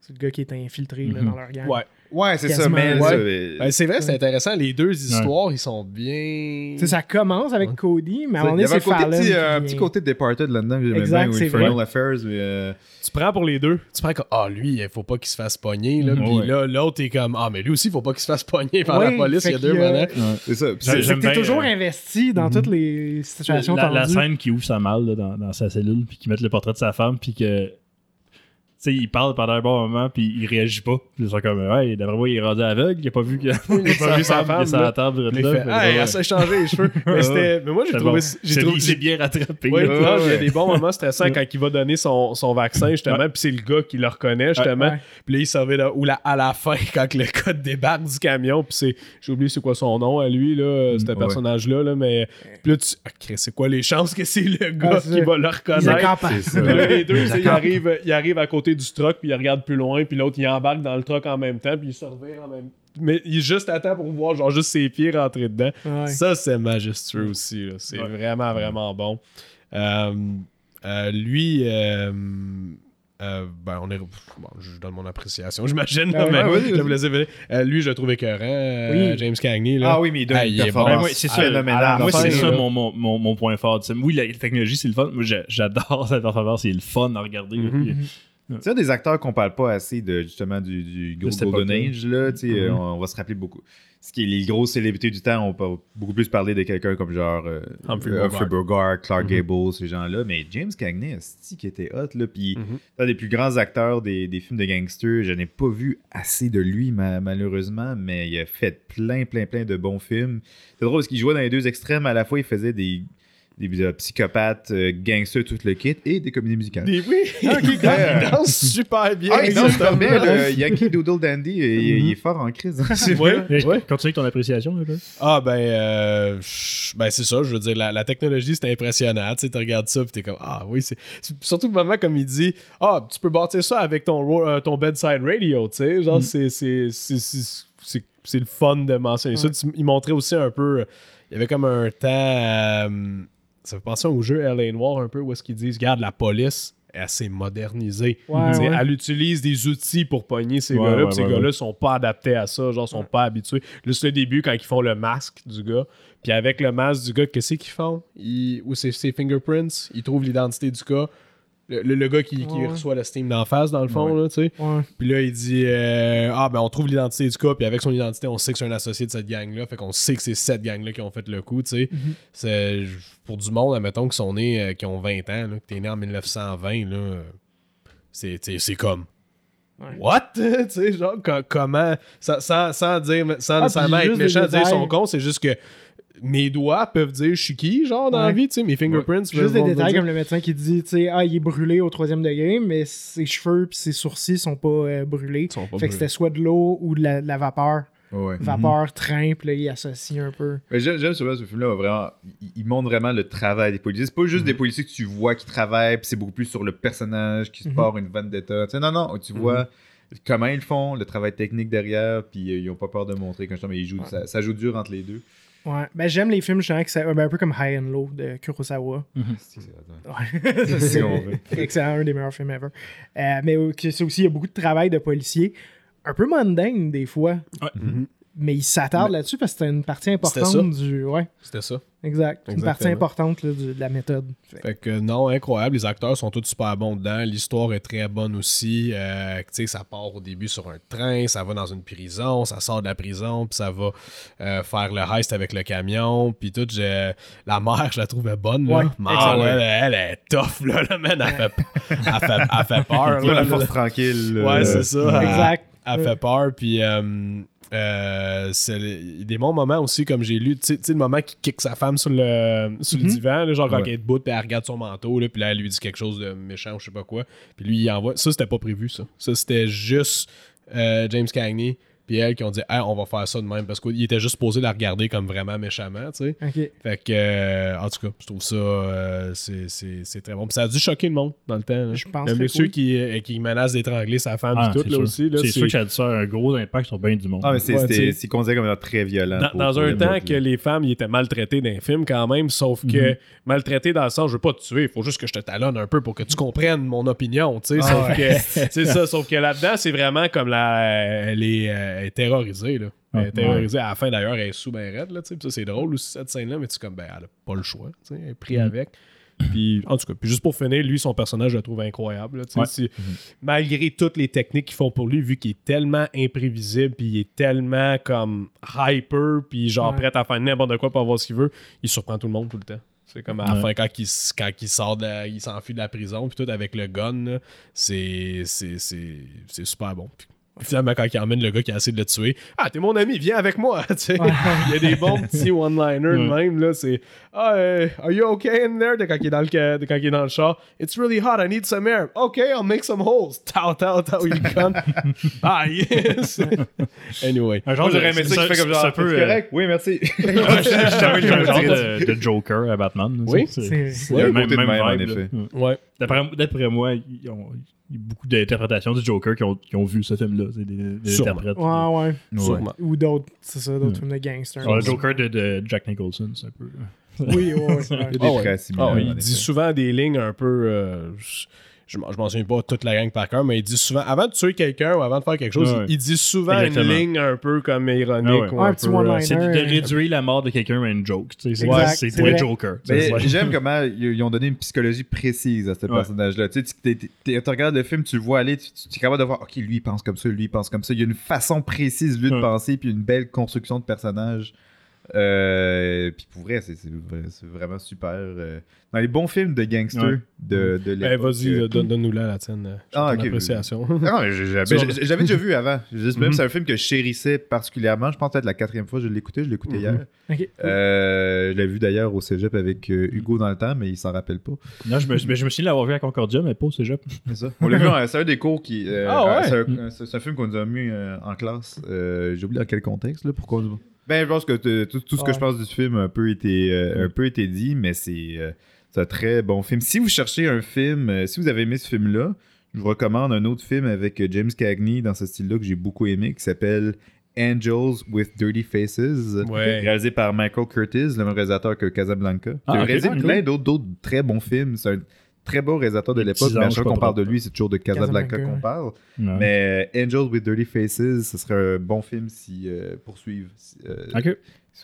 C'est le gars qui est infiltré là, dans leur gang. Ouais, c'est ça, mais... Ben, c'est vrai, c'est intéressant. Les deux histoires, ils sont bien... T'sais, ça commence avec Cody, mais à un moment donné, c'est Fallon. Il y avait un petit côté de Departed là-dedans, que j'aimais bien, ou Infernal Affairs. Mais tu prends pour les deux. Tu prends comme, lui, il faut pas qu'il se fasse pogner. Là, puis là, l'autre est comme, mais lui aussi, il faut pas qu'il se fasse pogner par la police. Il y a deux manières. C'est ça. C'est que t'es toujours investi dans toutes les situations tendues. La scène qui ouvre sa malle dans sa cellule, puis qui met le portrait de sa femme, puis que... T'sais, il parle pendant un bon moment, puis il réagit pas. Ils sont comme, ouais, d'après moi, il est rendu aveugle, il a pas vu sa femme, il est à la table. Il fait, elle s'est changé les cheveux. Mais moi, j'ai trouvé. Il s'est bien rattrapé. Ouais, il y a des bons moments stressants quand il va donner son vaccin, justement, puis c'est le gars qui le reconnaît, justement. Puis là, il s'en va à la fin, quand le code débarque du camion, puis c'est. J'ai oublié c'est quoi son nom à lui, là, ce personnage-là, là, mais. Puis là, c'est quoi les chances que c'est le gars qui va le reconnaître? Les deux, ils arrivent à côté du truck, puis il regarde plus loin, puis l'autre il embarque dans le truck en même temps, puis il se revient en même temps. Mais il est juste à temps pour voir, genre, juste ses pieds rentrer dedans. Ouais. Ça, c'est majestueux aussi. Là. C'est vraiment, vraiment bon. Je donne mon appréciation, j'imagine. Lui, je le trouve écœurant. James Cagney. Là. Ah oui, mais il donne une performance. C'est ça, moi, c'est ça mon point fort. Oui, la technologie, c'est le fun. Moi, j'adore cette performance. C'est le fun à regarder. C'est un des acteurs qu'on parle pas assez de, justement, du Golden Age. Là, on va se rappeler beaucoup. Ce qui est les grosses célébrités du temps, on peut beaucoup plus parler de quelqu'un comme genre Humphrey Bogart, Clark Gable, ces gens-là. Mais James Cagney, c'est qui était hot. Puis un des plus grands acteurs des films de gangsters. Je n'ai pas vu assez de lui, malheureusement, mais il a fait plein de bons films. C'est drôle parce qu'il jouait dans les deux extrêmes. À la fois, il faisait des psychopathes, gangsters, tout le kit, et des comédies musicales. Il danse super bien. Il danse super bien. Le Yankee Doodle Dandy, il est fort en crise. Hein? C'est vrai. Continue ton appréciation. Là. Ben c'est ça. Je veux dire, la technologie, c'est impressionnant. Tu sais, tu regardes ça, puis t'es comme, surtout le moment, comme il dit, tu peux bâtir ça avec ton bedside radio, tu sais. Genre, c'est le fun de mentionner ça. Il montrait aussi un peu... Il y avait comme un temps... Ça fait penser au jeu L.A. Noire un peu, où est-ce qu'ils disent, regarde, la police, elle s'est modernisée. Elle utilise des outils pour pogner ces gars-là, puis ces gars-là sont pas adaptés à ça, genre, sont pas habitués. Là, c'est le début, quand ils font le masque du gars, puis avec le masque du gars, qu'est-ce qu'ils font? Ou c'est ses fingerprints, ils trouvent l'identité du cas. Le gars qui reçoit le steam d'en face, dans le fond, là, tu sais. Puis là, il dit, on trouve l'identité du cas, puis avec son identité, on sait que c'est un associé de cette gang-là, fait qu'on sait que c'est cette gang-là qui ont fait le coup, tu sais. C'est, pour du monde, admettons, qui ont 20 ans, là, que t'es né en 1920, là, c'est comme... What? Tu sais, genre, comment... Sans dire... Sans être méchant, dire son con, c'est juste que... Mes doigts peuvent dire je suis qui, genre, dans la vie, tu sais, mes fingerprints. Juste des détails comme le médecin qui dit, tu sais, il est brûlé au 3e degré, mais ses cheveux pis ses sourcils sont pas brûlés. Sont pas fait brûlés. Que c'était soit de l'eau ou de la vapeur. Train, puis là, il associe un peu. Mais j'aime souvent ce film-là, vraiment, il montre vraiment le travail des policiers. C'est pas juste des policiers que tu vois qui travaillent, puis c'est beaucoup plus sur le personnage qui se porte une vendetta. Tu sais, non, tu vois... comment ils le font, le travail technique derrière, puis ils n'ont pas peur de montrer quand mais ils jouent, ça joue dur entre les deux. Ouais, ben j'aime les films, je sens que c'est un peu comme High and Low de Kurosawa. C'est excellent, un des meilleurs films ever. Mais c'est aussi, il y a beaucoup de travail de policiers, un peu mondaine des fois, mais ils s'attardent là-dessus parce que c'était une partie importante du... C'était ça. Exact. Exactement. Une partie importante là, de la méthode. Fait que non, incroyable. Les acteurs sont tous super bons dedans. L'histoire est très bonne aussi. Ça part au début sur un train, ça va dans une prison, ça sort de la prison, puis ça va faire le heist avec le camion. Puis tout, la mère, je la trouvais bonne. Là. Mère, là, elle est tough, là, le man. Elle fait peur. Là, la force tranquille. C'est ça. Exact. Elle fait peur, puis... c'est des bons moments aussi, comme j'ai lu, tu sais le moment qui kick sa femme sur le divan, là, genre quand elle est debout, puis elle regarde son manteau, là, puis là elle lui dit quelque chose de méchant ou je sais pas quoi, puis lui il envoie, ça c'était pas prévu, ça c'était juste James Cagney Puis elle qui ont dit hey, on va faire ça de même parce qu'il était juste supposé la regarder comme vraiment méchamment, tu sais. Okay. Fait que en tout cas, je trouve ça c'est très bon. Puis ça a dû choquer le monde dans le temps. Je pense le monsieur qui menace d'étrangler sa femme et tout là sûr. Aussi là, c'est sûr que ça a dû faire un gros impact sur bien du monde. Ah mais c'est considéré comme très violent. Dans un temps que les femmes étaient maltraitées dans les films quand même, sauf que maltraitées dans le sens je veux pas te tuer, il faut juste que je te talonne un peu pour que tu comprennes mon opinion, tu sais. C'est ça, sauf que là-dedans, c'est vraiment comme elle est terrorisée, là. Elle est terrorisée. À la fin, d'ailleurs, elle est sous ben raide, là, tu sais. Ça, c'est drôle aussi, cette scène-là, mais tu comme, elle a pas le choix, tu sais. Elle est prise avec. Puis, en tout cas, puis juste pour finir, lui, son personnage, je le trouve incroyable, là, tu sais. Ouais. Malgré toutes les techniques qu'ils font pour lui, vu qu'il est tellement imprévisible, puis il est tellement, comme, hyper, puis genre prêt à faire n'importe quoi pour avoir ce qu'il veut, il surprend tout le monde tout le temps. C'est comme à la fin, quand il sort il s'enfuit de la prison, puis tout avec le gun, là, c'est super bon. Puis, finalement, quand il emmène le gars qui a essayé de le tuer, t'es mon ami, viens avec moi. Il y a des bons petits one-liners même. Là, c'est are you okay in there? Quand il est dans le char, it's really hot, I need some air. Okay, I'll make some holes. Tao, you can. Bye. Anyway. Un genre de remédier qui fait comme genre. C'est correct? Oui, merci. Un genre de Joker à Batman. Oui, c'est le même vibe, en effet. Ouais. D'après moi, il y a beaucoup d'interprétations du Joker qui ont vu ce film-là. C'est des interprètes. Ouais. Sûrement. Ou d'autres, c'est ça, d'autres films de gangsters. Le Joker de Jack Nicholson, c'est un peu... Oui, c'est vrai. Il dit souvent des lignes un peu... je m'en souviens pas toute la gang par cœur, mais il dit souvent, avant de tuer quelqu'un ou avant de faire quelque chose, il dit souvent une ligne un peu comme ironique. Ou un petit one-liner. C'est de réduire la mort de quelqu'un à une joke. C'est pour les Joker. J'aime comment ils ont donné une psychologie précise à ce personnage-là. Tu regardes le film, tu le vois aller, tu es capable de voir, ok, lui il pense comme ça, lui il pense comme ça. Il y a une façon précise, lui, de penser, puis une belle construction de personnage. Puis pour vrai, c'est vraiment super. Dans les bons films de gangsters de l'époque. Hey, vas-y, donne-nous-la la tienne. Okay, appréciation. J'avais déjà vu avant. Même c'est un film que je chérissais particulièrement. Je pense peut-être la 4e fois que je l'écoutais. Je l'écoutais hier. Okay. Je l'ai vu d'ailleurs au cégep avec Hugo dans le temps, mais il s'en rappelle pas. Non, je me souviens de l'avoir vu à Concordia, mais pas au cégep. C'est ça. On l'a vu, c'est un des cours qui... c'est un film qu'on nous a mis en classe. J'ai oublié dans quel contexte, là, pourquoi... Je pense que tout ce que je pense du film a un peu été dit, mais c'est un très bon film. Si vous cherchez un film, si vous avez aimé ce film-là, je vous recommande un autre film avec James Cagney dans ce style-là que j'ai beaucoup aimé, qui s'appelle Angels with Dirty Faces, réalisé par Michael Curtiz, le même réalisateur que Casablanca. Il a réalisé plein d'autres très bons films. C'est un très beau réalisateur de l'époque, mais à chaque fois qu'on parle de lui, c'est toujours de Casablanca qu'on parle. Non. Mais Angels with Dirty Faces, ce serait un bon film si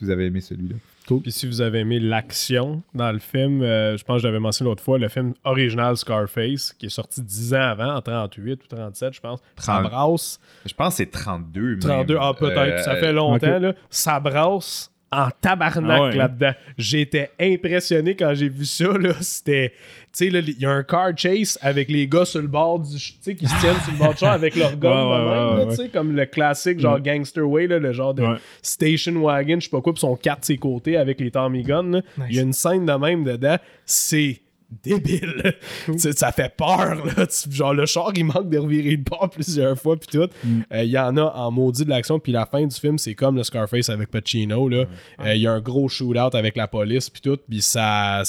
vous avez aimé celui-là. Puis si vous avez aimé l'action dans le film, je pense que j'avais mentionné l'autre fois, le film original Scarface, qui est sorti 10 ans avant, en 38 ou 37, je pense. Ça brasse. Je pense que c'est 32. 32, peut-être. Ça fait longtemps. Là. Ça brasse en tabarnak là-dedans. J'étais impressionné quand j'ai vu ça. Là. C'était... Tu sais, là, il y a un car chase avec les gars sur le bord du... Tu sais, qui se tiennent sur le bord du char avec leur gomme tu sais, comme le classique, genre gangster way, là, le genre de station wagon, je sais pas quoi, pis son 4 de ses côtés avec les Tommy Gun. Il y a une scène de même dedans. C'est débile. Ça fait peur, là. Genre, le char, il manque de revirer de bord plusieurs fois, pis tout. Il y en a en maudit de l'action, puis la fin du film, c'est comme le Scarface avec Pacino, là. Il y a un gros shootout avec la police, puis tout, puis ça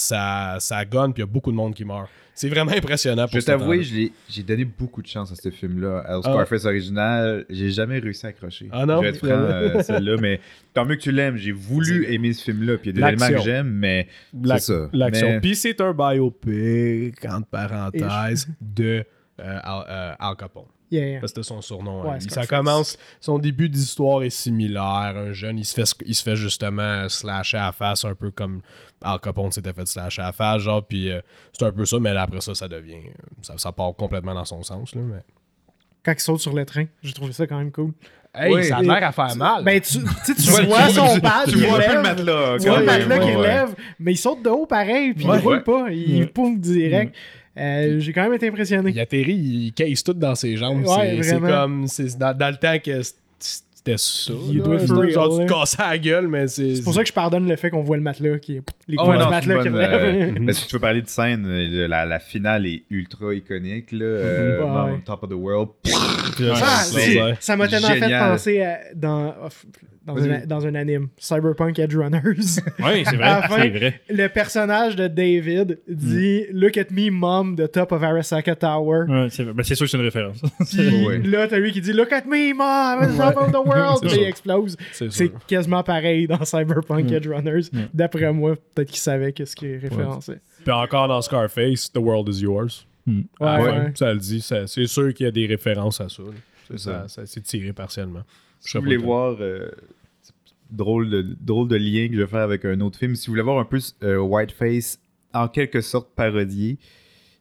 gonne, puis il y a beaucoup de monde qui meurt. C'est vraiment impressionnant pour ça. Je vais t'avouer, j'ai donné beaucoup de chance à ce film-là. Au Scarface original, j'ai jamais réussi à accrocher. Je vais te prendre celle-là, mais tant mieux que tu l'aimes. J'ai voulu aimer ce film-là, puis il y a des éléments que j'aime, mais c'est ça. L'action. Mais... Puis c'est un biopic, entre parenthèses, de Al Capone. Parce que c'était son surnom. Ça commence, son début d'histoire est similaire. Un jeune, il se fait justement slasher à la face, un peu comme Al Capone s'était fait slasher à la face, genre, puis c'est un peu ça, mais là, après ça, ça devient... Ça part complètement dans son sens, là, mais... Quand il saute sur le train, j'ai trouvé ça quand même cool. Ça a l'air à faire mal. Ben, tu vois son pad, tu vois un peu le matelas. Tu vois le matelas qui lève, mais il saute de haut pareil, puis il roule pas, il pouffe direct. J'ai quand même été impressionné. Il atterrit, il casse tout dans ses jambes. C'est comme dans le temps que c'était ça. Il doit finir genre tu te casses à la gueule, mais c'est. C'est pour ça que je pardonne le fait qu'on voit le matelas qui est. Les coups de matelas qui rêvent. Mais si tu veux parler de scène, la finale est ultra iconique, là. Dans Top of the World. Ça m'a tellement fait penser à. Dans un anime, Cyberpunk Edge Runners. Oui, c'est vrai. Enfin, c'est vrai. Le personnage de David dit Look at me, mom, the top of Arasaka Tower. Ouais, c'est sûr que c'est une référence. Puis là, t'as lui qui dit Look at me, mom, the top of the world. Et il explose. C'est quasiment pareil dans Cyberpunk Edge Runners. D'après moi, peut-être qu'il savait qu'est-ce qui est référencé. Puis encore dans Scarface, The World is yours. Ça le dit. C'est sûr qu'il y a des références à ça. Ça c'est tiré partiellement. Si vous voulez voir drôle de lien que je vais faire avec un autre film, si vous voulez voir un peu Whiteface en quelque sorte parodié,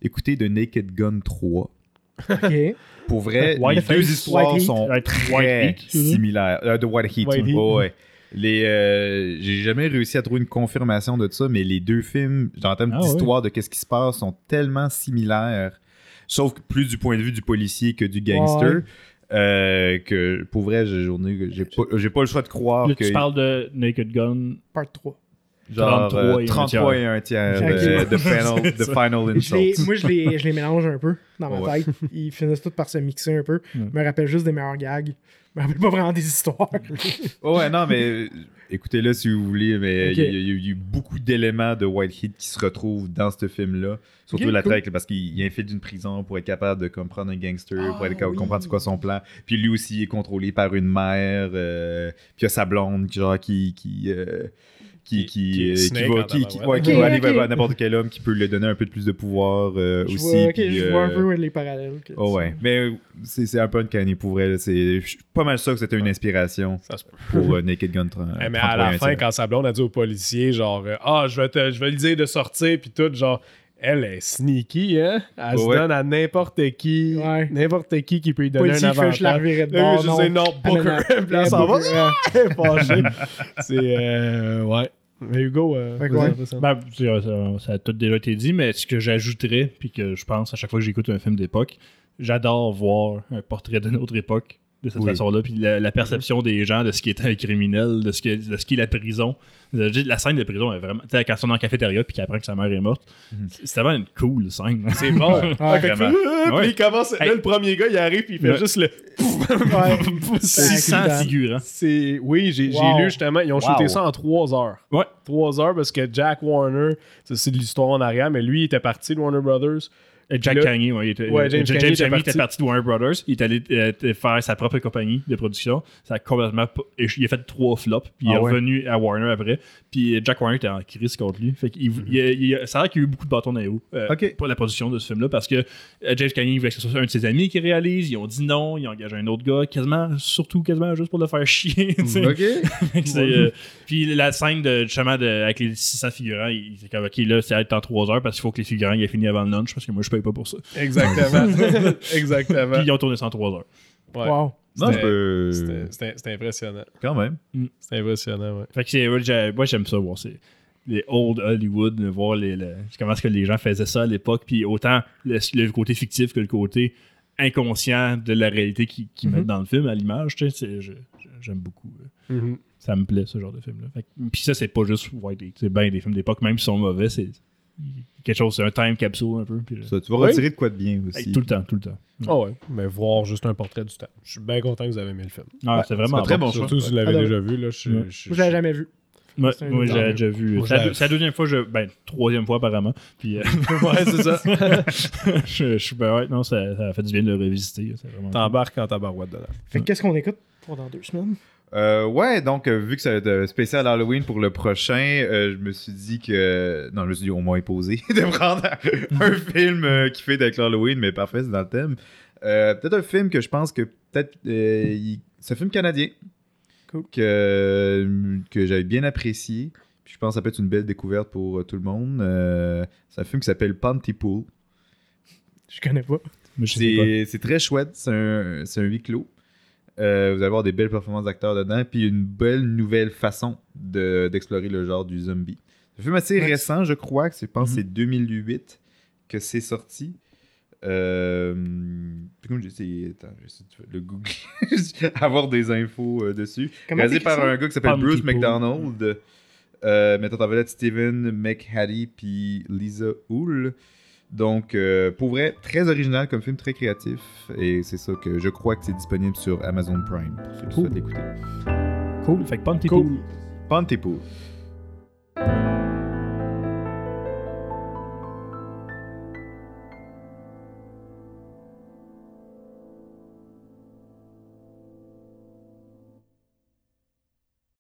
écoutez The Naked Gun 3. Okay. Pour vrai, les deux histoires sont très similaires. De White Heat. J'ai jamais réussi à trouver une confirmation de ça, mais les deux films, en termes d'histoire de qu'est-ce qui se passe, sont tellement similaires, sauf que plus du point de vue du policier que du gangster. Ouais. Que pour vrai, j'ai pas le choix de croire là, que. Tu parles de Naked Gun Part 3. Genre 33 et un tiers de Final Insult. Moi, je les mélange un peu dans ma tête. Ils finissent tous par se mixer un peu. Je me rappelle juste des meilleurs gags. Je me rappelle pas vraiment des histoires. Mais écoutez-le si vous voulez. Mais il y a eu beaucoup d'éléments de White Heat qui se retrouvent dans ce film-là. Surtout la traque, parce qu'il infiltre d'une prison pour être capable de comprendre un gangster, pour être capable de comprendre c'est quoi son plan. Puis lui aussi, il est contrôlé par une mère. Puis il y a sa blonde qui va aller vers n'importe quel homme qui peut lui donner un peu plus de pouvoir aussi. Je vois un peu les parallèles. Mais c'est un peu une canne pour vrai. Je suis pas mal sûr que c'était une inspiration pour Naked Gun 30. Mais à la fin, quand sa blonde a dit au policier, genre, je vais lui dire de sortir, puis tout, genre, elle est sneaky, hein? Elle se donne à n'importe qui peut lui donner un avantage. Je la revirais de bord, non. Je dis, non, Booker, puis elle s'en va. C'est mais Hugo, ça a tout déjà été dit, mais ce que j'ajouterais, puis que je pense à chaque fois que j'écoute un film d'époque, j'adore voir un portrait d'une autre époque de cette façon-là, puis la perception des gens de ce qui était un criminel, de ce qui est la prison. La scène de prison est vraiment... Tu sais, quand ils sont dans la cafétéria puis qu'il apprend que sa mère est morte, c'est vraiment une cool scène. C'est bon. Puis il commence... Là, le premier gars, il arrive puis il fait juste le... 600 figurants. Oui, j'ai lu justement... Ils ont shooté ça en 3 heures. Ouais. 3 heures parce que Jack Warner, c'est de l'histoire en arrière, mais lui, il était parti de Warner Brothers... James Cagney était parti de Warner Brothers. Il est allé faire sa propre compagnie de production. Ça a complètement... Il a fait 3 flops, puis il est revenu à Warner après. Puis Jack Warner était en crise contre lui. Fait qu'il, ça a l'air qu'il y a eu beaucoup de bâtons dans les roues pour la production de ce film-là, parce que James Cagney voulait que ce soit un de ses amis qui réalise. Ils ont dit non, ils ont engagé un autre gars, quasiment juste pour le faire chier. Puis la scène de avec les 600 figurants, il était comme, OK, là, ça va être en 3 heures, parce qu'il faut que les figurants aient fini avant le lunch, parce que moi, je paye pas pour ça. Exactement. Puis ils ont tourné ça en 3 heures. Ouais. Wow. C'était impressionnant. Quand même. C'était impressionnant, ouais. Fait que moi, j'aime ça, voir les old Hollywood, voir comment est-ce que les gens faisaient ça à l'époque, puis autant le côté fictif que le côté inconscient de la réalité qu'ils mettent dans le film, à l'image, tu sais, j'aime beaucoup. Ça me plaît, ce genre de film-là. Puis ça, c'est pas juste White Heat. C'est bien des films d'époque, même s'ils sont mauvais, c'est... quelque chose, c'est un time capsule un peu. Puis ça, tu vas retirer de quoi de bien aussi. Hey, tout le temps. Mais voir juste un portrait du temps. Je suis bien content que vous avez aimé le film. C'est vraiment très bon. Surtout si vous l'avez déjà vu. Là, je l'avais jamais vu. Moi, je l'avais déjà vu. C'est la deuxième fois, troisième fois apparemment. Puis, c'est ça. Je suis ça fait du bien de le revisiter. T'embarques quand tabarouette dedans. Fait qu'est-ce qu'on écoute pour dans 2 semaines? Donc vu que ça va être spécial Halloween pour le prochain, je me suis dit on m'a imposé de prendre un film qui fait avec l'Halloween, mais parfait, c'est dans le thème. Peut-être un film que je pense que c'est un film canadien que j'avais bien apprécié, puis je pense que ça peut être une belle découverte pour tout le monde. C'est un film qui s'appelle Pontypool. Je connais pas. C'est très chouette, c'est un huis clos. Vous allez avoir des belles performances d'acteurs dedans, puis une belle nouvelle façon d'explorer le genre du zombie. C'est un film assez récent, je crois, je pense que c'est 2008 que c'est sorti. Comme j'essaie de le Google, avoir des infos dessus. Réalisé par un gars qui s'appelle Bruce McDonald. Mettant en vedette Steven McHattie puis Lisa Houle. Donc, pour vrai, très original comme film, très créatif. Et c'est ça que je crois que c'est disponible sur Amazon Prime. Pour ceux qui souhaitent l'écouter. Cool. Fait que Pontypool.